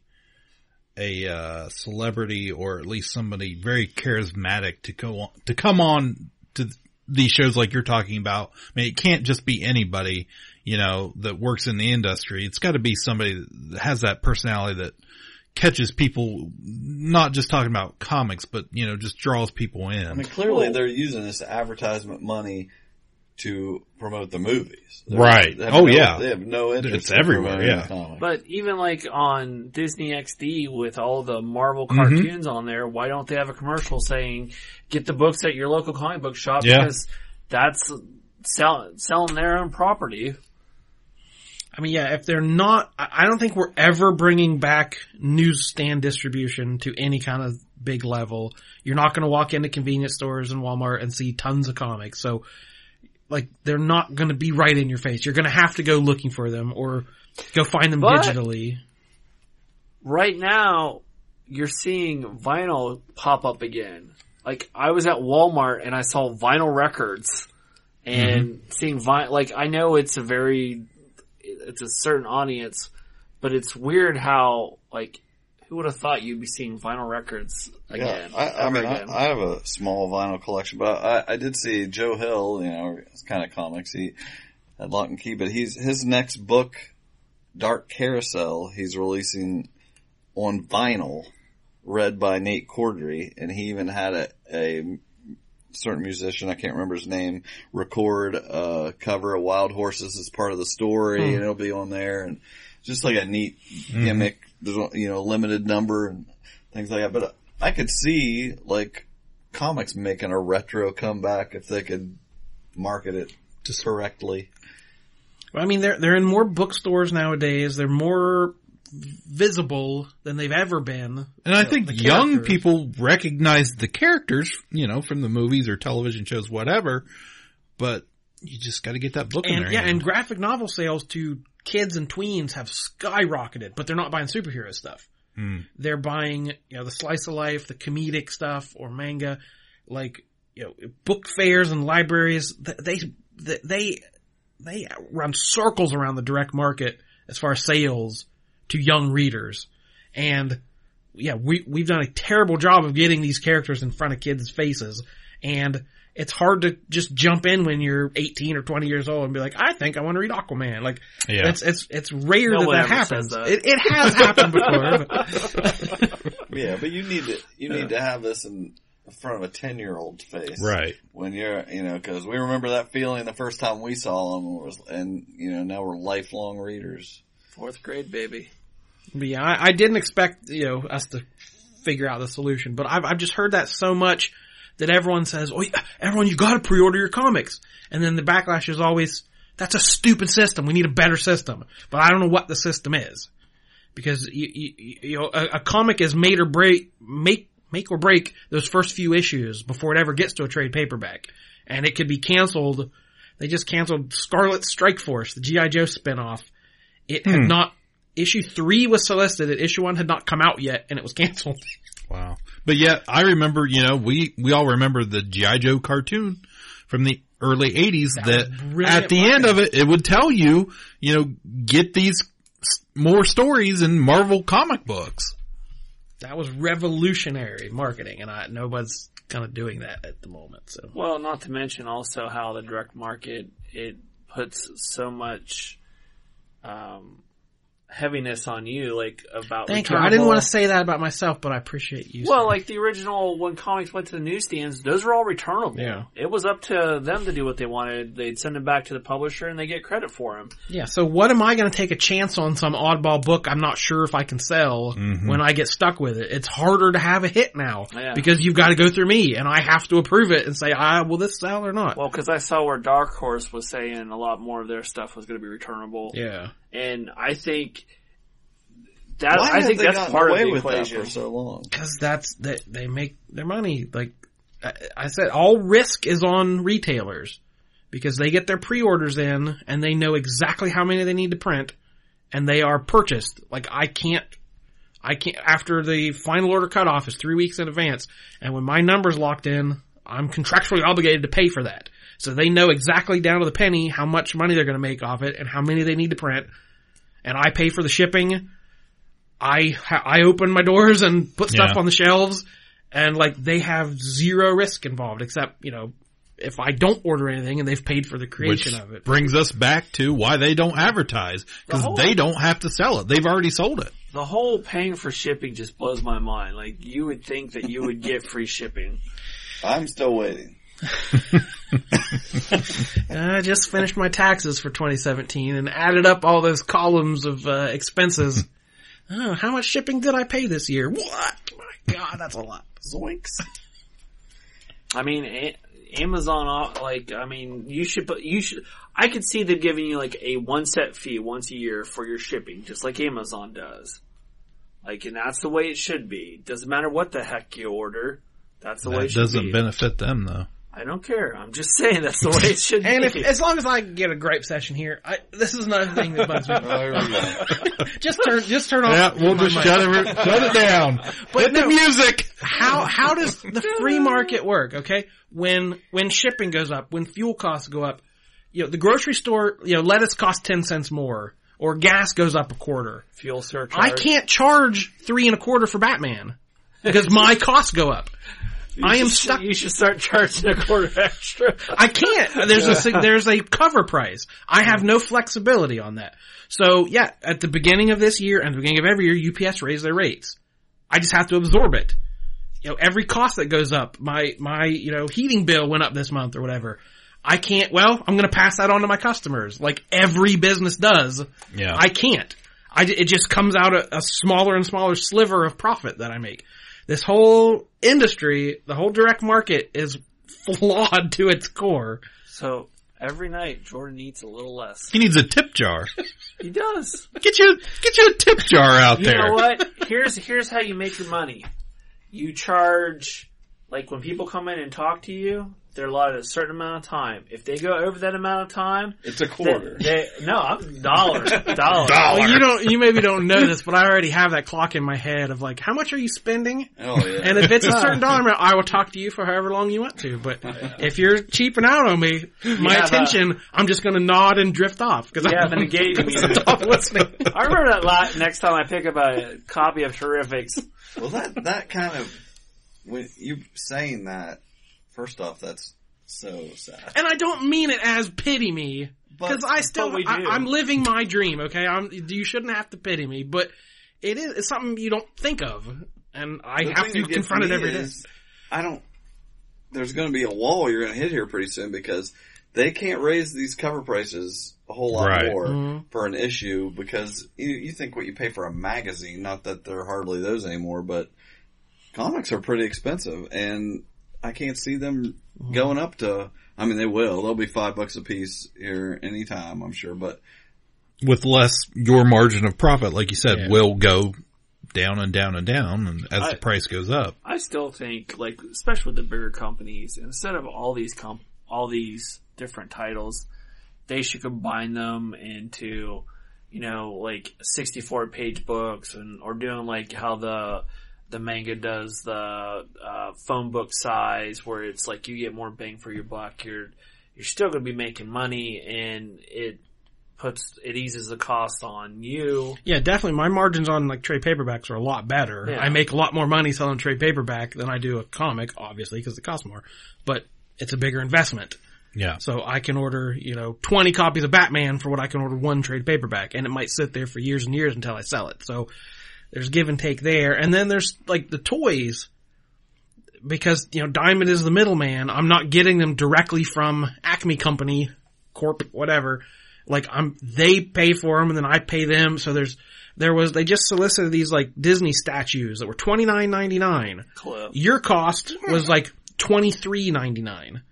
a uh, celebrity or at least somebody very charismatic to go on, to come on to th- these shows like you're talking about. I mean, it can't just be anybody, you know, that works in the industry. It's got to be somebody that has that personality that catches people, not just talking about comics, but, you know, just draws people in. I mean, clearly they're using this advertisement money to promote the movies. They're, right. Oh, no, yeah. They have no interest. It's everywhere, yeah. But even like on Disney X D with all the Marvel cartoons mm-hmm. on there, why don't they have a commercial saying, get the books at your local comic book shop? Yeah. Because that's sell, selling their own property. I mean, yeah, if they're not, I don't think we're ever bringing back newsstand distribution to any kind of big level. You're not going to walk into convenience stores and Walmart and see tons of comics. So, like, they're not going to be right in your face. You're going to have to go looking for them or go find them but digitally. Right now, you're seeing vinyl pop up again. Like, I was at Walmart and I saw vinyl records and mm-hmm. seeing vinyl. Like, I know it's a very, it's a certain audience, but it's weird how, like, who would have thought you'd be seeing vinyl records again? Yeah, I, I mean, again. I, I have a small vinyl collection, but I, I did see Joe Hill, you know, it's kind of comics. He had Lock and Key, but he's, his next book, Dark Carousel, he's releasing on vinyl, read by Nate Cordry, and he even had a, a certain musician, I can't remember his name, record a cover of Wild Horses as part of the story, hmm. and it'll be on there, and just like a neat gimmick. Mm. There's, you know, limited number and things like that. But I could see, like, comics making a retro comeback if they could market it just correctly. I mean, they're, they're in more bookstores nowadays. They're more visible than they've ever been. And I think young people recognize the characters, you know, from the movies or television shows, whatever. But you just got to get that book in there. Yeah, and graphic novel sales to kids and tweens have skyrocketed, but they're not buying superhero stuff. Mm. They're buying, you know, the slice of life, the comedic stuff, or manga, like, you know, book fairs and libraries. They they they, they run circles around the direct market as far as sales to young readers. And yeah, we we've done a terrible job of getting these characters in front of kids' faces. And it's hard to just jump in when you're eighteen or twenty years old and be like, I think I want to read Aquaman. Like, yeah. that's, it's, it's rare no that that happens. That. It, it has happened before. But. Yeah, but you need to, you need yeah. to have this in front of a ten year old's face. Right. When you're, you know, cause we remember that feeling the first time we saw them, and, you know, now we're lifelong readers. Fourth grade, baby. But yeah, I, I didn't expect, you know, us to figure out the solution, but I've, I've just heard that so much. that everyone says, oh, everyone, you gotta pre-order your comics. And then the backlash is always, that's a stupid system. We need a better system. But I don't know what the system is. Because, you, you, you know, a, a comic is made or break, make, make or break those first few issues before it ever gets to a trade paperback. And it could be canceled. They just canceled Scarlet Strike Force, the G I. Joe spinoff. It hmm. had not, issue three was solicited, issue one had not come out yet, and it was canceled. Wow. But yet, I remember, you know, we, we all remember the G I. Joe cartoon from the early eighties that, that at the market. end of it, it would tell you, you know, get these more stories in Marvel comic books. That was revolutionary marketing, and I, nobody's kind of doing that at the moment. So, well, not to mention also how the direct market, it puts so much um, heaviness on you, like about. Thank you. I didn't want to say that about myself, but I appreciate you. Well, like the original when comics went to the newsstands, those were all returnable. Yeah, it was up to them to do what they wanted. They'd send them back to the publisher, and they get credit for them. Yeah. So, what am I going to take a chance on some oddball book I'm not sure if I can sell mm-hmm. when I get stuck with it? It's harder to have a hit now yeah. because you've got to go through me, and I have to approve it and say, "I will this sell or not?" Well, because I saw where Dark Horse was saying a lot more of their stuff was going to be returnable. Yeah. And I think that Why I think that's part of the equation. For so long, because that's that they, they make their money. Like I, I said, all risk is on retailers because they get their pre-orders in and they know exactly how many they need to print, and they are purchased. Like I can't, I can't. After the final order cutoff is three weeks in advance, and when my number's locked in, I'm contractually obligated to pay for that. So they know exactly down to the penny how much money they're going to make off it and how many they need to print. And I pay for the shipping. I I open my doors and put stuff yeah. on the shelves. And, like, they have zero risk involved except, you know, if I don't order anything and they've paid for the creation Which of it. Brings us back to why they don't advertise. Because the they don't have to sell it. They've already sold it. The whole paying for shipping just blows my mind. Like, you would think that you would get free shipping. I'm still waiting. I just finished my taxes for twenty seventeen and added up all those columns of uh, expenses. Oh, how much shipping did I pay this year? What? My God, that's a lot. Zoinks. I mean, a- Amazon, like, I mean, you should, you should, I could see them giving you like a one set fee once a year for your shipping, just like Amazon does. Like, and that's the way it should be. Doesn't matter what the heck you order. That's the that way it should be. It doesn't benefit them though. I don't care. I'm just saying that's the way it should and be. And as long as I can get a gripe session here, I, this is another thing that bugs me. Oh, just turn, just turn off. Yeah, we'll just mic. shut it, shut it down. But Hit no, the music. How, how does the free market work? Okay. When, when shipping goes up, when fuel costs go up, you know, the grocery store, you know, lettuce costs ten cents more or gas goes up a quarter. Fuel surcharge. I can't charge three and a quarter for Batman because my costs go up. You I am should, stuck. You should start charging a quarter extra. I can't. There's a there's a cover price. I have no flexibility on that. So yeah, at the beginning of this year and the beginning of every year, U P S raised their rates. I just have to absorb it. You know, every cost that goes up, my my you know heating bill went up this month or whatever. I can't. Well, I'm going to pass that on to my customers, like every business does. Yeah. I can't. I it just comes out a, a smaller and smaller sliver of profit that I make. This whole industry, the whole direct market is flawed to its core. So every night Jordan eats a little less. He needs a tip jar. He does. Get you, get you a tip jar out you there. You know what? Here's, here's how you make your money. You charge, like when people come in and talk to you, they're allotted a certain amount of time. If they go over that amount of time, it's a quarter. They, they, no, I'm dollar, dollar. dollar. Well, you don't. You maybe don't know this, but I already have that clock in my head of like, how much are you spending? Oh yeah. And if it's a certain dollar amount, I will talk to you for however long you want to. But yeah. if you're cheaping out on me, my yeah, attention, but, I'm just going to nod and drift off because yeah, I'm going to stop listening. I remember that lot. Next time I pick up a copy of Terrifics. Well, that that kind of when you saying that. First off, that's so sad. And I don't mean it as pity me, because I still, I, I'm living my dream, okay? I'm, you shouldn't have to pity me, but it is it's something you don't think of, and I the have to confront it every is, day. I don't, there's going to be a wall you're going to hit here pretty soon, because they can't raise these cover prices a whole lot right. more mm-hmm. for an issue, because you, you think what you pay for a magazine, not that there are hardly those anymore, but comics are pretty expensive, and I can't see them going up to. I mean, they will. They'll be five bucks a piece here anytime, I'm sure. But with less, your margin of profit, like you said, yeah. will go down and down and down, and as I, the price goes up. I still think, like, especially with the bigger companies, instead of all these comp, all these different titles, they should combine them into, you know, like sixty-four page books, and or doing like how the. The manga does the uh, phone book size, where it's like you get more bang for your buck. You're you're still going to be making money, and it puts it eases the cost on you. Yeah, definitely. My margins on like trade paperbacks are a lot better. Yeah. I make a lot more money selling trade paperback than I do a comic, obviously, because it costs more. But it's a bigger investment. Yeah. So I can order, you know, twenty copies of Batman for what I can order one trade paperback, and it might sit there for years and years until I sell it. So. There's give and take there. And then there's, like, the toys. Because, you know, Diamond is the middleman. I'm not getting them directly from Acme Company, Corp, whatever. Like, I'm, they pay for them and then I pay them. So there's, there was, they just solicited these, like, Disney statues that were twenty-nine ninety-nine. Cool. Your cost was, like, twenty-three ninety-nine.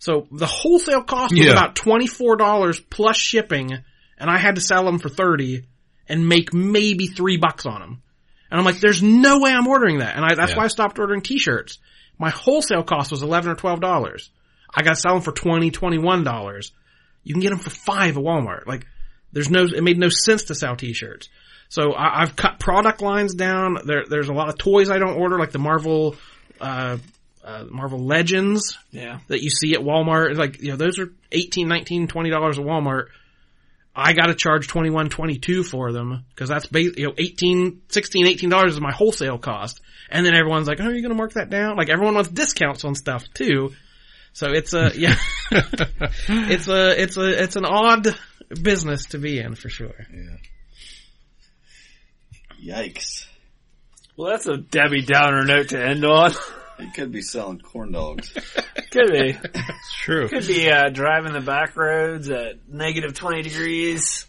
So the wholesale cost was yeah. about twenty-four dollars plus shipping, and I had to sell them for thirty dollars. And make maybe three bucks on them. And I'm like, there's no way I'm ordering that. And I, that's yeah. why I stopped ordering t-shirts. My wholesale cost was eleven or twelve dollars. I got to sell them for twenty, twenty-one dollars. You can get them for five at Walmart. Like, there's no, it made no sense to sell t-shirts. So I, I've cut product lines down. There, there's a lot of toys I don't order, like the Marvel, uh, uh, Marvel Legends. Yeah. That you see at Walmart. Like, you know, those are eighteen, nineteen, twenty dollars at Walmart. I gotta charge twenty-one, twenty-two for them, cause that's bas- you know, eighteen, sixteen, eighteen dollars is my wholesale cost. And then everyone's like, oh, are you gonna mark that down? Like, everyone wants discounts on stuff too. So it's a, yeah, it's a, it's a, it's an odd business to be in for sure. Yeah. Yikes. Well, that's a Debbie Downer note to end on. He could be selling corn dogs. Could be. It's true. Could be uh, driving the back roads at negative twenty degrees,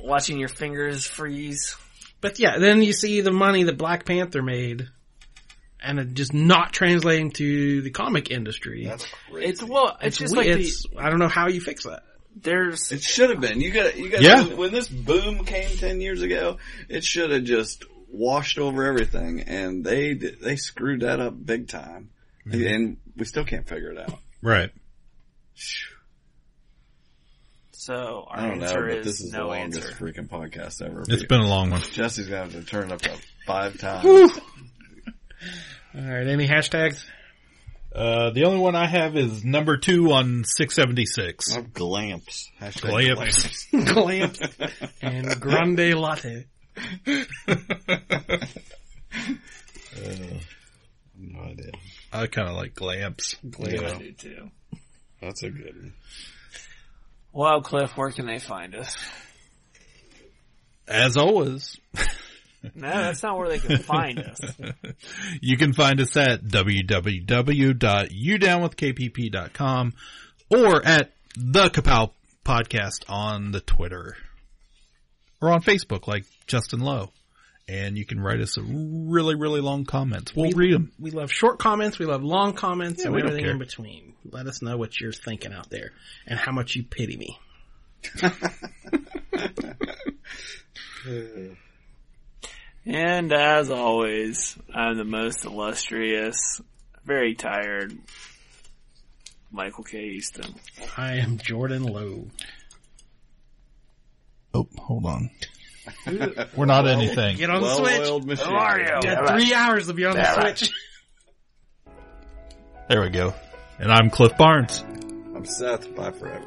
watching your fingers freeze. But yeah, then you see the money that Black Panther made, and it just not translating to the comic industry. That's crazy. It's well, it's, it's just weird. like the, I don't know how you fix that. There's it should have been. You got you got yeah. When this boom came ten years ago, it should have just. Washed over everything, and they they screwed that up big time, mm-hmm. and we still can't figure it out. Right. So our I don't answer know, but this is, is no the longest answer. Freaking podcast ever. It's been a long one. Jesse's gonna have to turn it up to five times. All right, any hashtags? Uh, the only one I have is number two on six seventy-six. I have glamps. Hashtag glamps. Glamps. Glamps. And grande latte. uh, no idea. I kind of like glamps. Glamps. Yeah. I do too. That's a good one. Well, Cliff, where can they find us? As always. No, that's not where they can find us. You can find us at w w w dot u down with k p p dot com or at The Kapow Podcast on the Twitter. Or on Facebook, like Justin Lowe. And you can write us a really, really long comments. We'll we, read them. We love short comments. We love long comments yeah, and everything in between. Let us know what you're thinking out there and how much you pity me. And as always, I'm the most illustrious, very tired Michael K. Easton. I am Jordan Lowe. Oh, hold on. We're not well, anything. Get on the well switch. How are you? Got three hours to be on that the right. switch. There we go. And I'm Cliff Barnes. I'm Seth. Bye forever.